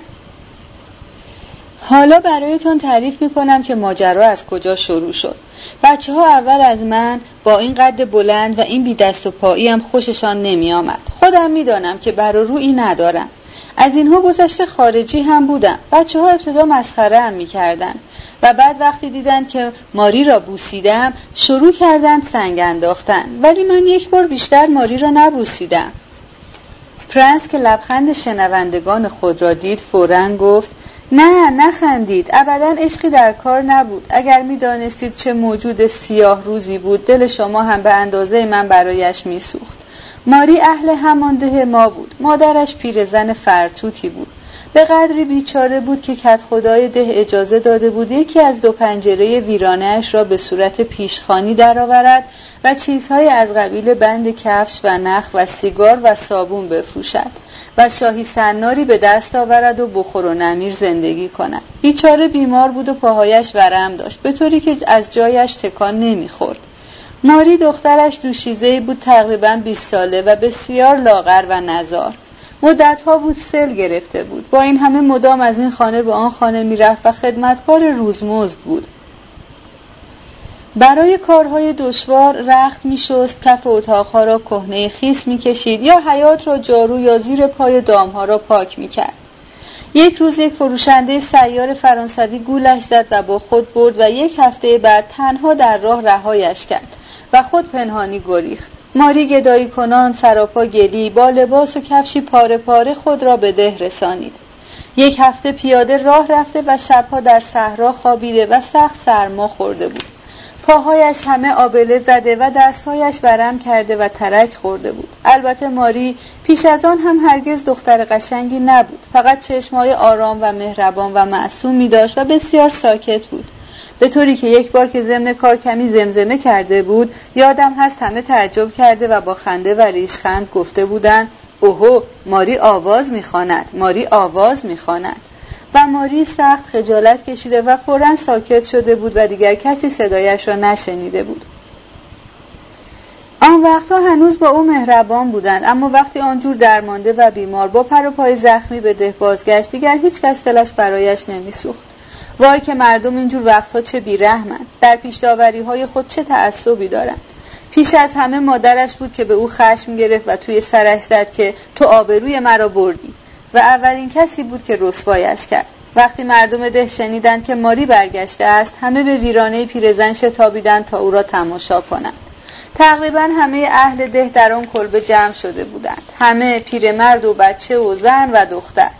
حالا برایتان تعریف می کنم که ماجرا از کجا شروع شد. بچه ها اول از من با این قد بلند و این بی دست و پایی هم خوششان نمی آمد. خودم می دانم که بر رویی ندارم. از اینها گذشته خارجی هم بودم. بچه ها ابتدا مسخره هم می کردن و بعد وقتی دیدند که ماری را بوسیدم شروع کردند سنگ انداختن، ولی من یک بار بیشتر ماری را نبوسیدم. پرنس که لبخند شنوندگان خود را دید فوراً گفت نه نخندید، ابداً عشقی در کار نبود. اگر می دانستید چه موجود سیاه روزی بود، دل شما هم به اندازه من برایش می سوخت. ماری اهل همان ده ما بود. مادرش پیرزن فرتوتی بود، به قدری بیچاره بود که کدخدای ده اجازه داده بود یکی از دو پنجره ویرانه‌اش را به صورت پیشخوانی درآورد و چیزهای از قبیل بند کفش و نخ و سیگار و صابون بفروشد و شاهی سناری به دست آورد و بخور و نمیر زندگی کند. بیچاره بیمار بود و پاهایش ورم داشت، به طوری که از جایش تکان نمیخورد. ماری دخترش دوشیزه‌ای بود، تقریباً 20 ساله و بسیار لاغر و نزار. مدتها بود سل گرفته بود. با این همه مدام از این خانه به آن خانه میرفت و خدمتکار روزمزد بود. برای کارهای دشوار رخت میشست، کف اتاقها را کهنه خیس میکشید یا حیاط را جارو یا زیر پای دامها را پاک میکرد. یک روز یک فروشنده سیار فرانسوی گولش زد و با خود برد و یک هفته بعد تنها در راه رهایش کرد و خود پنهانی گریخت. ماری گدایی کنان سراپا گلی با لباس و کفشی پاره پاره خود را به ده رسانید. یک هفته پیاده راه رفته و شبها در صحرا خوابیده و سخت سرما خورده بود. پاهایش همه آبله زده و دستهایش ورم کرده و ترک خورده بود. البته ماری پیش از آن هم هرگز دختر قشنگی نبود، فقط چشمهای آرام و مهربان و معصومی داشت و بسیار ساکت بود، به طوری که یک بار که ضمن کار کمی زمزمه کرده بود، یادم هست همه تعجب کرده و با خنده و ریشخند گفته بودند اوهو ماری آواز میخواند، ماری آواز میخواند. و ماری سخت خجالت کشیده و فوراً ساکت شده بود و دیگر کسی صدایش را نشنیده بود. آن وقتا هنوز با او مهربان بودند، اما وقتی آنجور درمانده و بیمار با پر و پای زخمی به ده بازگشت، دیگر هیچ کس دلش برایش نمیسوخت. وای که مردم اینجور وقتها چه بیرحمند، در پیش داوریهای خود چه تعصبی دارند. پیش از همه مادرش بود که به او خشم گرفت و توی سرش زد که تو آبروی مرا بردی و اولین کسی بود که رسوایش کرد. وقتی مردم ده شنیدند که ماری برگشته است، همه به ویرانه پیرزن شتابیدند تا او را تماشا کنند. تقریبا همه اهل ده در آن کلبه جمع شده بودند، همه پیرمرد و بچه و زن و دختر،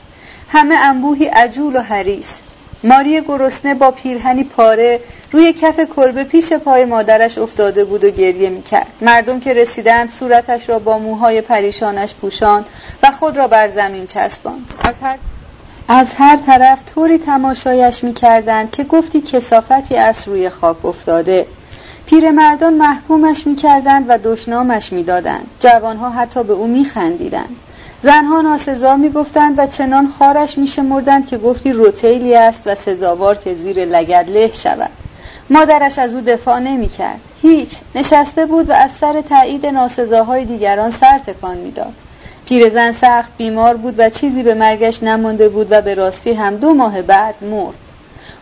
همه انبوهی عجول و حریص. ماری گرسنه با پیرهنی پاره روی کف کلبه پیش پای مادرش افتاده بود و گریه میکرد. مردم که رسیدند صورتش را با موهای پریشانش پوشاند و خود را بر زمین چسباند. از هر طرف طوری تماشایش میکردند که گفتی کثافتی از روی خواب افتاده. پیرمردان محکومش میکردند و دشنامش میدادند. جوانها حتی به او میخندیدند. زنها ناسزا می گفتند و چنان خارش می شمردند که گفتی روتیلی است و سزاوار که زیر لگد له شود. مادرش از او دفاع نمی کرد، هیچ، نشسته بود و از سر تایید ناسزاهای دیگران سر تکان می داد. پیرزن سخت بیمار بود و چیزی به مرگش نمانده بود و به راستی هم 2 ماه بعد مرد.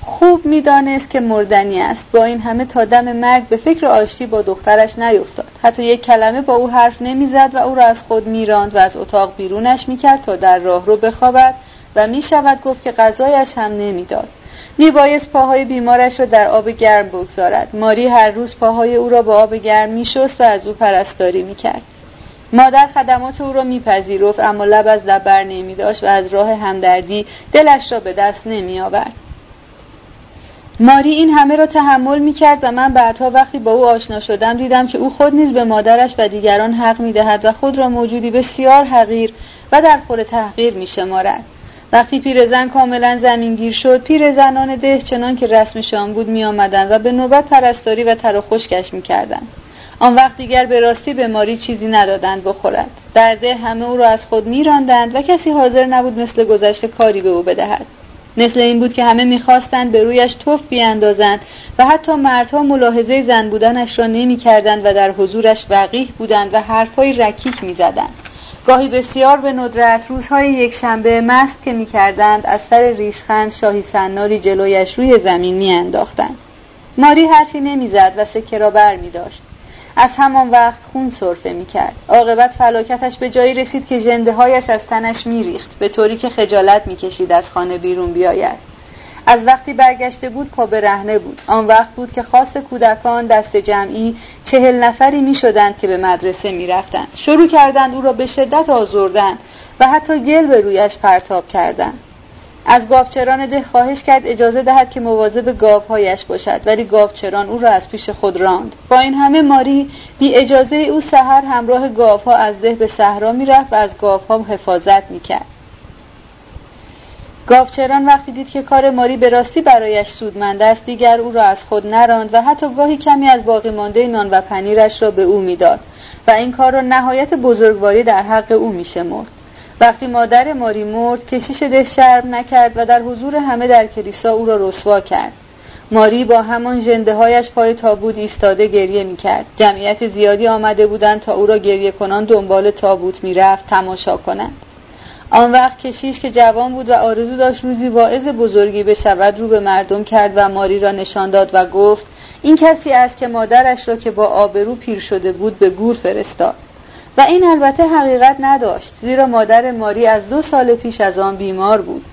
خوب می دانست که مردنی است، با این همه تا دم مرگ به فکر آشتی با دخترش نیفتاد. حتی یک کلمه با او حرف نمی زد و او را از خود می راند و از اتاق بیرونش می کرد تا در راه رو بخوابد و می شود گفت که غذایش هم نمی داد. می بایست پاهای بیمارش را در آب گرم بگذارد. ماری هر روز پاهای او را با آب گرم می شست و از او پرستاری می کرد. مادر خدمات او را میپذیرفت اما لب از لب بر نمی‌داشت و از راه همدردی دلش را به دست نمی‌آورد. ماری این همه را تحمل می‌کرد و من بعدها وقتی با او آشنا شدم دیدم که او خود نیز به مادرش و دیگران حق می‌دهد و خود را موجودی بسیار حقیر و در خور تحقیر می‌شمارد. وقتی پیرزن کاملا زمینگیر شد، پیرزنان ده چنان که رسمشان بود می‌آمدند و به نوبت پرستاری و تر و خشکش می‌کردند. آن وقت دیگر به راستی به ماری چیزی ندادند بخورد. در ده همه او را از خود می‌راندند و کسی حاضر نبود مثل گذشته کاری به او بدهد. مثل این بود که همه می‌خواستند به رویش تف بیاندازند و حتی مردها ملاحظه زن بودنش را نمی‌کردند و در حضورش وقیح بودند و حرف‌های رکیک می‌زدند. گاهی بسیار به ندرت روزهای یک شنبه مست که می‌کردند از سر ریشخند شاهی سناری جلویش روی زمین می‌انداختند. ماری حرفی نمی‌زد و سکه را برمی‌داشت. از همان وقت خون سرفه می‌کرد. عاقبت فلاکتش به جایی رسید که ژنده‌هایش از تنش می‌ریخت به طوری که خجالت می‌کشید از خانه بیرون بیاید. از وقتی برگشته بود پا به رهنه بود. آن وقت بود که خاص کودکان دست جمعی 40 نفری می‌شدند که به مدرسه می‌رفتند. شروع کردند او را به شدت آزردن و حتی گل به رویش پرتاب کردند. از گاوچران ده خواهش کرد اجازه دهد که مواظب گاوهایش باشد، ولی گاوچران او را از پیش خود راند. با این همه ماری بی اجازه او سحر همراه گاوها از ده به صحرا میرفت و از گاوها حفاظت میکرد. گاوچران وقتی دید که کار ماری به راستی برایش سودمند است، دیگر او را از خود نراند و حتی گاهی کمی از باقی مانده نان و پنیرش را به او میداد و این کار را نهایت بزرگواری در حق او میشمرد. وقتی مادر ماری مرد، کشیش ده شرم نکرد و در حضور همه در کلیسا او را رسوا کرد. ماری با همان ژنده‌هایش پای تابوت ایستاده گریه می‌کرد. جمعیت زیادی آمده بودند تا او را گریه کنان دنبال تابوت می‌رفت تماشا کنند. آن وقت کشیش که جوان بود و آرزو داشت روزی واعظ بزرگی بشود، رو به مردم کرد و ماری را نشان داد و گفت: این کسی است که مادرش را که با آبرو پیر شده بود به گور فرستاد. و این البته حقیقت نداشت، زیرا مادر ماری از 2 سال پیش از آن بیمار بود.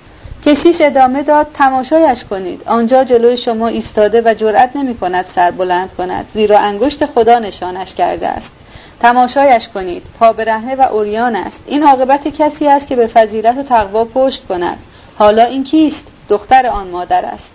کشیش ادامه داد: تماشایش کنید، آنجا جلوی شما ایستاده و جرأت نمی‌کند سر بلند کند، زیرا انگشت خدا نشانش کرده است. تماشایش کنید، پا برهنه و عریان است. این عاقبت کسی است که به فضیلت و تقوا پشت کند. حالا این کیست؟ دختر آن مادر است.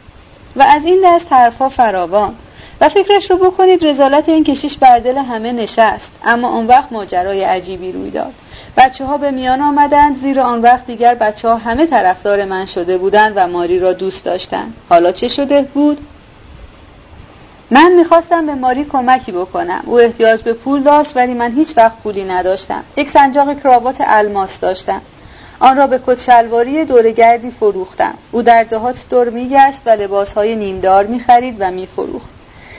و از این دست حرفا فراوان. و فکرش رو بکنید رسالت این کشیش بر دل همه نشست. اما آن وقت ماجرای عجیبی روی داد. بچه ها به میان آمدند، زیرا آن وقت دیگر بچه ها همه طرفدار من شده بودند و ماری را دوست داشتند. حالا چه شده بود؟ من میخواستم به ماری کمکی بکنم. او احتیاج به پول داشت ولی من هیچ وقت پولی نداشتم. یک سنجاق کراوات الماس داشتم، آن را به کت‌شلواری دوره‌گردی فروختم. او در دهات دور میگشت و لباس‌های نیمدار می‌خرید و می‌فروخت.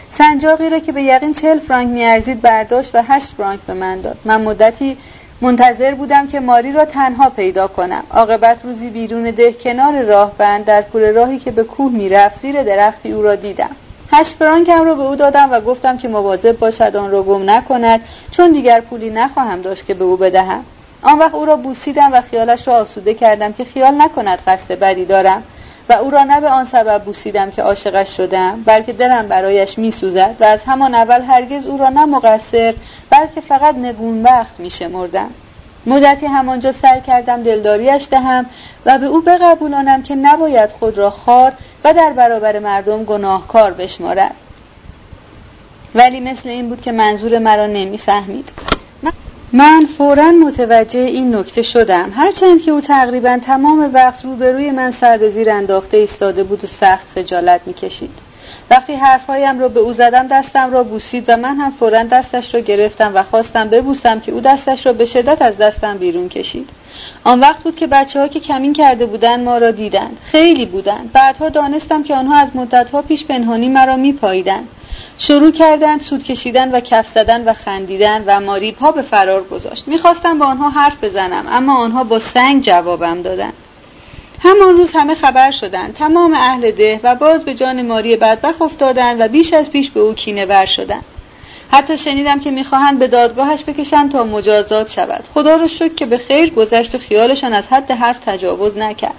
سنجاقی را که به یقین 40 فرانک می‌ارزید برداشت و 8 فرانک به من داد. من مدتی منتظر بودم که ماری را تنها پیدا کنم. عاقبت روزی بیرون ده کنار راهبند در کوره راهی که به کوه می‌رفت زیر درختی او را دیدم. 8 فرانکم را به او دادم و گفتم که مواظب باشد آن را گم نکند، چون دیگر پولی نخواهم داشت که به او بدهم. آن وقت او را بوسیدم و خیالش را آسوده کردم که خیال نکند قصد بدی دارم. و او را نه به آن سبب بوسیدم که عاشقش شدم، بلکه دلم برایش می‌سوزد و از همان اول هرگز او را نه مقصر بلکه فقط نگونبخت می‌شمردم. مدتی همانجا سعی کردم دلداریش دهم و به او بقبولانم که نباید خود را خوار و در برابر مردم گناهکار بشمارد، ولی مثل این بود که منظور مرا نمی‌فهمید. من فوراً متوجه این نکته شدم، هرچند که او تقریباً تمام وقت روبروی من سر به زیر انداخته ایستاده بود و سخت خجالت می‌کشید. وقتی حرفهایم را به او زدم دستم را بوسید و من هم فوراً دستش را گرفتم و خواستم ببوسم که او دستش را به شدت از دستم بیرون کشید. آن وقت بود که بچه‌ها که کمین کرده بودند ما را دیدند. خیلی بودند. بعدها دانستم که آنها از مدت‌ها پیش پنهانی مرا می‌پاییدند. شروع کردند سود کشیدن و کف زدن و خندیدن و ماری پا به فرار گذاشت. میخواستم با آنها حرف بزنم اما آنها با سنگ جوابم دادند. همان روز همه خبر شدند، تمام اهل ده، و باز به جان ماری بدبخت افتادند و بیش از پیش به او کینه ور شدند. حتی شنیدم که میخواهند به دادگاهش بکشند تا مجازات شود. خدا را شکر که به خیر گذشت و خیالشان از حد حرف تجاوز نکرد.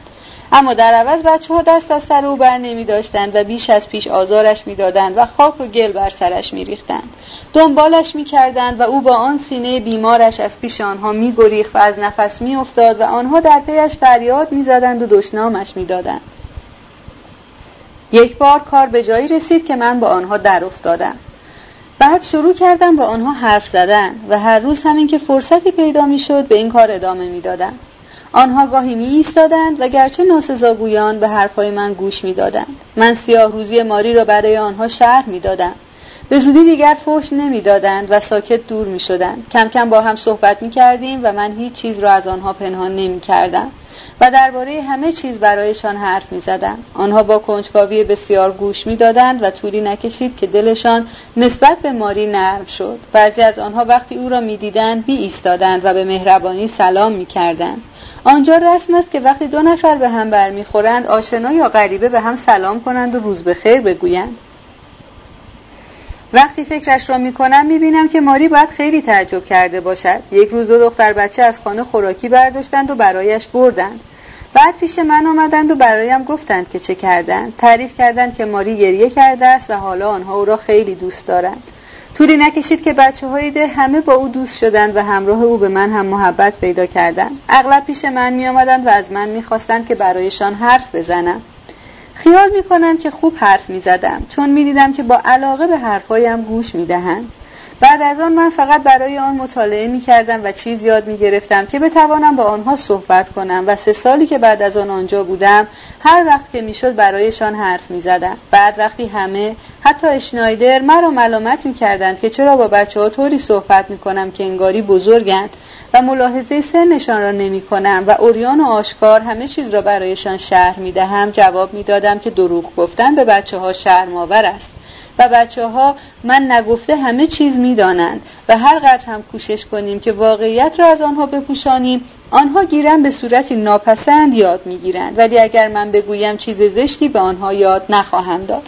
اما در عوض بچه‌ها دست از سر او بر نمی داشتند و بیش از پیش آزارش می دادند و خاک و گل بر سرش می ریختند. دنبالش می کردند و او با آن سینه بیمارش از پیش آنها می گریخت و از نفس می افتاد و آنها در پیش فریاد می زدند و دشنامش می دادند. یک بار کار به جایی رسید که من با آنها در افتادم. بعد شروع کردم با آنها حرف زدن و هر روز همین که فرصتی پیدا می شد به این کار ادامه می دادند. آنها گاهی می ایستادند و گرچه ناسزاگویان به حرفهای من گوش می دادند. من سیاه روزی ماری را برای آنها شرح می دادم. به زودی دیگر فحش نمی دادند و ساکت دور می شدند. کم کم با هم صحبت می کردیم و من هیچ چیز را از آنها پنهان نمی کردم و درباره همه چیز برایشان حرف می زدم. آنها با کنجکاوی بسیار گوش می دادند و طولی نکشید که دلشان نسبت به ماری نرم شد. بعضی از آنها وقتی او را می دیدند بی ایستادند و به مهربانی سلام می کردند. آنجا رسم است که وقتی دو نفر به هم برمیخورند آشنا یا غریبه به هم سلام کنند و روز بخیر بگویند. وقتی فکرش را میکنم میبینم که ماری باید خیلی تعجب کرده باشد. یک روز دو دختر بچه از خانه خوراکی برداشتند و برایش بردند. بعد پیش من آمدند و برایم گفتند که چه کردند. تعریف کردند که ماری گریه کرده است و حالا آنها او را خیلی دوست دارند. طولی نکشید که بچه‌های ده همه با او دوست شدند و همراه او به من هم محبت پیدا کردند. اغلب پیش من می آمدند و از من می خواستند که برایشان حرف بزنم. خیال می کنم که خوب حرف می زدم چون می دیدم که با علاقه به حرفهایم گوش می دهند. بعد از آن من فقط برای آن مطالعه می کردم و چیز یاد می گرفتم که بتوانم با آنها صحبت کنم و 3 سالی که بعد از آن آنجا بودم هر وقت که می شد برایشان حرف می زدم. بعد وقتی همه حتی اشنایدر مرا ملامت می کردند که چرا با بچه ها طوری صحبت می کنم که انگاری بزرگند و ملاحظه سنشان را نمی کنم و عریان و آشکار همه چیز را برایشان شرح می دهم، جواب می دادم که دروغ گفتن به بچه ها شرم‌آور است و بچه ها من نگفته همه چیز می دانند و هر قدر هم کوشش کنیم که واقعیت را از آنها بپوشانیم آنها گیرن به صورتی ناپسند یاد می گیرند، ولی اگر من بگویم چیز زشتی به آنها یاد نخواهم داد.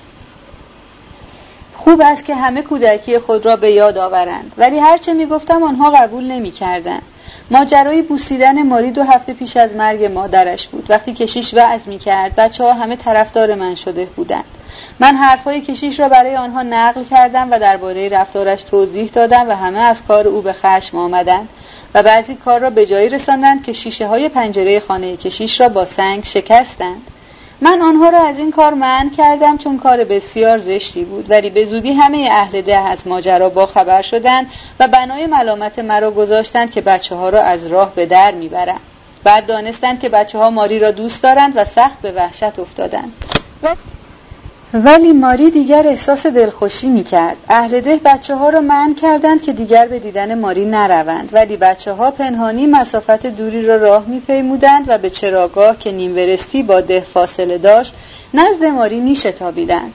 خوب است که همه کودکی خود را به یاد آورند، ولی هرچه می گفتم آنها قبول نمی کردند. ماجرای بوسیدن ماری 2 هفته پیش از مرگ مادرش بود. وقتی کشیش وعظ می کرد بچه ها همه طرفدار من شده بودند. من حرفای کشیش را برای آنها نقل کردم و درباره رفتارش توضیح دادم و همه از کار او به خشم آمدند و بعضی کار را به جایی رساندند که شیشه‌های پنجره خانه کشیش را با سنگ شکستند. من آنها را از این کار منع کردم چون کار بسیار زشتی بود، ولی به زودی همه اهل ده از ماجرا با خبر شدند و بنای ملامت مرا گذاشتند که بچه‌ها را از راه به در میبرند. بعد دانستند که بچه‌ها ماری را دوست دارند و سخت به وحشت افتادند. ولی ماری دیگر احساس دلخوشی میکرد. اهل ده بچه ها را منع کردند که دیگر به دیدن ماری نروند، ولی بچه ها پنهانی مسافت دوری را راه میپیمودند و به چراگاه که نیمورستی با ده فاصله داشت نزد ماری میشتابیدند.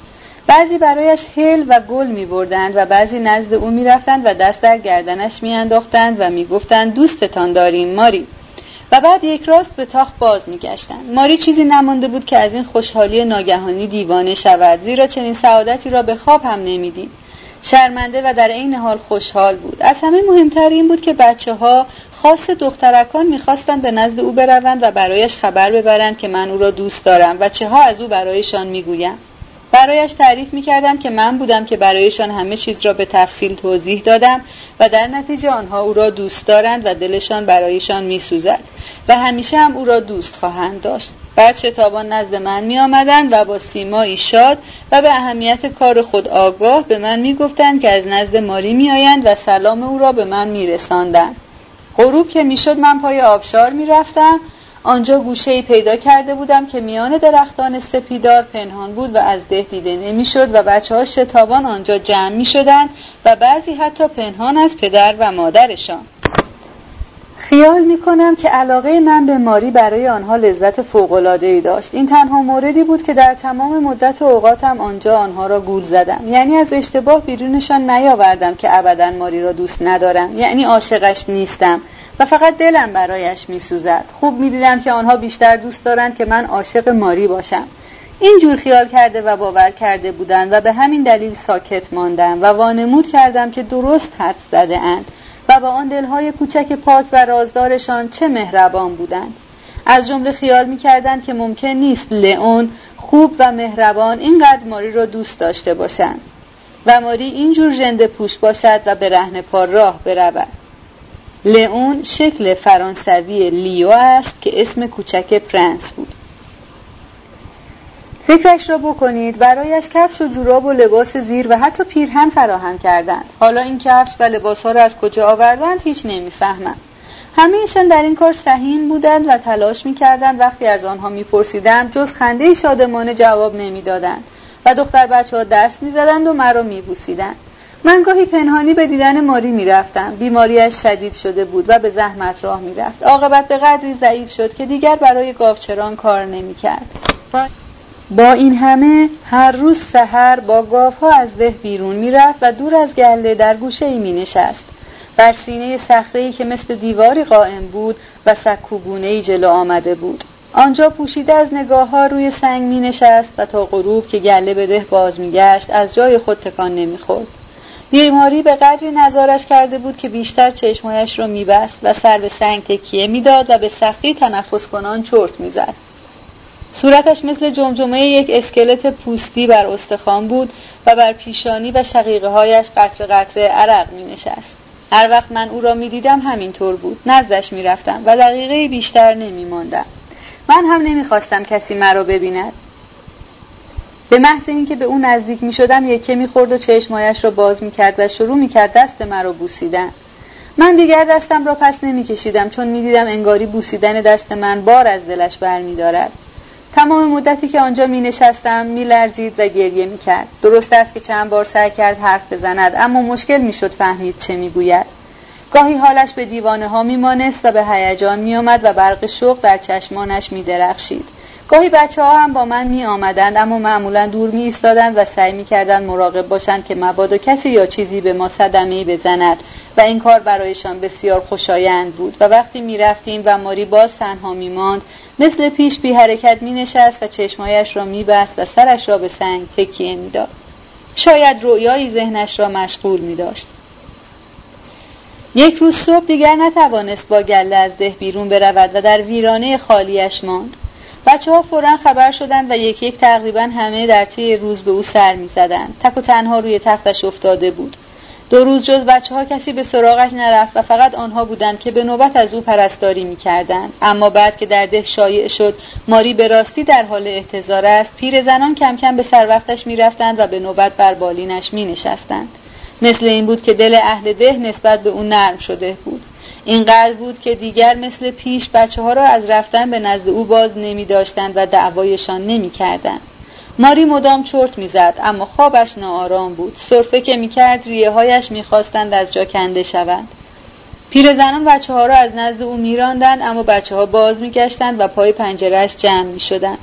بعضی برایش هل و گل میبردند و بعضی نزد او میرفتند و دست در گردنش میانداختند و میگفتند دوستتان داریم ماری، و بعد یک راست به تاخت باز میگشتند. ماری چیزی نمانده بود که از این خوشحالی ناگهانی دیوانه شود، زیرا چنین سعادتی را به خواب هم نمیدید. شرمنده و در عین حال خوشحال بود. از همه مهمتر این بود که بچه‌ها خاص دخترکان میخواستند به نزد او بروند و برایش خبر ببرند که من او را دوست دارم و چه ها از او برایشان میگویم. برایش تعریف میکردم که من بودم که برایشان همه چیز را به تفصیل توضیح دادم و در نتیجه آنها او را دوست دارند و دلشان برایشان میسوزد و همیشه هم او را دوست خواهند داشت. بعد شتابان نزد من میآمدند و با سیمایی شاد و به اهمیت کار خود آگاه به من میگفتند که از نزد ماری میآیند و سلام او را به من میرساندند. غروب که میشد من پای آبشار میرفتم. آنجا گوشه‌ای پیدا کرده بودم که میان درختان سپیدار پنهان بود و از ده دیده نمی‌شد و بچه‌ها شتابان آنجا جمع می‌شدند و بعضی حتی پنهان از پدر و مادرشان. خیال می‌کنم که علاقه من به ماری برای آنها لذت فوق‌العاده‌ای داشت. این تنها موردی بود که در تمام مدت اوقاتم آنجا آنها را گول زدم. یعنی از اشتباه بیرونشان نیاوردم که ابداً ماری را دوست ندارم. یعنی عاشقش نیستم. و فقط دلم برایش میسوزد. خوب میدیدم که آنها بیشتر دوست دارند که من عاشق ماری باشم. اینجور خیال کرده و باور کرده بودند و به همین دلیل ساکت ماندم و وانمود کردم که درست حد زده اند و با آن دلهای کوچک پاک و رازدارشان چه مهربان بودند. از جمله خیال می‌کردند که ممکن نیست لئون خوب و مهربان اینقدر ماری را دوست داشته باشند و ماری اینجور ژنده پوش باشد و به رهنپا راه برود. لئون شکل فرانسوی لیو است که اسم کوچک پرنس بود. فکرش را بکنید، برایش کفش و جوراب و لباس زیر و حتی پیرهن فراهم کردند. حالا این کفش و لباس‌ها را از کجا آوردند هیچ نمی‌فهمم. همه ایشان در این کار سهیم بودند و تلاش می‌کردند وقتی از آنها می‌پرسیدم جز خنده شادمانه جواب نمی‌دادند و دختر بچه‌ها دست می‌زدند و مرا می‌بوسیدند. من گاهی پنهانی به دیدن ماری می‌رفتم. بیماریش شدید شده بود و به زحمت راه می‌رفت. عاقبت به قدری ضعیف شد که دیگر برای گاوچران کار نمی‌کرد. با این همه هر روز سحر با گاوها از ده بیرون میرفت و دور از گله در گوشه‌ای مینشست. بر سینه صخره‌ای که مثل دیواری قائم بود و سکوگونه‌ای جلو آمده بود. آنجا پوشیده از نگاه‌ها روی سنگ مینشست و تا غروب که گله به ده باز میگشت از جای خود تکان نمیخورد. بیماری به قدری نزارش کرده بود که بیشتر چشمهایش رو میبست و سر به سنگ تکیه میداد و به سختی تنفس کنان چرت میزد. صورتش مثل جمجمه یک اسکلت پوستی بر استخوان بود و بر پیشانی و شقیقه‌هایش قطره قطره عرق می‌نشست. هر وقت من او را می‌دیدم همینطور بود. نزدش می‌رفتم و دقیقه‌ای بیشتر نمی‌ماندم. من هم نمی‌خواستم کسی مرا ببیند. به محض اینکه به او نزدیک می‌شدم یکه می‌خورد و چشم‌هایش را باز می‌کرد و شروع می‌کرد دست مرا بوسیدن. من دیگر دستم را پس نمی‌کشیدم چون می‌دیدم انگاری بوسیدن دست من بار از دلش برمی‌دارد. تمام مدتی که آنجا می نشستم می لرزید و گریه می کرد. درست است که چند بار سعی کرد حرف بزند اما مشکل می شد فهمید چه می گوید. گاهی حالش به دیوانه ها می مانست و به هیجان می آمد و برق شوق در چشمانش می درخشید. گاهی بچه ها هم با من می آمدند اما معمولا دور می ایستادند و سعی می کردند مراقب باشند که مبادا کسی یا چیزی به ما صدمه‌ای بزند و این کار برایشان بسیار خوشایند بود و وقتی می رفتیم و ماری باز تنها می ماند مثل پیش بی حرکت می نشست و چشمایش را می بست و سرش را به سنگ تکیه می داد. شاید رویایی ذهنش را مشغول می داشت. یک روز صبح دیگر نتوانست با گله از ده بیرون برود و در ویرانه خالیش ماند. بچه ها فوراً خبر شدند و یک یک تقریباً همه در طی روز به او سر می زدند. تک و تنها روی تختش افتاده بود. دو روز جز بچه ها کسی به سراغش نرفت و فقط آنها بودند که به نوبت از او پرستاری می کردند. اما بعد که در ده شایع شد ماری به راستی در حال احتضار است، پیر زنان کم کم به سر وقتش می رفتند و به نوبت بر بالینش می نشستند. مثل این بود که دل اهل ده نسبت به او نرم شده بود. اینقدر بود که دیگر مثل پیش بچه ها را از رفتن به نزد او باز نمی داشتند و دعوایشان نمی کردند. ماری مدام چرت میزد اما خوابش ناآرام بود. سرفه که میکرد ریه‌هایش میخواستند از جا کنده شوند. پیرزنان بچه‌ها را از نزد او میراندند اما بچه‌ها باز میگشتند و پای پنجره‌اش جمع میشدند.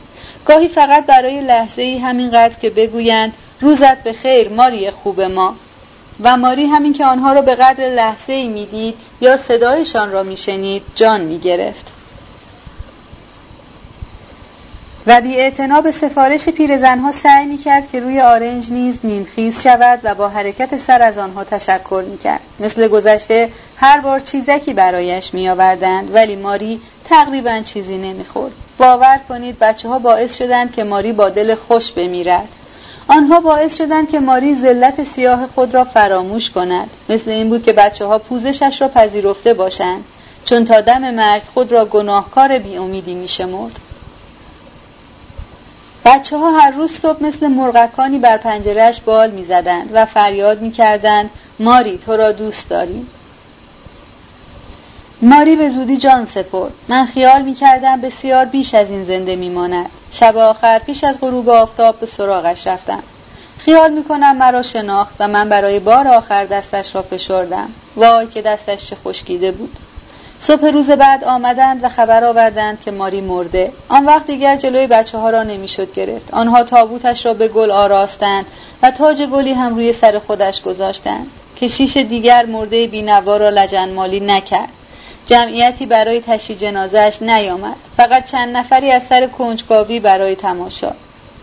گاهی فقط برای لحظه‌ای همینقدر که بگویند روزت بخیر ماری خوب ما. و ماری همین که آنها را به قدر لحظه‌ای میدید یا صدایشان را میشنید جان میگرفت. و بی اعتنا به سفارش پیرزنها سعی میکرد که روی آرنج نیز نیمخیز شود و با حرکت سر از آنها تشکر میکرد. مثل گذشته هر بار چیزکی برایش میآوردند ولی ماری تقریبا چیزی نمیخورد. باور کنید بچه ها باعث شدند که ماری با دل خوش بمیرد. آنها باعث شدند که ماری ذلت سیاه خود را فراموش کند. مثل این بود که بچه ها پوزشش را پذیرفته باشند چون تا دم مرگ خود را گناهکار بی‌امیدی میشمرد. بچه ها هر روز صبح مثل مرغکانی بر پنجرهش بال می زدند و فریاد می کردند ماری تو را دوست داریم. ماری به زودی جان سپرد. من خیال می کردم بسیار بیش از این زنده می ماند. شب آخر پیش از غروب آفتاب به سراغش رفتم. خیال می کنم مرا شناخت و من برای بار آخر دستش را فشردم. وای که دستش چه خشکیده بود. صبح روز بعد آمدند و خبر آوردند که ماری مرده. آن وقت دیگر جلوی بچه ها را نمی شد گرفت. آنها تابوتش را به گل آراستند و تاج گلی هم روی سر خودش گذاشتند. کشیش دیگر مرده بی‌نوا را لجنمالی نکرد. جمعیتی برای تشییع جنازه‌اش نیامد. فقط چند نفری از سر کنجکاوی برای تماشا.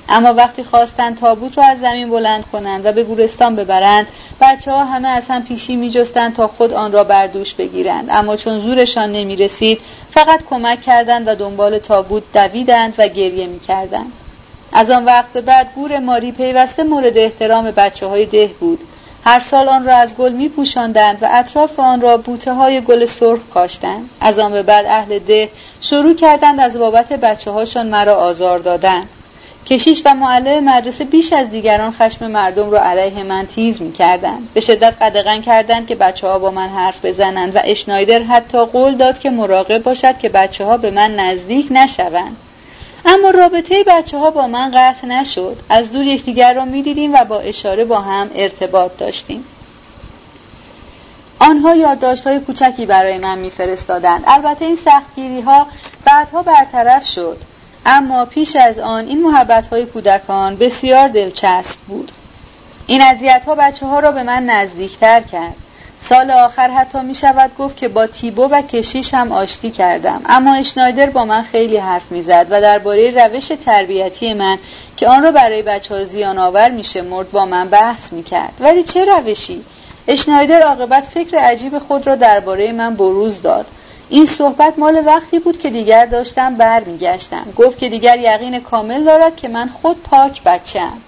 اما وقتی خواستند تابوت را از زمین بلند کنند و به گورستان ببرند، بچه‌ها همه از هم پیشی می‌جستند تا خود آن را بر دوش بگیرند، اما چون زورشان نمی‌رسید فقط کمک کردند و دنبال تابوت دویدند و گریه می‌کردند. از آن وقت به بعد گور ماری پیوسته مورد احترام بچه‌های ده بود. هر سال آن را از گل می‌پوشاندند و اطراف آن را بوته‌های گل سرخ کاشتند. از آن به بعد اهل ده شروع کردند از بابت بچه‌هاشان مرا آزار دادن. کشیش و معلم مدرسه بیش از دیگران خشم مردم را علیه من تیز می‌کردند. به شدت قدغن کردند که بچه‌ها با من حرف بزنند و اشنایدر حتی قول داد که مراقب باشد که بچه‌ها به من نزدیک نشوند. اما رابطه بچه‌ها با من قطع نشد. از دور یکدیگر را می‌دیدیم و با اشاره با هم ارتباط داشتیم. آنها یادداشت‌های کوچکی برای من می‌فرستادند. البته این سختگیری‌ها بعدها برطرف شد. اما پیش از آن این محبت‌های کودکان بسیار دلچسب بود. این اذیت‌ها بچه‌ها را به من نزدیک‌تر کرد. سال آخر حتی می‌شود گفت که با تیبو و کشیش هم آشتی کردم، اما اشنایدر با من خیلی حرف می‌زد و درباره روش تربیتی من که آن را برای بچه‌ها زیان‌آور می‌شمرد با من بحث می‌کرد. ولی چه روشی؟ اشنایدر عاقبت فکر عجیب خود را درباره من بروز داد. این صحبت مال وقتی بود که دیگر داشتم برمیگشتم. گفت که دیگر یقین کامل دارد که من خود پاک بچه‌ام.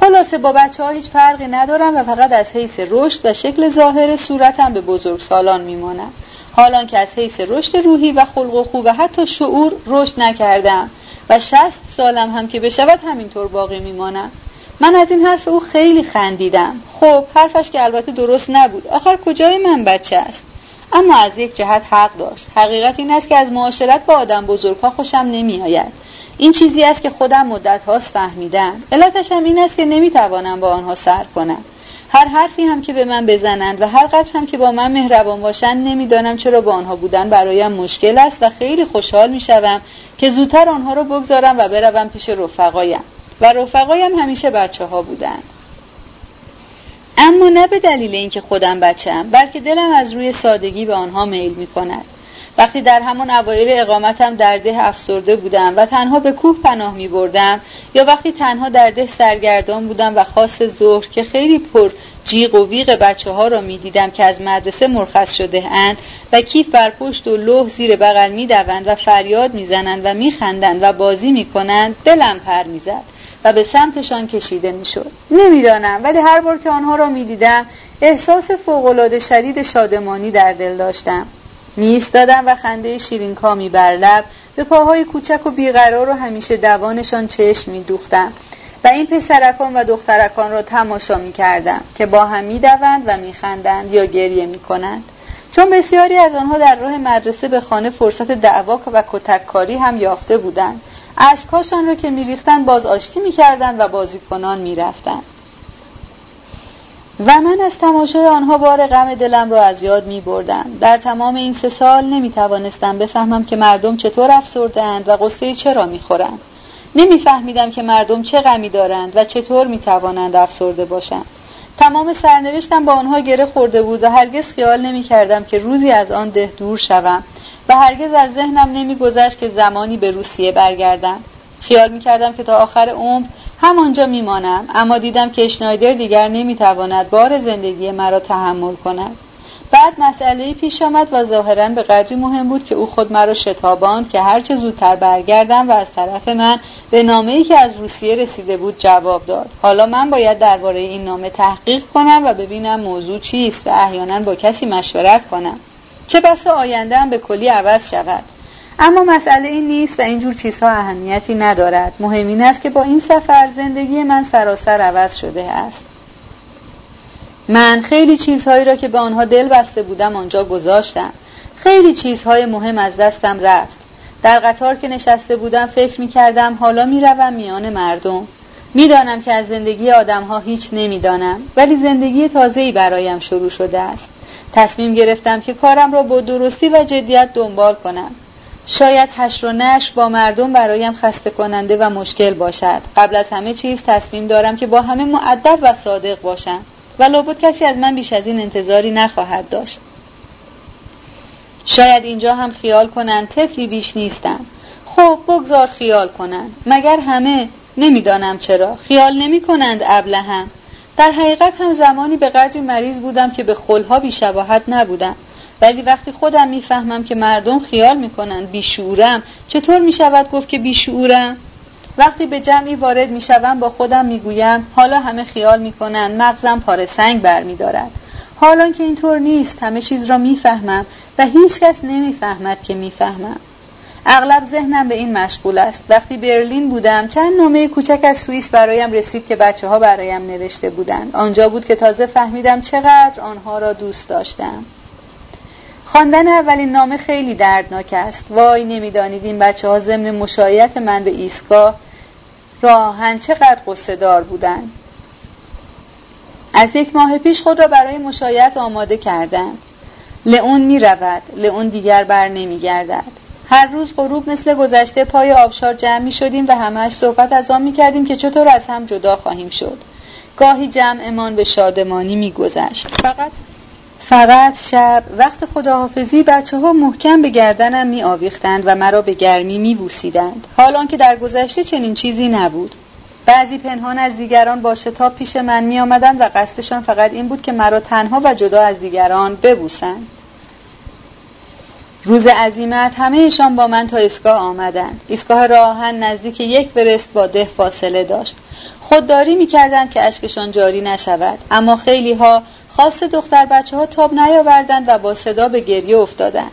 خلاصه با بچه‌ها هیچ فرقی ندارم و فقط از حیث رشد و شکل ظاهر صورتم به بزرگسالان میمانم. حالان که از حیث رشد روحی و خلق و خو و حتی شعور رشد نکردم و 60 سالم هم که بشود همینطور باقی میمانم. من از این حرف او خیلی خندیدم. خب حرفش که البته درست نبود. آخر کجای من بچه است؟ اما از یک جهت حق داشت. حقیقت این است که از معاشرت با آدم بزرگ‌ها خوشم نمی‌آید. این چیزی است که خودم مدت هاست فهمیدم. علتش هم این است که نمی‌توانم با آنها سر کنم. هر حرفی هم که به من بزنند و هر قدر هم که با من مهربان باشند، نمی‌دانم چرا با آنها بودن برایم مشکل است و خیلی خوشحال می‌شوم که زودتر آنها را بگذارم و بروم پیش رفقایم. و رفقایم همیشه بچه‌ها بودند. اما نه به دلیل اینکه خودم بچه‌ام، بلکه دلم از روی سادگی به آنها میل می‌کند. وقتی در همان اوایل اقامتم در ده افسرده بودم و تنها به کوه پناه می‌بردم، یا وقتی تنها در ده سرگردان بودم و خاص ظهر که خیلی پر جیغ و ویغ بچه‌ها را می‌دیدم که از مدرسه مرخص شده اند و کیف بر پشت و لوح زیر بغل می‌دوند و فریاد می‌زنند و می‌خندند و بازی می‌کنند، دلم پر می‌زد و به سمتشان کشیده میشد. نمیدانم، ولی هر بار که آنها را میدیدم احساس فوق‌العاده شدید شادمانی در دل داشتم. می ایستادم و خنده شیرینکامی بر لب، به پاهای کوچک و بیقرار و همیشه دوانشان چشم می‌دوختم و این پسرکان و دخترکان را تماشا می‌کردم که با هم می‌دوند و می‌خندند یا گریه می‌کنند. چون بسیاری از آنها در راه مدرسه به خانه فرصت دعوا و کتککاری هم یافته بودند. اشک‌هاشان را که می‌ریختند باز آشتی می‌کردند و بازیکنان می‌رفتند. و من از تماشای آنها بار غم دلم را از یاد می‌بردم. در تمام این 3 سال نمی‌توانستم بفهمم که مردم چطور افسرده‌اند و قصه چرا می‌خورند. نمی‌فهمیدم که مردم چه غمی دارند و چطور می‌توانند افسرده باشند. تمام سرنوشتم با آنها گره خورده بود و هرگز خیال نمی‌کردم که روزی از آن ده دور شوم. و هرگز از ذهنم نمی‌گذشت که زمانی به روسیه برگردم. خیال می‌کردم که تا آخر عمر همانجا می‌مانم، اما دیدم که اشنایدر دیگر نمی‌تواند بار زندگی مرا تحمل کند. بعد مسئله‌ای پیش آمد و ظاهراً به قدری مهم بود که او خود مرا شتاباند که هر چه زودتر برگردم و از طرف من به نامه‌ای که از روسیه رسیده بود جواب داد. حالا من باید درباره این نامه تحقیق کنم و ببینم موضوع چیست و احیاناً با کسی مشورت کنم. چه بسا آینده‌ام به کلی عوض شود. اما مسئله این نیست و اینجور چیزها اهمیتی ندارد. مهم این است که با این سفر زندگی من سراسر عوض شده است. من خیلی چیزهایی را که به آنها دل بسته بودم آنجا گذاشتم. خیلی چیزهای مهم از دستم رفت. در قطار که نشسته بودم فکر می‌کردم حالا می‌روم میان مردم. می‌دانم که از زندگی آدم‌ها هیچ نمی‌دانم، ولی زندگی تازه‌ای برایم شروع شده است. تصمیم گرفتم که کارم را با درستی و جدیت دنبال کنم. شاید حشر و نشر با مردم برایم خسته کننده و مشکل باشد. قبل از همه چیز تصمیم دارم که با همه مؤدب و صادق باشم و لابد کسی از من بیش از این انتظاری نخواهد داشت. شاید اینجا هم خیال کنند طفلی بیش نیستم. خب بگذار خیال کنند. مگر همه نمیدانم چرا خیال نمی کنند ابلهم. در حقیقت هم زمانی به قدری مریض بودم که به خلها بیشباهت نبودم، ولی وقتی خودم میفهمم که مردم خیال میکنند بیشعورم، چطور میشود گفت که بیشعورم؟ وقتی به جمعی وارد میشوم با خودم میگویم حالا همه خیال میکنند مغزم پاره سنگ برمیدارد. حالا که اینطور نیست، همه چیز را میفهمم و هیچ کس نمیفهمد که میفهمم. اغلب ذهنم به این مشغول است. وقتی برلین بودم چند نامه کوچک از سوئیس برایم رسید که بچه‌ها برایم نوشته بودند. آنجا بود که تازه فهمیدم چقدر آنها را دوست داشتم. خواندن اولین نامه خیلی دردناک است. وای نمیدانید این بچه‌ها ضمن مشایعت من به ایستگاه راهن چقدر غصه‌دار بودند. از یک ماه پیش خود را برای مشایعت آماده کردند. لئون می‌رود، لئون دیگر بر نمی‌گردد. هر روز غروب مثل گذشته پای آبشار جمع می شدیم و همهش صحبت از آن می کردیم که چطور از هم جدا خواهیم شد. گاهی جمعمان به شادمانی می گذشت. فقط شب وقت خداحافظی بچه ها محکم به گردنم می آویختند و مرا به گرمی می بوسیدند. حالان که در گذشته چنین چیزی نبود. بعضی پنهان از دیگران با شتاب پیش من می آمدند و قصدشان فقط این بود که مرا تنها و جدا از دیگران ببوسند. روز عزیمت همه ایشان با من تا ایستگاه آمدند. ایستگاه راهن نزدیک یک برست با ده فاصله داشت. خودداری می‌کردند که اشکشان جاری نشود، اما خیلی ها خاص دختر بچه ها تاب نیاوردند و با صدا به گریه افتادند.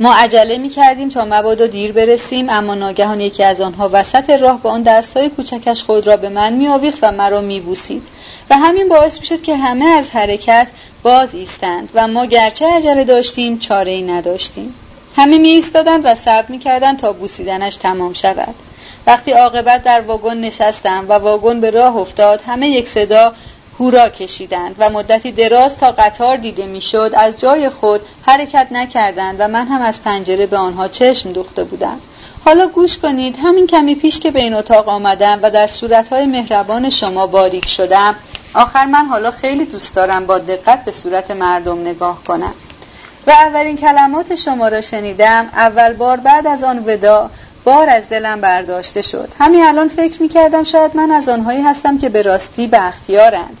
ما عجله می‌کردیم تا مبادا دیر برسیم، اما ناگهان یکی از آنها وسط راه با آن دست‌های کوچکش خود را به من می‌آویخت و مرا می‌بوسید و همین باعث می‌شد که همه از حرکت باز ایستند و ما گرچه عجله داشتیم چاره‌ای نداشتیم. همه می ایستادند و صبر می کردند تا بوسیدنش تمام شود. وقتی عاقبت در واگن نشستم و واگن به راه افتاد، همه یک صدا هورا کشیدند و مدتی دراز تا قطار دیده می شد از جای خود حرکت نکردند و من هم از پنجره به آنها چشم دوخته بودم. حالا گوش کنید، همین کمی پیش که به این اتاق آمدم و در صورتهای مهربان شما باریک شدم، آخر من حالا خیلی دوست دارم با دقت به صورت مردم نگاه کنم. و اولین کلمات شما را شنیدم، اول بار بعد از آن ودا، بار از دلم برداشته شد. همین الان فکر می‌کردم شاید من از آنهایی هستم که به راستی بختیارند.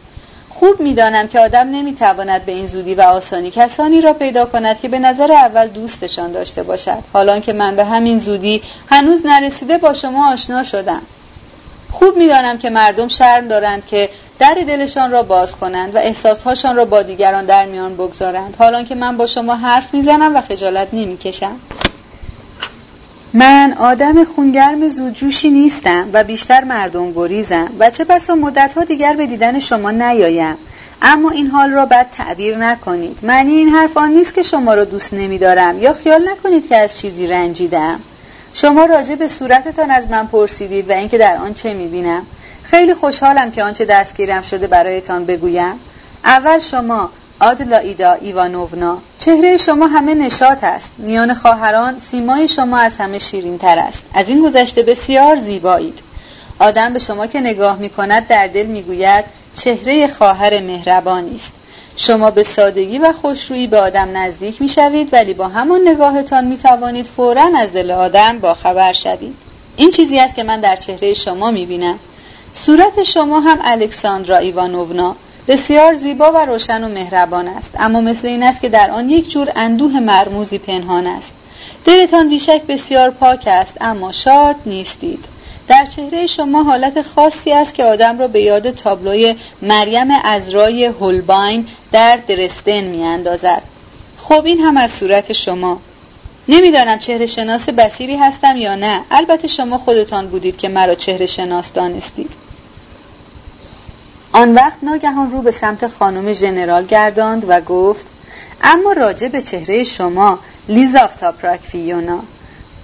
خوب می‌دانم که آدم نمی‌تواند به این زودی و آسانی کسانی را پیدا کند که به نظر اول دوستشان داشته باشد. حالان که من به همین زودی هنوز نرسیده با شما آشنا شدم. خوب می‌دانم که مردم شرم دارند که در دلشان را باز کنند و احساسهاشان را با دیگران در میان بگذارند، حالان که من با شما حرف میزنم و خجالت نمیکشم. من آدم خونگرم زودجوشی نیستم و بیشتر مردم گریزم و چه بسا مدتها دیگر به دیدن شما نیایم، اما این حال را بد تعبیر نکنید. معنی این حرف آن نیست که شما را دوست نمیدارم یا خیال نکنید که از چیزی رنجیدم. شما راجع به صورتتان از من پرسیدید و اینکه در آن چه میبینم. خیلی خوشحالم که آنچه دستگیرم شده برایتان بگویم. اول شما، آدلایدا ایوانوونا، چهره شما همه نشاط است. میان خواهران سیمای شما از همه شیرین تر است. از این گذشته بسیار زیبایید. آدم به شما که نگاه می کند در دل می گوید چهره خواهر مهربانی است. شما به سادگی و خوشرویی به آدم نزدیک می شوید، ولی با همان نگاهتان می توانید فوراً از دل آدم با خبر شوید. این چیزی است که من در چهره شما می بینم. صورت شما هم الکساندرا ایوانوونا بسیار زیبا و روشن و مهربان است، اما مثل این است که در آن یک جور اندوه مرموزی پنهان است. دلتان بیشک بسیار پاک است، اما شاد نیستید. در چهره شما حالت خاصی است که آدم را به یاد تابلوی مریم عذرای هولباین در درستن میاندازد. خب این هم از صورت شما. نمیدانم چهره شناس بصیری هستم یا نه. البته شما خودتان بودید که مرا چهره شناس دانستید. آن وقت ناگهان رو به سمت خانم ژنرال گرداند و گفت اما راجع به چهره شما لیزاوتا پراکفیونا،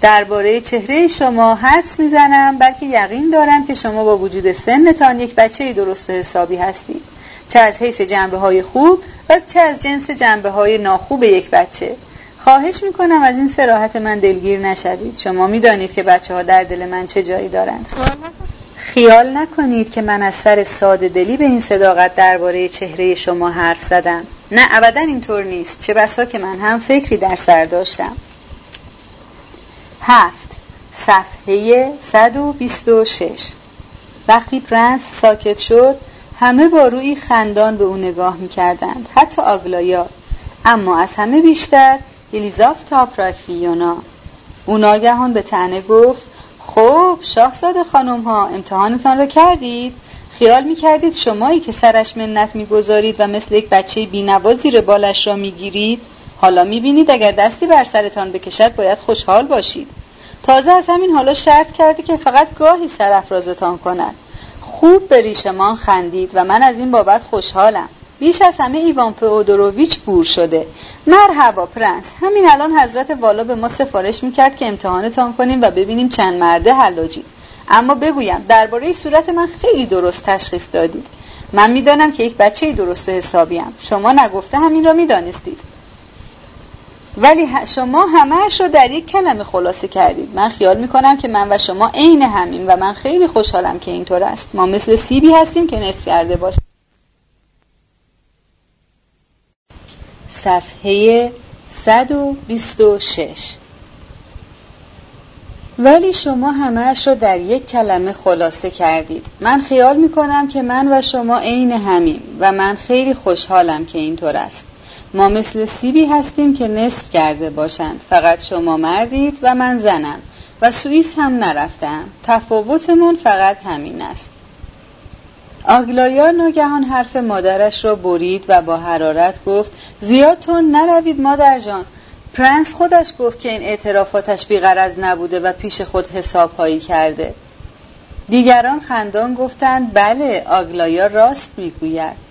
درباره چهره شما حدس میزنم، بلکه یقین دارم که شما با وجود سنتان یک بچه درست حسابی هستید، چه از حیث جنبه‌های خوب و چه از جنس جنبه‌های ناخوب یک بچه. خواهش میکنم از این صراحت من دلگیر نشوید. شما میدانید که بچه ها در دل من چه جایی دارند. خیال نکنید که من از سر ساده دلی به این صداقت درباره چهره شما حرف زدم. نه، ابدا اینطور نیست. چه بسا که من هم فکری در سر داشتم. 7. صفحه 126 وقتی پرنس ساکت شد همه با روی خندان به او نگاه می‌کردند، حتی آگلایا، اما از همه بیشتر لیزاوتا پروکوفیونا. او ناگهان به طعنه گفت: خب شاهزاده خانم ها، امتحانتان را کردید؟ خیال می‌کردید شمایی که سرش منت می‌گذارید و مثل یک بچه بی‌نوا زیر بالش را می‌گیرید، حالا می‌بینید اگر دستی بر سرتان بکشد باید خوشحال باشید. تازه از همین حالا شرط کردی که فقط گاهی سرافرازتان کند. خوب به ریشمان خندید و من از این بابت خوشحالم. بیش از همه ایوان فئودوروویچ بور شده. مرحبا پرنس، همین الان حضرت والا به ما سفارش میکرد که امتحانتان کنیم و ببینیم چند مرده حلاجید. اما بگویم درباره صورت من خیلی درست تشخیص دادید. من میدانم که یک بچه درست حسابیم. شما نگفته همین را میدانستید. ولی شما همه‌اش رو در یک کلمه خلاصه کردید. من خیال می‌کنم که من و شما عین همیم و من خیلی خوشحالم که اینطور است. ما مثل سیبی هستیم که نصف کرده باشه. صفحه 126. ولی شما همه‌اش رو در یک کلمه خلاصه کردید. من خیال می‌کنم که من و شما عین همیم و من خیلی خوشحالم که اینطور است. ما مثل سیبی هستیم که نصف کرده باشند. فقط شما مردید و من زنم و سوئیس هم نرفتم. تفاوتمون فقط همین است. آگلایا ناگهان حرف مادرش را برید و با حرارت گفت: زیاد تند نروید مادر جان. پرنس خودش گفت که این اعترافاتش بی‌غرض نبوده و پیش خود حساب‌هایی کرده. دیگران خندان گفتند: بله آگلایا راست میگوید.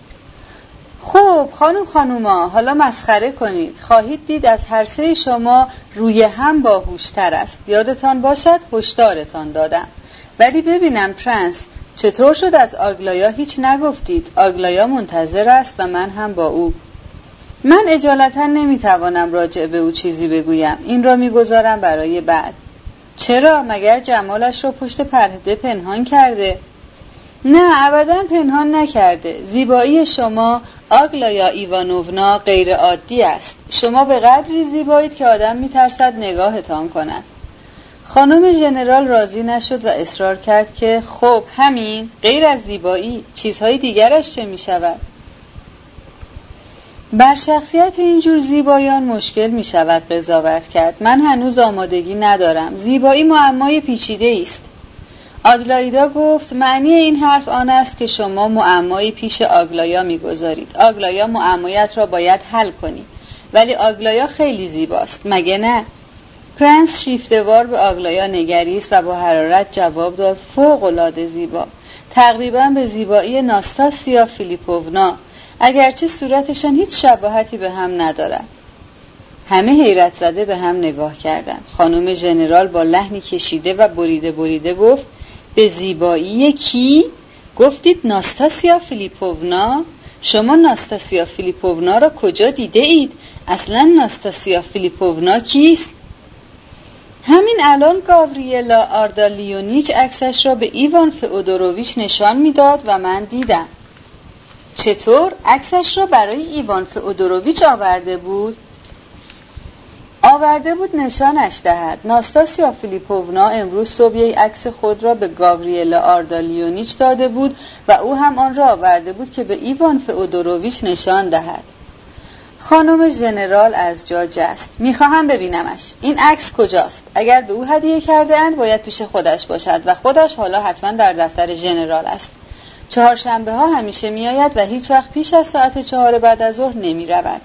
خب خانوما حالا مسخره کنید. خواهید دید از هر سه شما روی هم باهوشتر است. یادتان باشد هشدارتان دادم. ولی ببینم پرنس، چطور شد از آگلایا هیچ نگفتید؟ آگلایا منتظر است و من هم با او. من اجالتا نمیتوانم راجع به او چیزی بگویم. این را میگذارم برای بعد. چرا؟ مگر جمالش را پشت پرده پنهان کرده؟ نه، ابدا پنهان نکرده. زیبایی شما آگلایا ایوانوونا غیر عادی است. شما به قدری زیبایید که آدم میترسد نگاهتان کند. خانم ژنرال راضی نشد و اصرار کرد که خب همین، غیر از زیبایی چیزهای دیگرش چه میشود؟ بر شخصیت اینجور زیبایان مشکل میشود قضاوت کرد. من هنوز آمادگی ندارم. زیبایی معمای پیچیده است. آگلایدا گفت: معنی این حرف آن است که شما معمایی پیش آگلایا میگذارید. آگلایا معمایت را باید حل کنی. ولی آگلایا خیلی زیباست، مگه نه؟ پرنس شیفته‌وار به آگلایا نگریست و با حرارت جواب داد: فوق‌العاده زیبا، تقریبا به زیبایی ناستاسیا فیلیپوونا، اگرچه صورتشان هیچ شباهتی به هم ندارد. همه حیرت زده به هم نگاه کردند. خانم ژنرال با لحنی کشیده و بریده گفت: به زیبایی کی؟ گفتید ناستاسیا فیلیپوونا؟ شما ناستاسیا فیلیپوونا را کجا دیده اید؟ اصلا ناستاسیا فیلیپوونا کیست؟ همین الان گاوریلا آردالیونیچ عکسش را به ایوان فئودوروویچ نشان میداد و من دیدم. چطور؟ عکسش را برای ایوان فئودوروویچ آورده بود نشانش دهد. ناستاسیا فیلیپوونا امروز صبح یک عکس خود را به گاوریلا آردالیونیچ داده بود و او هم آن را آورده بود که به ایوان فئودوروویچ نشان دهد. خانم ژنرال از جا جست: میخواهم ببینمش. این عکس کجاست؟ اگر به او هدیه کرده اند باید پیش خودش باشد و خودش حالا حتما در دفتر ژنرال است. چهارشنبه ها همیشه میآید و هیچ وقت پیش از ساعت 4 بعد از ظهر نمی رود.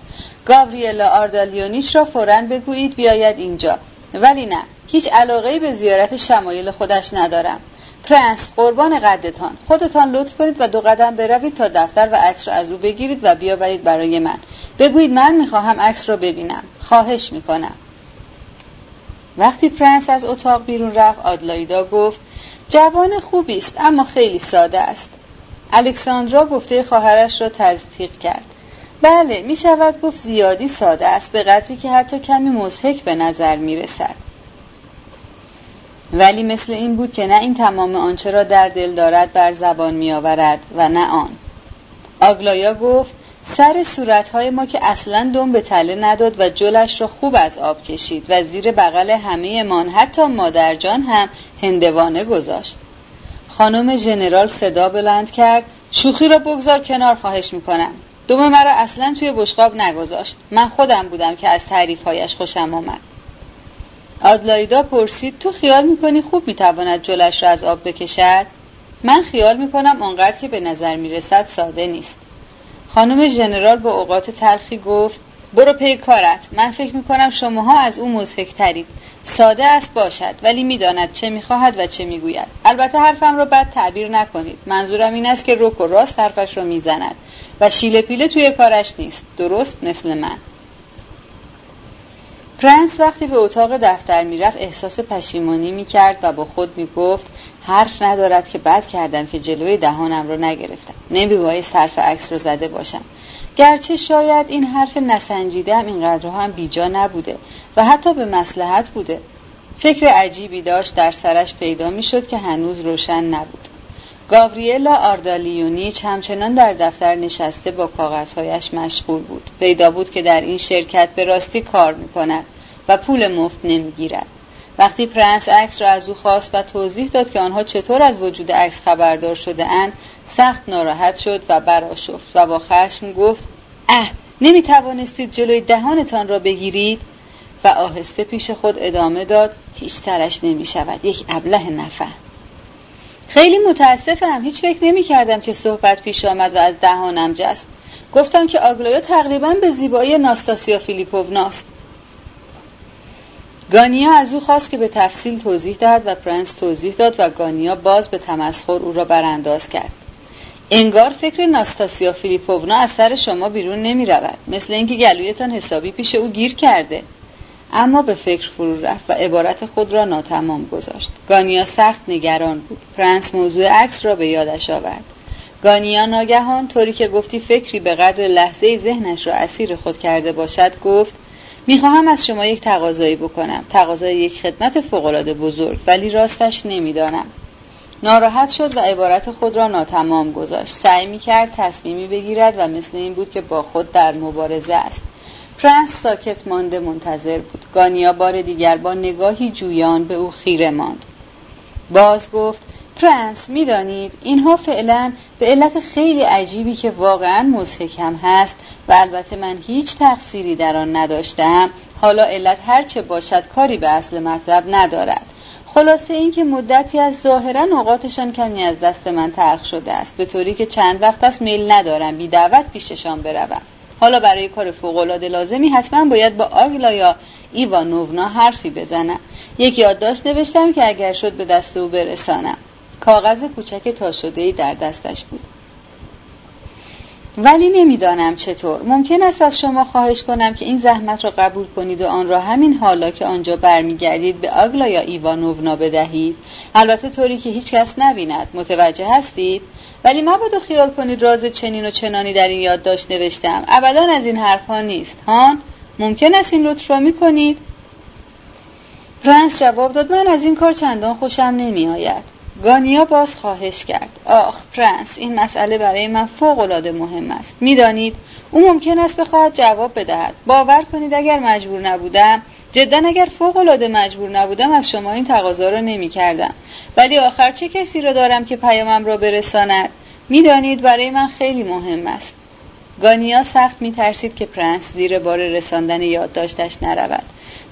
گاوریلا آردالیونیچ را فوراً بگویید بیاید اینجا. ولی نه، هیچ علاقه‌ای به زیارت شمایل خودش ندارم. پرنس قربان قدتان، خودتان لطف کنید و 2 قدم بروید تا دفتر و عکس را از او بگیرید و بیاورید برای من. بگویید من میخواهم عکس را ببینم. خواهش میکنم. وقتی پرنس از اتاق بیرون رفت، آدلایدا گفت: جوان خوبی است اما خیلی ساده است. الکساندرا گفته خواهرش را تصدیق کرد. بله، می شود گفت زیادی ساده است، به قدری که حتی کمی مضحک به نظر می رسد. ولی مثل این بود که نه این تمام آنچه را در دل دارد بر زبان می آورد و نه آن. آگلایا گفت: سر صورتهای ما که اصلاً دم به تله نداد و جلش را خوب از آب کشید و زیر بغل همه من، حتی مادرجان هم، هندوانه گذاشت. خانم ژنرال صدا بلند کرد. شوخی را بگذار کنار خواهش میکنم. دوم مرا اصلا توی بشقاب نگذاشت. من خودم بودم که از تعریف‌هایش خوشم آمد. آدلایدا پرسید تو خیال میکنی خوب میتواند جلش را از آب بکشد؟ من خیال میکنم اونقدر که به نظر میرسد ساده نیست. خانم ژنرال با اوقات تلخی گفت برو پی کارت. من فکر میکنم شماها از او مضحک‌ترید. ساده است باشد ولی میداند چه میخواهد و چه میگوید. البته حرفم را بد تعبیر نکنید. منظورم این است که رک و راست حرفش را میزند و شیله پیله توی کارش نیست. درست مثل من. پرنس وقتی به اتاق دفتر میرفت احساس پشیمانی میکرد و با خود میگفت حرف ندارد که بد کردم که جلوی دهانم رو نگرفتم. نمیبایست حرف عکس رو زده باشم. گرچه شاید این حرف نسنجیدم اینقدر هم بیجا نبوده و حتی به مصلحت بوده. فکر عجیبی داشت در سرش پیدا میشد که هنوز روشن نبود. گاوریلا آردالیونیچ همچنان در دفتر نشسته با کاغذهایش مشغول بود. پیدا بود که در این شرکت به راستی کار میکند و پول مفت نمیگیرد. وقتی پرنس عکس را از او خواست و توضیح داد که آنها چطور از وجود عکس خبردار شده اند، سخت ناراحت شد و برآشفت و با خشم گفت نمیتوانستید جلوی دهانتان را بگیرید؟ و آهسته پیش خود ادامه داد هیچ سرش نمیشود، یک ابله نفهم. خیلی متاسفم، هیچ فکر نمی کردم که صحبت پیش آمد و از دهانم جست. گفتم که آگلایا تقریبا به زیبایی ناستاسیا فیلیپووناست. گانیا از او خواست که به تفصیل توضیح دهد و پرنس توضیح داد و گانیا باز به تمسخر او را برانداز کرد. انگار فکر ناستاسیا فیلیپوونا از سر شما بیرون نمی رود. مثل اینکه گلویتان حسابی پیش او گیر کرده. اما به فکر فرو رفت و عبارت خود را ناتمام گذاشت. گانیا سخت نگران بود. پرنس موضوع عکس را به یادش آورد. گانیا ناگهان طوری که گفتی فکری به قدر لحظه ذهنش را اسیر خود کرده باشد گفت میخواهم از شما یک تقاضایی بکنم، تقاضای یک خدمت فوق‌العاده بزرگ، ولی راستش نمیدانم. ناراحت شد و عبارت خود را ناتمام گذاشت. سعی میکرد تصمیمی بگیرد و مثل این بود که با خود در مبارزه است. پرنس ساکت مانده منتظر بود. گانیا بار دیگر با نگاهی جویان به او خیره ماند. باز گفت پرنس میدانید اینها فعلا به علت خیلی عجیبی که واقعا مضحکم هست و البته من هیچ تقصیری در آن نداشتم، حالا علت هر چه باشد کاری به اصل مطلب ندارد. خلاصه این که مدتی از ظاهرا اوقاتشان کمی از دست من تلخ شده است، به طوری که چند وقت است میل ندارم بی دعوت پیششان بروم. حالا برای کار فوق‌العاده لازمی حتما باید با آگلایا ایوانوونا حرفی بزنم. یک یادداشت نوشتم که اگر شد به دست او برسانم. کاغذ کوچک تا شده‌ای در دستش بود. ولی نمیدانم چطور. ممکن است از شما خواهش کنم که این زحمت را قبول کنید و آن را همین حالا که آنجا برمیگردید به آگلایا ایوانوونا بدهید، البته طوری که هیچ کس نبیند. متوجه هستید؟ ولی مبادا خیال کنید راز چنین و چنانی در این یادداشت نوشتم. ابدا از این حرفها نیست. هان ممکن است این لطف را میکنید؟ پرنس جواب داد من از این کار چندان خوشم نمیآید. گانیا باز خواهش کرد آخ پرنس این مسئله برای من فوق‌العاده مهم است. میدانید او ممکن است بخواهد جواب بدهد. باور کنید اگر مجبور نبودم، جدا اگر فوق‌العاده مجبور نبودم از شما این تقاضا را نمی‌کردم. ولی آخر چه کسی را دارم که پیامم را برساند؟ میدانید برای من خیلی مهم است. گانیا سخت می‌ترسید که پرنس زیر بار رساندن یادداشتش نرود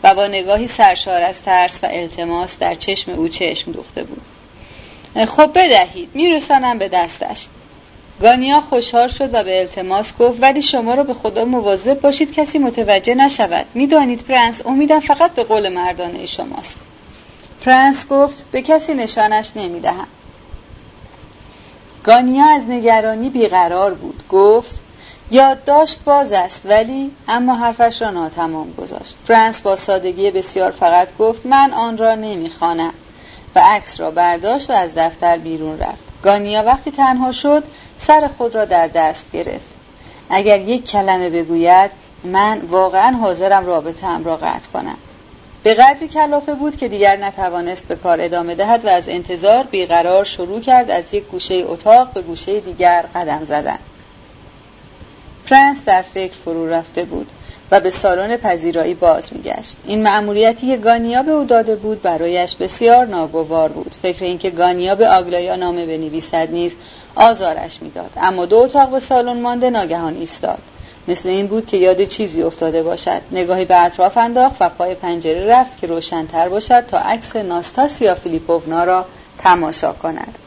و با نگاهی سرشار از ترس و التماس در چشم او چشم دوخته بود. خب بدهید، میرسانم به دستش. گانیا خوشحال شد و به التماس گفت ولی شما رو به خدا مواظب باشید کسی متوجه نشود. میدانید پرنس، امیدم فقط به قول مردانه شماست. پرنس گفت به کسی نشانش نمیدهم. گانیا از نگرانی بیقرار بود. گفت یادداشت باز است ولی اما حرفش را ناتمام گذاشت. پرنس با سادگی بسیار فقط گفت من آن را نمیخوانم و عکس را برداشت و از دفتر بیرون رفت. گانیا وقتی تنها شد سر خود را در دست گرفت. اگر یک کلمه بگوید من واقعا حاضرم رابطه‌ام را قطع کنم. به قدری کلافه بود که دیگر نتوانست به کار ادامه دهد و از انتظار بیقرار شروع کرد از یک گوشه اتاق به گوشه دیگر قدم زدن. پرنس در فکر فرو رفته بود. و به سالن پذیرایی باز میگشت. این مأموریتی که گانیا به او داده بود برایش بسیار ناگوار بود. فکر اینکه گانیا به آگلایا نامه بنویسد نیز آزارش میداد. اما دو اتاق به سالن مانده ناگهان ایستاد. مثل این بود که یاد چیزی افتاده باشد. نگاهی به اطراف انداخت و پای پنجره رفت که روشن‌تر باشد تا عکس ناستاسیا فیلیپوونا را تماشا کند.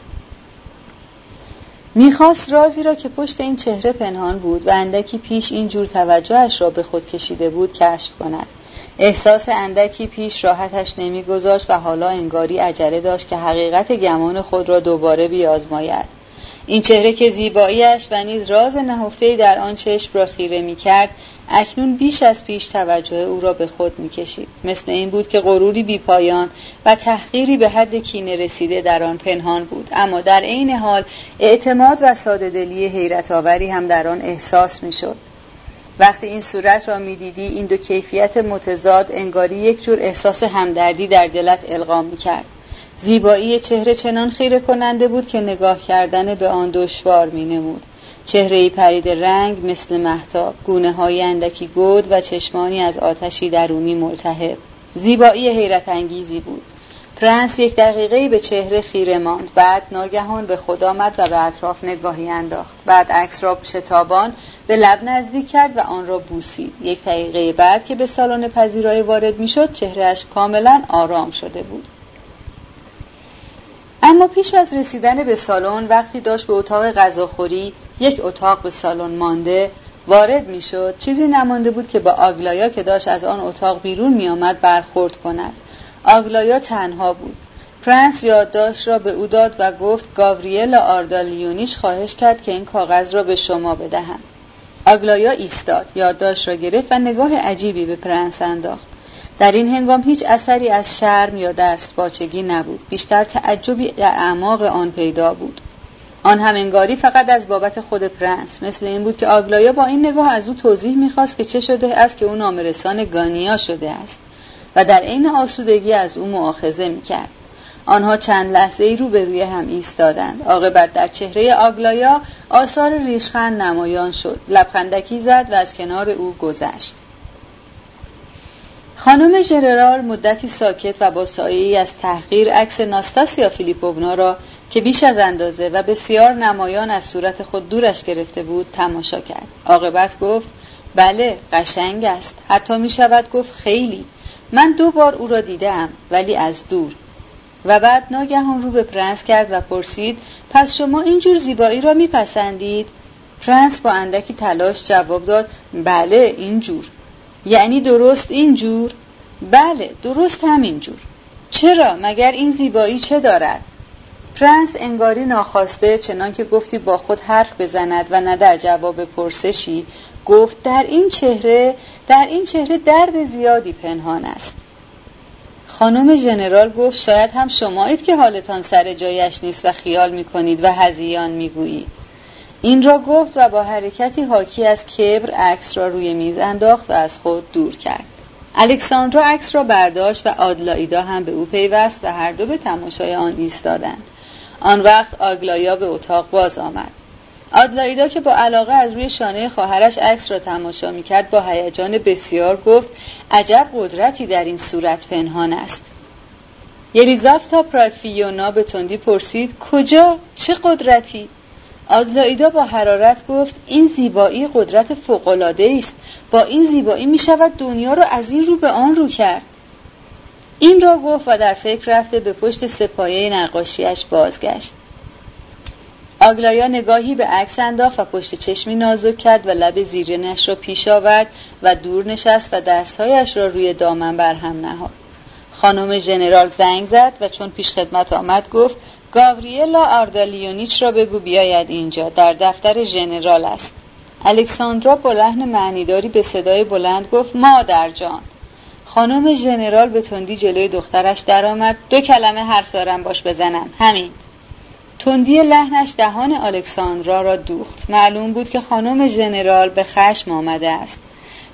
میخواست رازی را که پشت این چهره پنهان بود و اندکی پیش اینجور توجهش را به خود کشیده بود کشف کند. احساس اندکی پیش راحتش نمیگذاشت و حالا انگاری عجله داشت که حقیقت گمان خود را دوباره بیازماید. این چهره که زیباییش و نیز راز نهفته‌ای در آن چشم را خیره میکرد، اکنون بیش از پیش توجه او را به خود میکشید. مثل این بود که غروری بیپایان و تحقیری به حد کینه رسیده در آن پنهان بود، اما در عین حال اعتماد و ساده‌دلی حیرت آوری هم در آن احساس میشد. وقتی این صورت را میدیدی، این دو کیفیت متضاد انگاری یک جور احساس همدردی در دلت القا میکرد. زیبایی چهره چنان خیره کننده بود که نگاه کردن به آن دشوار مینمود. چهره‌ای پرید رنگ مثل مهتاب، گونه‌های اندکی گود و چشمانی از آتشی درونی ملتهب. زیبایی حیرت انگیزی بود. پرنس یک دقیقه‌ای به چهره خیره ماند، بعد ناگهان به خود آمد و به اطراف نگاهی انداخت. بعد عکس را شتابان به لب نزدیک کرد و آن را بوسید. یک دقیقه بعد که به سالن پذیرایی وارد می‌شد، چهره‌اش کاملاً آرام شده بود. اما پیش از رسیدن به سالن، وقتی داشت به اتاق غذاخوری، یک اتاق به سالن مانده، وارد میشد، چیزی نمانده بود که با آگلایا که داشت از آن اتاق بیرون میآمد برخورد کند. آگلایا تنها بود. پرنس یادداشت را به او داد و گفت گاوریلا آردالیونیچ خواهش کرد که این کاغذ را به شما بدهم. آگلایا ایستاد، یادداشت را گرفت و نگاه عجیبی به پرنس انداخت. در این هنگام هیچ اثری از شرم یا دست باچگی نبود، بیشتر تعجبی در اعماق آن پیدا بود. آن هم انگاری فقط از بابت خود پرنس. مثل این بود که آگلایا با این نگاه از او توضیح می‌خواست که چه شده است که او نامرسان گانیا شده است و در عین آسودگی از او مؤاخذه می‌کرد. آنها چند لحظه‌ای روبروی هم ایستادند. عاقبت در چهره آگلایا آثار ریشخند نمایان شد. لبخندکی زد و از کنار او گذشت. خانم ژنرال مدتی ساکت و با سایه‌ای از تحقیر عکس ناستاسیا فیلیپوونا را که بیش از اندازه و بسیار نمایان از صورت خود دورش گرفته بود تماشا کرد. عاقبت گفت بله، قشنگ است. حتی می شود گفت خیلی. من 2 بار او را دیدم، ولی از دور. و بعد ناگهان رو به پرنس کرد و پرسید پس شما اینجور زیبایی را می پسندید؟ پرنس با اندکی تلاش جواب داد بله اینجور. یعنی درست اینجور؟ بله درست همینجور. چرا؟ مگر این زیبایی چه دارد؟ پرنس انگاری ناخواسته، چنان که گفتی با خود حرف بزند و نه در جواب پرسشی، گفت در این چهره درد زیادی پنهان است. خانم ژنرال گفت شاید هم شمایید که حالتان سر جایش نیست و خیال می‌کنید و هزیان می‌گویید. این را گفت و با حرکتی حاکی از کبر عکس را روی میز انداخت و از خود دور کرد. الکساندرا عکس را برداشت و آدلایدا هم به او پیوست و هر دو به تماشای آن ایستادند. آن وقت آگلایا به اتاق باز آمد. آدلایدا که با علاقه از روی شانه خواهرش عکس را تماشا می‌کرد، با هیجان بسیار گفت عجب قدرتی در این صورت پنهان است. یلیزاوتا پروکوفیونا به تندی پرسید کجا؟ چه قدرتی؟ آدلایدا با حرارت گفت این زیبایی قدرت فوق‌العاده‌ای است. با این زیبایی می‌شود دنیا را از این رو به آن رو کرد. این را گفت و در فکر رفته به پشت سپایه نقاشی‌اش بازگشت. آگلایا نگاهی به عکس انداخت و پشت چشمی نازک کرد و لب زیرینش را پیش آورد و دور نشست و دستهایش را روی دامن برهم نهاد. خانم ژنرال زنگ زد و چون پیش خدمت آمد گفت گاوریلا آردالیونیچ را بگو بیاید اینجا، در دفتر ژنرال است. الکساندرا با لحن معنیداری به صدای بلند گفت مادر جان. خانم ژنرال به تندی جلوی دخترش درآمد. 2 کلمه حرف دارم باش بزنم، همین. تندی لحنش دهان الکساندرا را دوخت. معلوم بود که خانم ژنرال به خشم آمده است.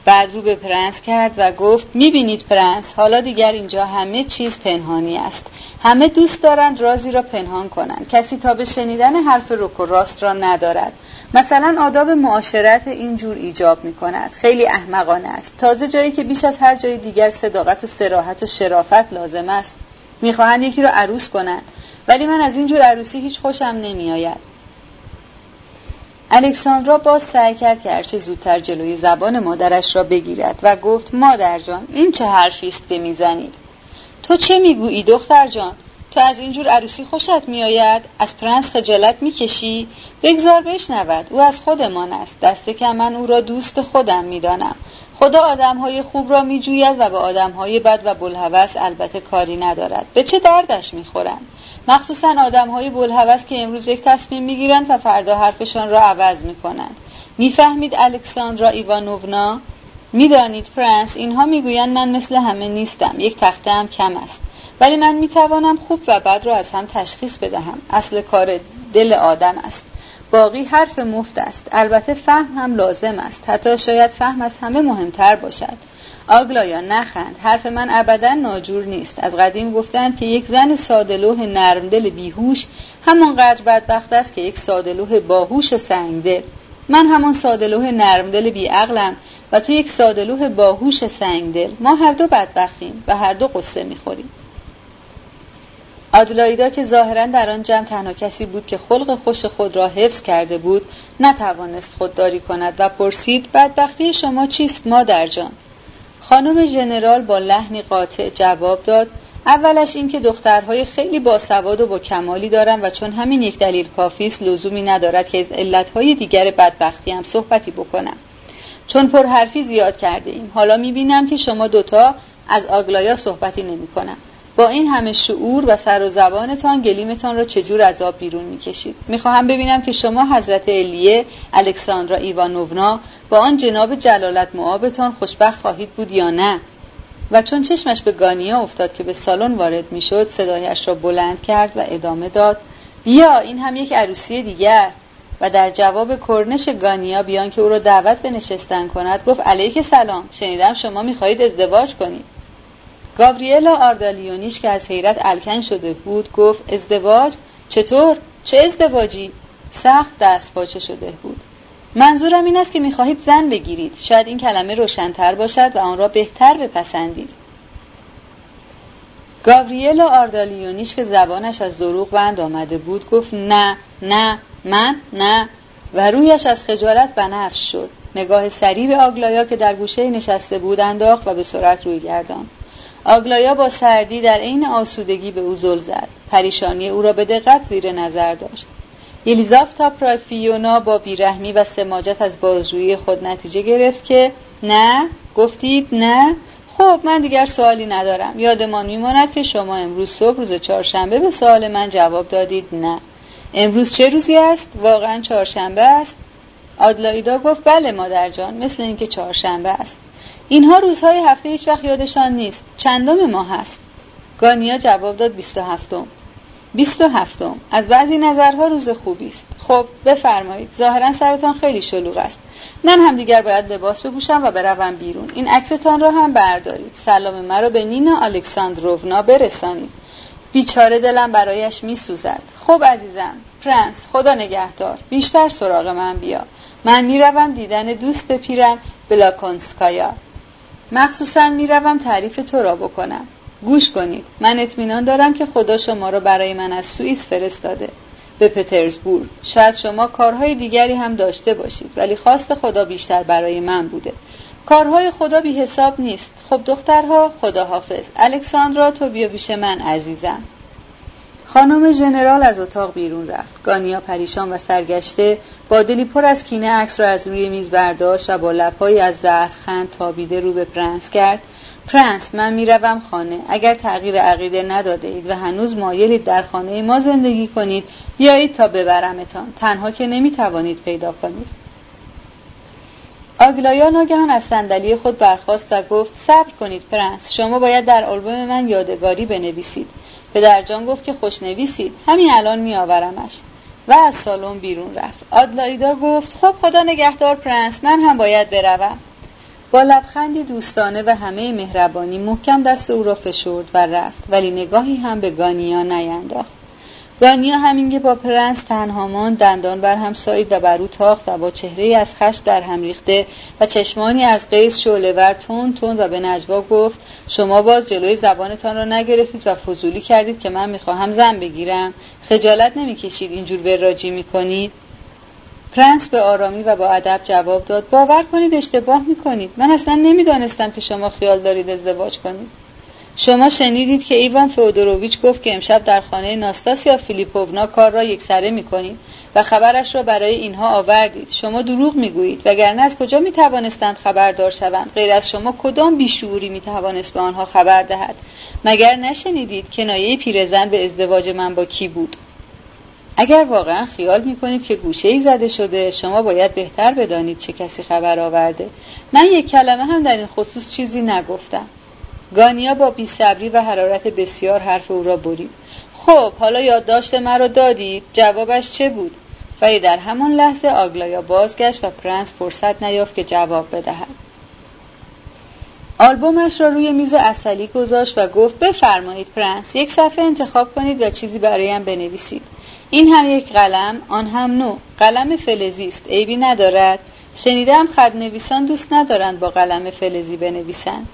بعد رو به پرنس کرد و گفت میبینید پرنس، حالا دیگر اینجا همه چیز پنهانی است. همه دوست دارند رازی را پنهان کنند. کسی تا به شنیدن حرف رک و راست را ندارد. مثلا آداب معاشرت اینجور ایجاب میکند. خیلی احمقانه است. تازه جایی که بیش از هر جای دیگر صداقت و صراحت و شرافت لازم است. میخواهند یکی را عروس کنند. ولی من از اینجور عروسی هیچ خوشم نمیآید. الکساندرا باز سعی کرد که هرچه زودتر جلوی زبان مادرش را بگیرد و گفت مادر جان، این چه حرفی است که میزنید؟ تو چه میگویی دختر جان؟ تو از اینجور عروسی خوشت میآید؟ از پرنس خجالت میکشی؟ بگذار بشنود، او از خودمان است. دست کم من او را دوست خودم میدانم. خدا آدمهای خوب را میجوید و به آدمهای بد و بلهوس البته کاری ندارد. به چه دردش میخورند؟ مخصوصا آدمهای بلهوس که امروز یک تصمیم میگیرند و فردا حرفشان را عوض میکنند. میفهمید الکساندرا ایوانوونا؟ میدانید پرنس، اینها میگویند من مثل همه نیستم، یک تخته هم کم است، ولی من میتوانم خوب و بد را از هم تشخیص بدهم. اصل کار دل آدم است، باقی حرف مفت است. البته فهم هم لازم است، حتی شاید فهم از همه مهمتر باشد. آگلایا نخند، حرف من ابدا ناجور نیست. از قدیم گفتند که یک زن سادلوه نرمدل بیهوش همانقدر بدبخت است که یک سادلوه باهوش سنگدل. من همان سادلوه نرمدل بیعقلم و تو یک سادلوه باهوش سنگدل. ما هر دو بدبختیم و هر دو قصه میخوریم. آدلایدا که ظاهرا در آن جمع تنها کسی بود که خلق خوش خود را حفظ کرده بود، نتوانست خودداری کند و پرسید بدبختی شما چیست مادر جان؟ خانم ژنرال با لحنی قاطع جواب داد اولش این که دخترهای خیلی باسواد و با کمالی دارم و چون همین یک دلیل کافی است لزومی ندارد که از علتهای دیگر بدبختی هم صحبتی بکنم. چون پرحرفی زیاد کرده ایم. حالا میبینم که شما دوتا از آگلایا صحبتی نمی‌کنم. با این همه شعور و سر و زبانتان گلیمتان را چجور از آب بیرون میکشید. میخواهم ببینم که شما حضرت علیه الکساندرا ایوانوونا با آن جناب جلالت معابتان خوشبخت خواهید بود یا نه؟ و چون چشمش به گانیا افتاد که به سالن وارد میشد، صدایش را بلند کرد و ادامه داد بیا این هم یک عروسی دیگر. و در جواب کرنش گانیا بیان که او را دعوت به نشستن کند گفت علیک سلام، شنیدم شما میخواهید ازدواج کنید. گاوریلا آردالیونیش که از حیرت الکن شده بود گفت ازدواج؟ چطور؟ چه ازدواجی؟ سخت دست پاچه شده بود. منظورم این است که میخواهید زن بگیرید. شاید این کلمه روشن‌تر باشد و آن را بهتر بپسندید. گاوریلا آردالیونیش که زبانش از دروغ بند آمده بود گفت نه من نه و رویش از خجالت بنفش شد. نگاه سری به آگلایا که در گوشه نشسته بود انداخت و به سرعت روی گردان. آگلایا با سردی در عین آسودگی به او زل زد. پریشانی او را به دقت زیر نظر داشت. لیزاوتا پروکوفیونا با بیرحمی و سماجت از بازجویی خود نتیجه گرفت که نه؟ گفتید نه؟ خب من دیگر سوالی ندارم. یادمان میماند که شما امروز صبح روز چهارشنبه به سوال من جواب دادید نه. امروز چه روزی است؟ واقعا چهارشنبه است؟ آدلایدا گفت بله مادر جان، مثل اینکه چهارشنبه است. اینها روزهای هفته هیچ وقت یادشان نیست. چندم ماه هست؟ گانیا جواب داد 27م. 27م. از بعضی نظرها روز خوبی است. خب بفرمایید. ظاهرا سرتان خیلی شلوغ است. من هم دیگر باید لباس بپوشم و بروم بیرون. این عکستان را هم بردارید. سلام مرا به نینا الکساندروونا برسانید. بیچاره دلم برایش میسوزد. خب عزیزم، پرنس خدا نگهدار. بیشتر سراغ من بیا. من میروم دیدن دوست پیرم بلاکونسکایا. مخصوصاً میروم تعریف تو را بکنم. گوش کنید، من اطمینان دارم که خدا شما را برای من از سوئیس فرستاده به پترزبورگ. شاید شما کارهای دیگری هم داشته باشید، ولی خواست خدا بیشتر برای من بوده. کارهای خدا بی حساب نیست. خب دخترها، خدا حافظ. الکساندرا تو بیا پیش من عزیزم. خانم ژنرال از اتاق بیرون رفت. گانیا پریشان و سرگشته با دلی پر از کینه عکس را از روی میز برداشت و با لب‌های از زهرخند تابیده رو به پرنس کرد. پرنس من میروم خانه. اگر تغییر عقیده نداده اید و هنوز مایلید در خانه ما زندگی کنید، بیایید تا ببرمتان. تنها که نمیتوانید پیدا کنید. آگلایا ناگهان از صندلی خود برخاست و گفت صبر کنید پرنس، شما باید در آلبوم من یادگاری بنویسید. پدرجان گفت که خوشنویسید، همین الان میآورمش. و از سالن بیرون رفت. آدلایدا گفت خب خدا نگهدار پرنس، من هم باید بروم. با لبخندی دوستانه و همه مهربانی محکم دست او را فشرد و رفت، ولی نگاهی هم به گانیا نینداخت. گانیا همین که با پرنس تنها ماند، دندان بر هم سایید و بر او تاخت و با چهره‌ای از خشم در هم ریخته و چشمانی از قیس شعله‌ور تند و به نجوا گفت: شما باز جلوی زبانتان را نگرفتید و فضولی کردید که من می‌خواهم زن بگیرم. خجالت نمی‌کشید اینجور وراجی می‌کنید؟ پرنس به آرامی و با ادب جواب داد: باور کنید اشتباه می‌کنید. من اصلاً نمی‌دانستم که شما خیال دارید ازدواج کنید. شما شنیدید که ایوان فئودوروویچ گفت که امشب در خانه ناستاسیا فیلیپوونا کار را یکسره می‌کنید و خبرش را برای اینها آوردید. شما دروغ می‌گویید، وگرنه از کجا می‌توانستند خبردار شوند؟ غیر از شما کدام بیشعوری می‌توانست به آنها خبر دهد؟ مگر نشنیدید کنایه پیرزن به ازدواج من با کی بود؟ اگر واقعا خیال می‌کنید که گوشه‌ای زده شده، شما باید بهتر بدانید چه کسی خبر آورده. من یک کلمه هم در این خصوص چیزی نگفتم. گانیا با بی‌صبری و حرارت بسیار حرف او را برید. خب حالا یادداشت مرا دادید؟ جوابش چه بود؟ ولی در همان لحظه آگلایا بازگشت و پرنس فرصت نیافت که جواب بدهد. آلبومش را روی میز عسلی گذاشت و گفت: بفرمایید پرنس، یک صفحه انتخاب کنید و چیزی برایم بنویسید. این هم یک قلم، آن هم نو. قلم فلزی است، عیبی ندارد. شنیدم خط‌نویسان دوست ندارند با قلم فلزی بنویسند.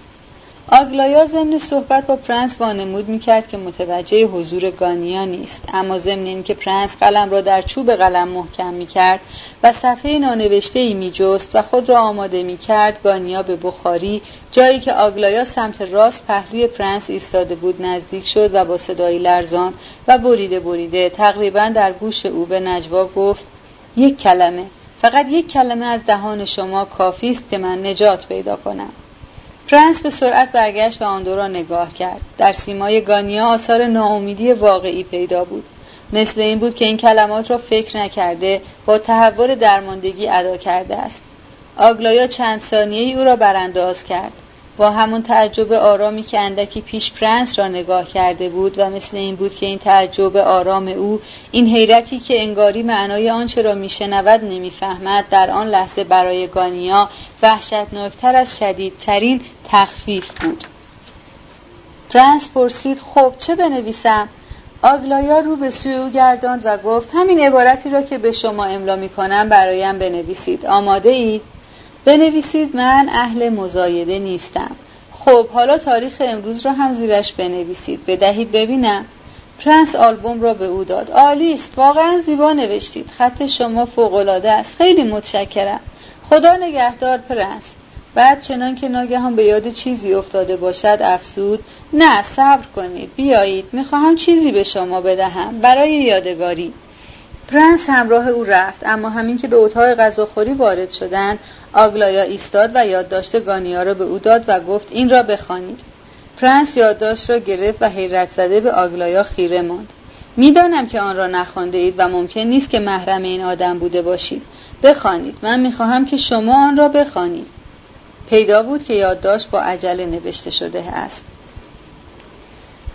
آگلایا ضمن صحبت با پرنس وانمود میکرد که متوجه حضور گانیا نیست، اما ضمن این که پرنس قلم را در چوب قلم محکم میکرد و صفحه نانوشته‌ای میجست و خود را آماده میکرد، گانیا به بخاری، جایی که آگلایا سمت راست پهلوی پرنس ایستاده بود، نزدیک شد و با صدایی لرزان و بریده تقریبا در گوش او به نجوا گفت: یک کلمه، فقط یک کلمه از دهان شما کافی است که من نجات پیدا کنم. پرنس به سرعت برگشت و آن دو را نگاه کرد. در سیمای گانیا آثار ناامیدی واقعی پیدا بود. مثل این بود که این کلمات را فکر نکرده، با تحول درماندگی ادا کرده است. آگلایا چند ثانیه‌ای او را برانداز کرد. با همون تعجب آرامی که اندکی پیش پرنس را نگاه کرده بود و مثل این بود که این تعجب آرام او، این حیرتی که انگاری معنای آنچه را میشنود نمیفهمد، در آن لحظه برای گانیا وحشتناکتر از شدیدترین تخفیف بود. پرنس پرسید: خب چه بنویسم؟ آگلایا رو به سوی او گرداند و گفت: همین عبارتی را که به شما املا میکنم برایم بنویسید. آماده اید؟ بنویسید: من اهل مزایده نیستم. خب حالا تاریخ امروز را هم زیرش بنویسید. بدهید ببینم. پرنس آلبوم را به او داد. عالی است، واقعا زیبا نوشتید. خط شما فوق‌العاده است. خیلی متشکرم. خدا نگهدار پرنس. بعد چنان که ناگهان به یاد چیزی افتاده باشد افسود: نه، صبر کنید، بیایید، میخواهم چیزی به شما بدهم برای یادگاری. پرنس همراه او رفت، اما همین که به اتاق غذاخوری وارد شدند، آگلایا ایستاد و یادداشت گانیا را به او داد و گفت: این را بخوانید. پرنس یادداشت را گرفت و حیرت زده به آگلایا خیره ماند. میدانم که آن را نخوانده اید و ممکن نیست که محرم این آدم بوده باشید. بخوانید، من میخواهم که شما آن را بخوانید. پیدا بود که یادداشت با عجله نوشته شده است.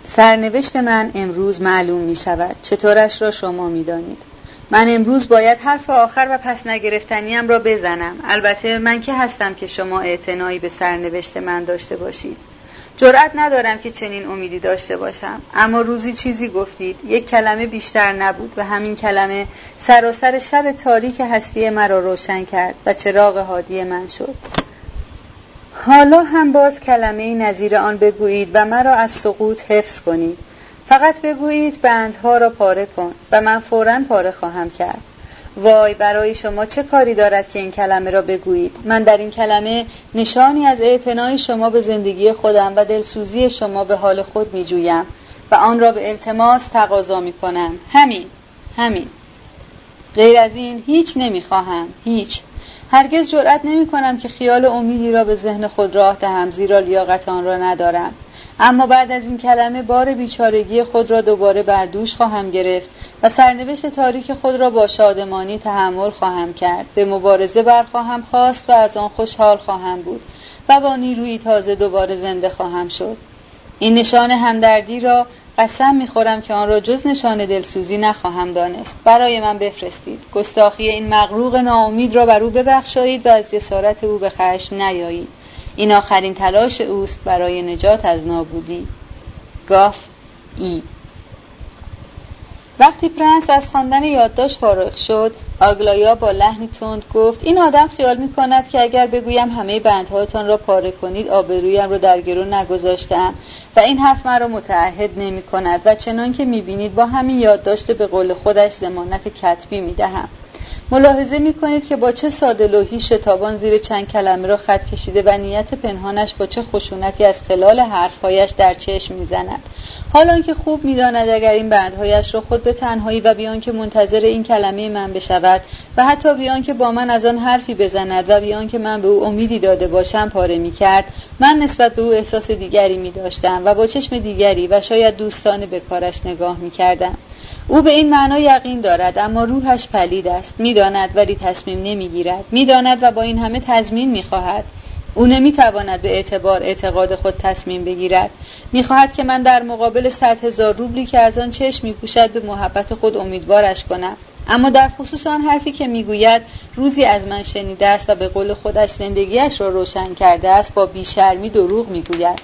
سرنوشت من امروز معلوم میشود. چطورش را شما میدانید. من امروز باید حرف آخر و پس نگرفتنیم را بزنم. البته من که هستم که شما اعتنایی به سرنوشت من داشته باشید. جرأت ندارم که چنین امیدی داشته باشم. اما روزی چیزی گفتید، یک کلمه بیشتر نبود، و همین کلمه سراسر شب تاریک هستی مرا روشن کرد و چراغ هادی من شد. حالا هم باز کلمه نظیر آن بگویید و مرا از سقوط حفظ کنید. فقط بگویید: بندها را پاره کن، و من فوراً پاره خواهم کرد. وای، برای شما چه کاری دارد که این کلمه را بگویید؟ من در این کلمه نشانی از اعتنای شما به زندگی خودم و دلسوزی شما به حال خود می جویم و آن را به التماس تقاضا می کنم. همین. غیر از این هیچ نمی خواهم. هیچ. هرگز جرأت نمی کنم که خیال امیدی را به ذهن خود راه دهم، زیرا لیاقت آن را ندارم. اما بعد از این کلمه بار بیچارگی خود را دوباره بر دوش خواهم گرفت و سرنوشت تاریک خود را با شادمانی تحمل خواهم کرد. به مبارزه برخواهم خواست و از آن خوشحال خواهم بود و با نیروی تازه دوباره زنده خواهم شد. این نشان همدردی را قسم میخورم که آن را جز نشان دلسوزی نخواهم دانست. برای من بفرستید. گستاخی این مغروق ناامید را بر او ببخشایید و از جسارت او به خشم نیایید. این آخرین تلاش اوست برای نجات از نابودی. گاف ای. وقتی پرنس از خواندن یادداشت فارغ شد، آگلایا با لحنی تند گفت: این آدم خیال می‌کند که اگر بگویم همه بندهایتان را پاره کنید آبرویم را در گرو نگذاشتم و این حرف مرا متعهد نمی‌کند و چنان که می‌بینید با همین یادداشت به قول خودش ضمانت کتبی می‌دهم. ملاحظه می‌کنید که با چه ساده‌لوحی شتابان زیر چند کلمه را خط کشیده و نیت پنهانش با چه خشونتی از خلال حرف‌هایش در چشم می‌زند. حالان که خوب می‌داند اگر این بندهایش را خود به تنهایی و بیان که منتظر این کلمه من بشود و حتی بیان که با من از آن حرفی بزند و بیان که من به او امیدی داده باشم پاره می‌کرد، من نسبت به او احساس دیگری می‌داشتم و با چشم دیگری و شاید دوستانه به کارش نگاه می‌کردم. او به این معنا یقین دارد، اما روحش پلید است. می‌داند ولی تصمیم نمی‌گیرد. می‌داند و با این همه تضمین می‌خواهد. او نمی‌تواند به اعتبار اعتقاد خود تصمیم بگیرد. می‌خواهد که من در مقابل 100,000 روبلی که از آن چشم می‌پوشد به محبت خود امیدوارش کنم. اما در خصوص آن حرفی که می‌گوید روزی از من شنیده است و به قول خودش زندگی‌اش را روشن کرده است، با بی‌شرمی دروغ می‌گوید.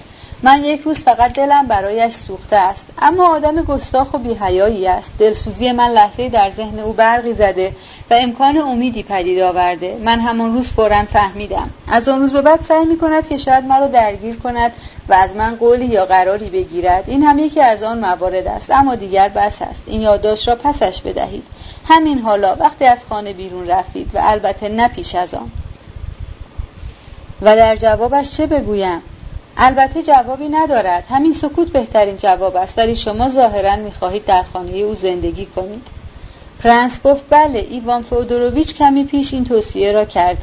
من یک روز فقط دلم برایش سوخته است، اما آدم گستاخ و بی‌حیایی است. دلسوزی من لحظه‌ای در ذهن او برقی زده و امکان امیدی پدید آورده. من همان روز فوراً فهمیدم. از آن روز به بعد سعی می‌کند که شاید مرا درگیر کند و از من قولی یا قراری بگیرد. این هم یکی از آن موارد است، اما دیگر بس است. این یادداشت را پسش بدهید. همین حالا وقتی از خانه بیرون رفتید و البته نه پیش از آن. و در جوابش چه بگویم؟ البته جوابی ندارد. همین سکوت بهترین جواب است، ولی شما ظاهراً می‌خواهید در خانه او زندگی کنید. پرنس گفت: بله، ایوان فودوروویچ کمی پیش این توصیه را کرد.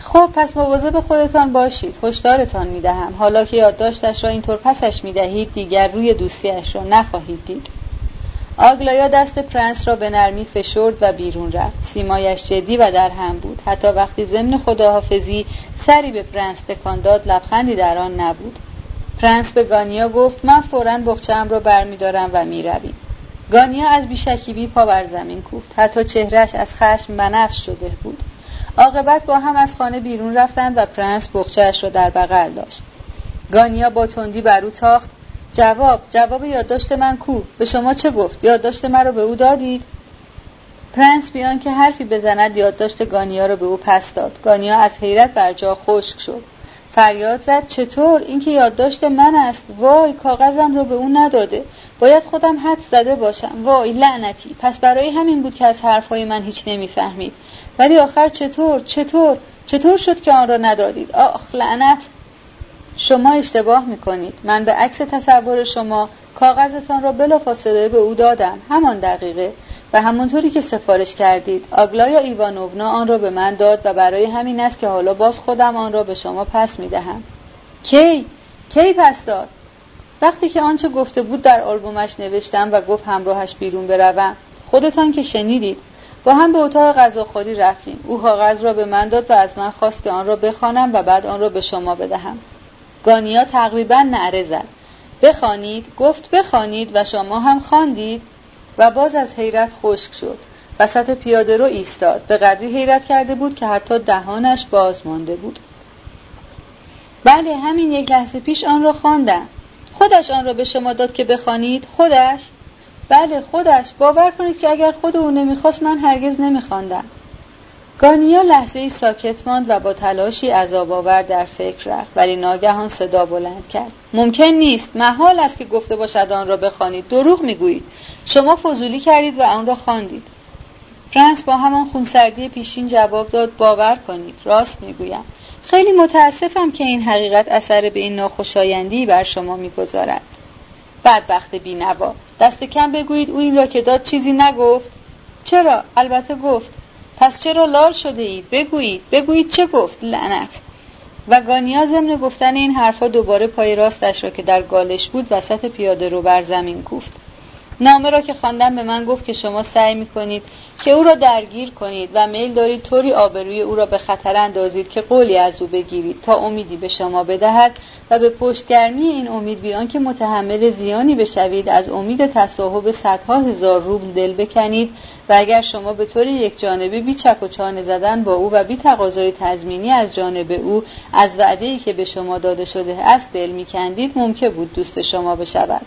خب پس مواظب خودتان باشید. هشدارتان می‌دهم، حالا که یادداشتش را اینطور پسش می‌دهید دیگر روی دوستی‌اش را نخواهید دید. آگلایا دست پرنس را به نرمی فشرد و بیرون رفت. سیمایش جدی و در هم بود. حتی وقتی ضمن خداحافظی سری به پرنس تکان داد، لبخندی در آن نبود. پرنس به گانیا گفت: من فوراً بخچه‌ام را برمی‌دارم و می‌رویم. گانیا از بیشکیبی پا بر زمین کوفت. حتی چهرهش از خشم بنفش شده بود. عاقبت با هم از خانه بیرون رفتند و پرنس بخچه‌اش را در بغل داشت. گانیا با تندی بر او تاخت: جواب یادداشت من کو؟ به شما چه گفت؟ یادداشت من رو به او دادید؟ پرنس بیان که حرفی بزند یادداشت گانیا رو به او پس داد. گانیا از حیرت بر جا خشک شد. فریاد زد: چطور؟ این که یادداشت من است. وای، کاغذم رو به او نداده. باید خودم حد زده باشم. وای لعنتی. پس برای همین بود که از حرفای من هیچ نمیفهمید. ولی آخر چطور شد که آن را ندادید؟ آخ لعنت. شما اشتباه میکنید. من به عکس تصور شما کاغذتان را بلافاصله به او دادم، همان دقیقه و همونطوری که سفارش کردید. آگلایا ایوانوونا آن را به من داد و برای همین است که حالا باز خودم آن را به شما پس میدهم. کی پس داد؟ وقتی که آنچه گفته بود در آلبومش نوشتم و گفت همراهش بیرون بروم. خودتان که شنیدید. با هم به اتاق غذاخوری رفتیم. او کاغذ را به من داد و از من خواست که آن را بخوانم و بعد آن را به شما بدهم. گانیا تقریبا نعره زد. بخوانید؟ گفت بخوانید و شما هم خواندید. و باز از حیرت خشک شد. وسط پیاده رو ایستاد. به قدری حیرت کرده بود که حتی دهانش باز مانده بود. بله، همین یک لحظه پیش آن را خواندم. خودش آن را به شما داد که بخوانید؟ خودش؟ بله خودش. باور کنید که اگر خود او نمیخواست من هرگز نمیخواندم. گانیا لحظه‌ای ساکت ماند و با تلاشی عذاب‌آور در فکر رفت، ولی ناگهان صدا بلند کرد: ممکن نیست، محال است که گفته باشد آن را بخوانید. دروغ میگویید. شما فضولی کردید و آن را خواندید. پرنس با همان خونسردی پیشین جواب داد: باور کنید، راست میگویم. خیلی متاسفم که این حقیقت اثر به این ناخوشایندی بر شما میگذارد. بدبخت بی‌نوا. دست کم بگویید او این را که داد چیزی نگفت. چرا؟ البته گفت. پس چرا لال شده اید؟ بگویید چه گفت؟ لعنت. و گانیا ضمن گفتن این حرفا دوباره پای راستش را که در گالش بود وسط پیاده رو بر زمین کوفت. نامه را که خواندم به من گفت که شما سعی می‌کنید که او را درگیر کنید و میل دارید طوری آبروی او را به خطر اندازید که قولی از او بگیرید تا امیدی به شما بدهد و به پشتگرمی این امید بیان که متحمل زیانی بشوید از امید تصاحب صدها هزار روبل دل بکنید و اگر شما به طور یک جانبه بی چک و چانه زدن با او و بی تقاضای تضمینی از جانب او از وعده‌ای که به شما داده شده است دل می‌کندید ممکن بود دوست شما بشود.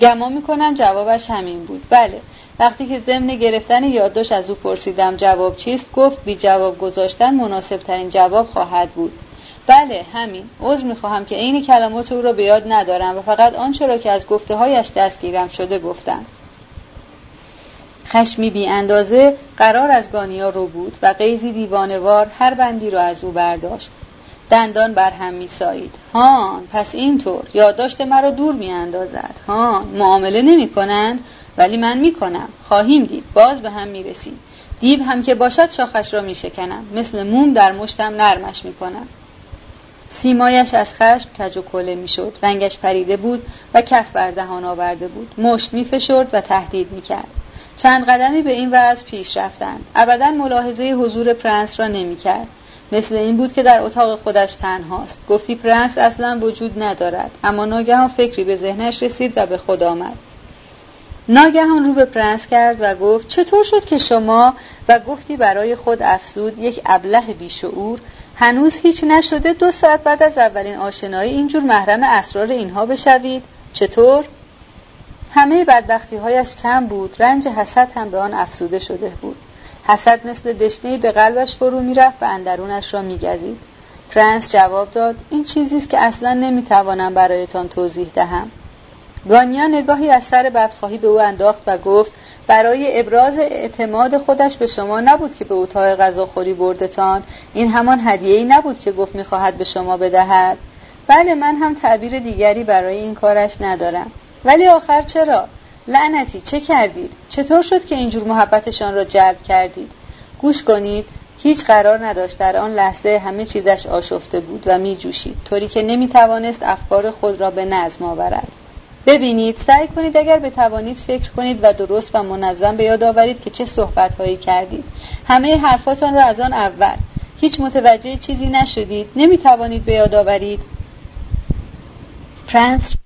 گمان می‌کنم جوابش همین بود. بله. وقتی که ضمن گرفتن یادداشت از او پرسیدم جواب چیست، گفت بی جواب گذاشتن مناسب ترین جواب خواهد بود. بله همین. عذر می‌خواهم که عین کلمات او را به یاد ندارم و فقط آنچه را که از گفته‌هایش دستگیرم شده گفتم. خشمی بی اندازه قرار از گانیا رو بود و قیزی دیوانوار هر بندی را از او برداشت. دندان بر هم می‌سایید. هان پس اینطور یادداشت مرا دور می‌اندازد. هان معامله نمی‌کنند ولی من می‌کنم. خواهیم دید. باز به هم می‌رسیم. دیو هم که باشد شاخش را می‌شکنم. مثل موم در مشتم نرمش می‌کنم. سیمایش از خشم کج و کله می‌شد. رنگش پریده بود و کف بر دهان آورده بود. مشت می‌فشرد و تهدید می‌کرد. چند قدمی به این وضع پیش رفتند. ابداً ملاحظه حضور پرنس را نمی‌کرد. مثل این بود که در اتاق خودش تنهاست. گفتی پرنس اصلاً وجود ندارد، اما ناگهان فکری به ذهنش رسید و به خود آمد. ناگهان رو به پرنس کرد و گفت چطور شد که شما، و گفتی برای خود افسود یک ابله بیشعور، هنوز هیچ نشده 2 ساعت بعد از اولین آشنایی اینجور محرم اسرار اینها بشوید؟ چطور؟ همه بدبختی‌هایش کم بود، رنج حسد هم به آن افسوده شده بود. حسد مثل دشنه‌ای به قلبش فرو می‌رفت و اندرونش را می‌گزید. پرنس جواب داد این چیزی است که اصلاً نمی‌توانم برایتان توضیح دهم. گانیا نگاهی از سر بدخواهی به او انداخت و گفت برای ابراز اعتماد خودش به شما نبود که به اتاق غذاخوری بردتان، این همان هدیه‌ای نبود که گفت می‌خواهد به شما بدهد. بله من هم تعبیر دیگری برای این کارش ندارم. ولی آخر چرا؟ لعنتی چه کردید؟ چطور شد که اینجور محبتشان را جلب کردید؟ گوش کنید، هیچ قرار نداشت. در آن لحظه همه چیزش آشفته بود و می جوشید، طوری که نمی توانست افکار خود را به نظم آورد. ببینید، سعی کنید اگر بتوانید فکر کنید و درست و منظم به یاد آورید که چه صحبت‌هایی کردید. همه حرفاتان را از آن اول. هیچ متوجه چیزی نشدید؟ نمی توانید به یاد آورید؟ پرنس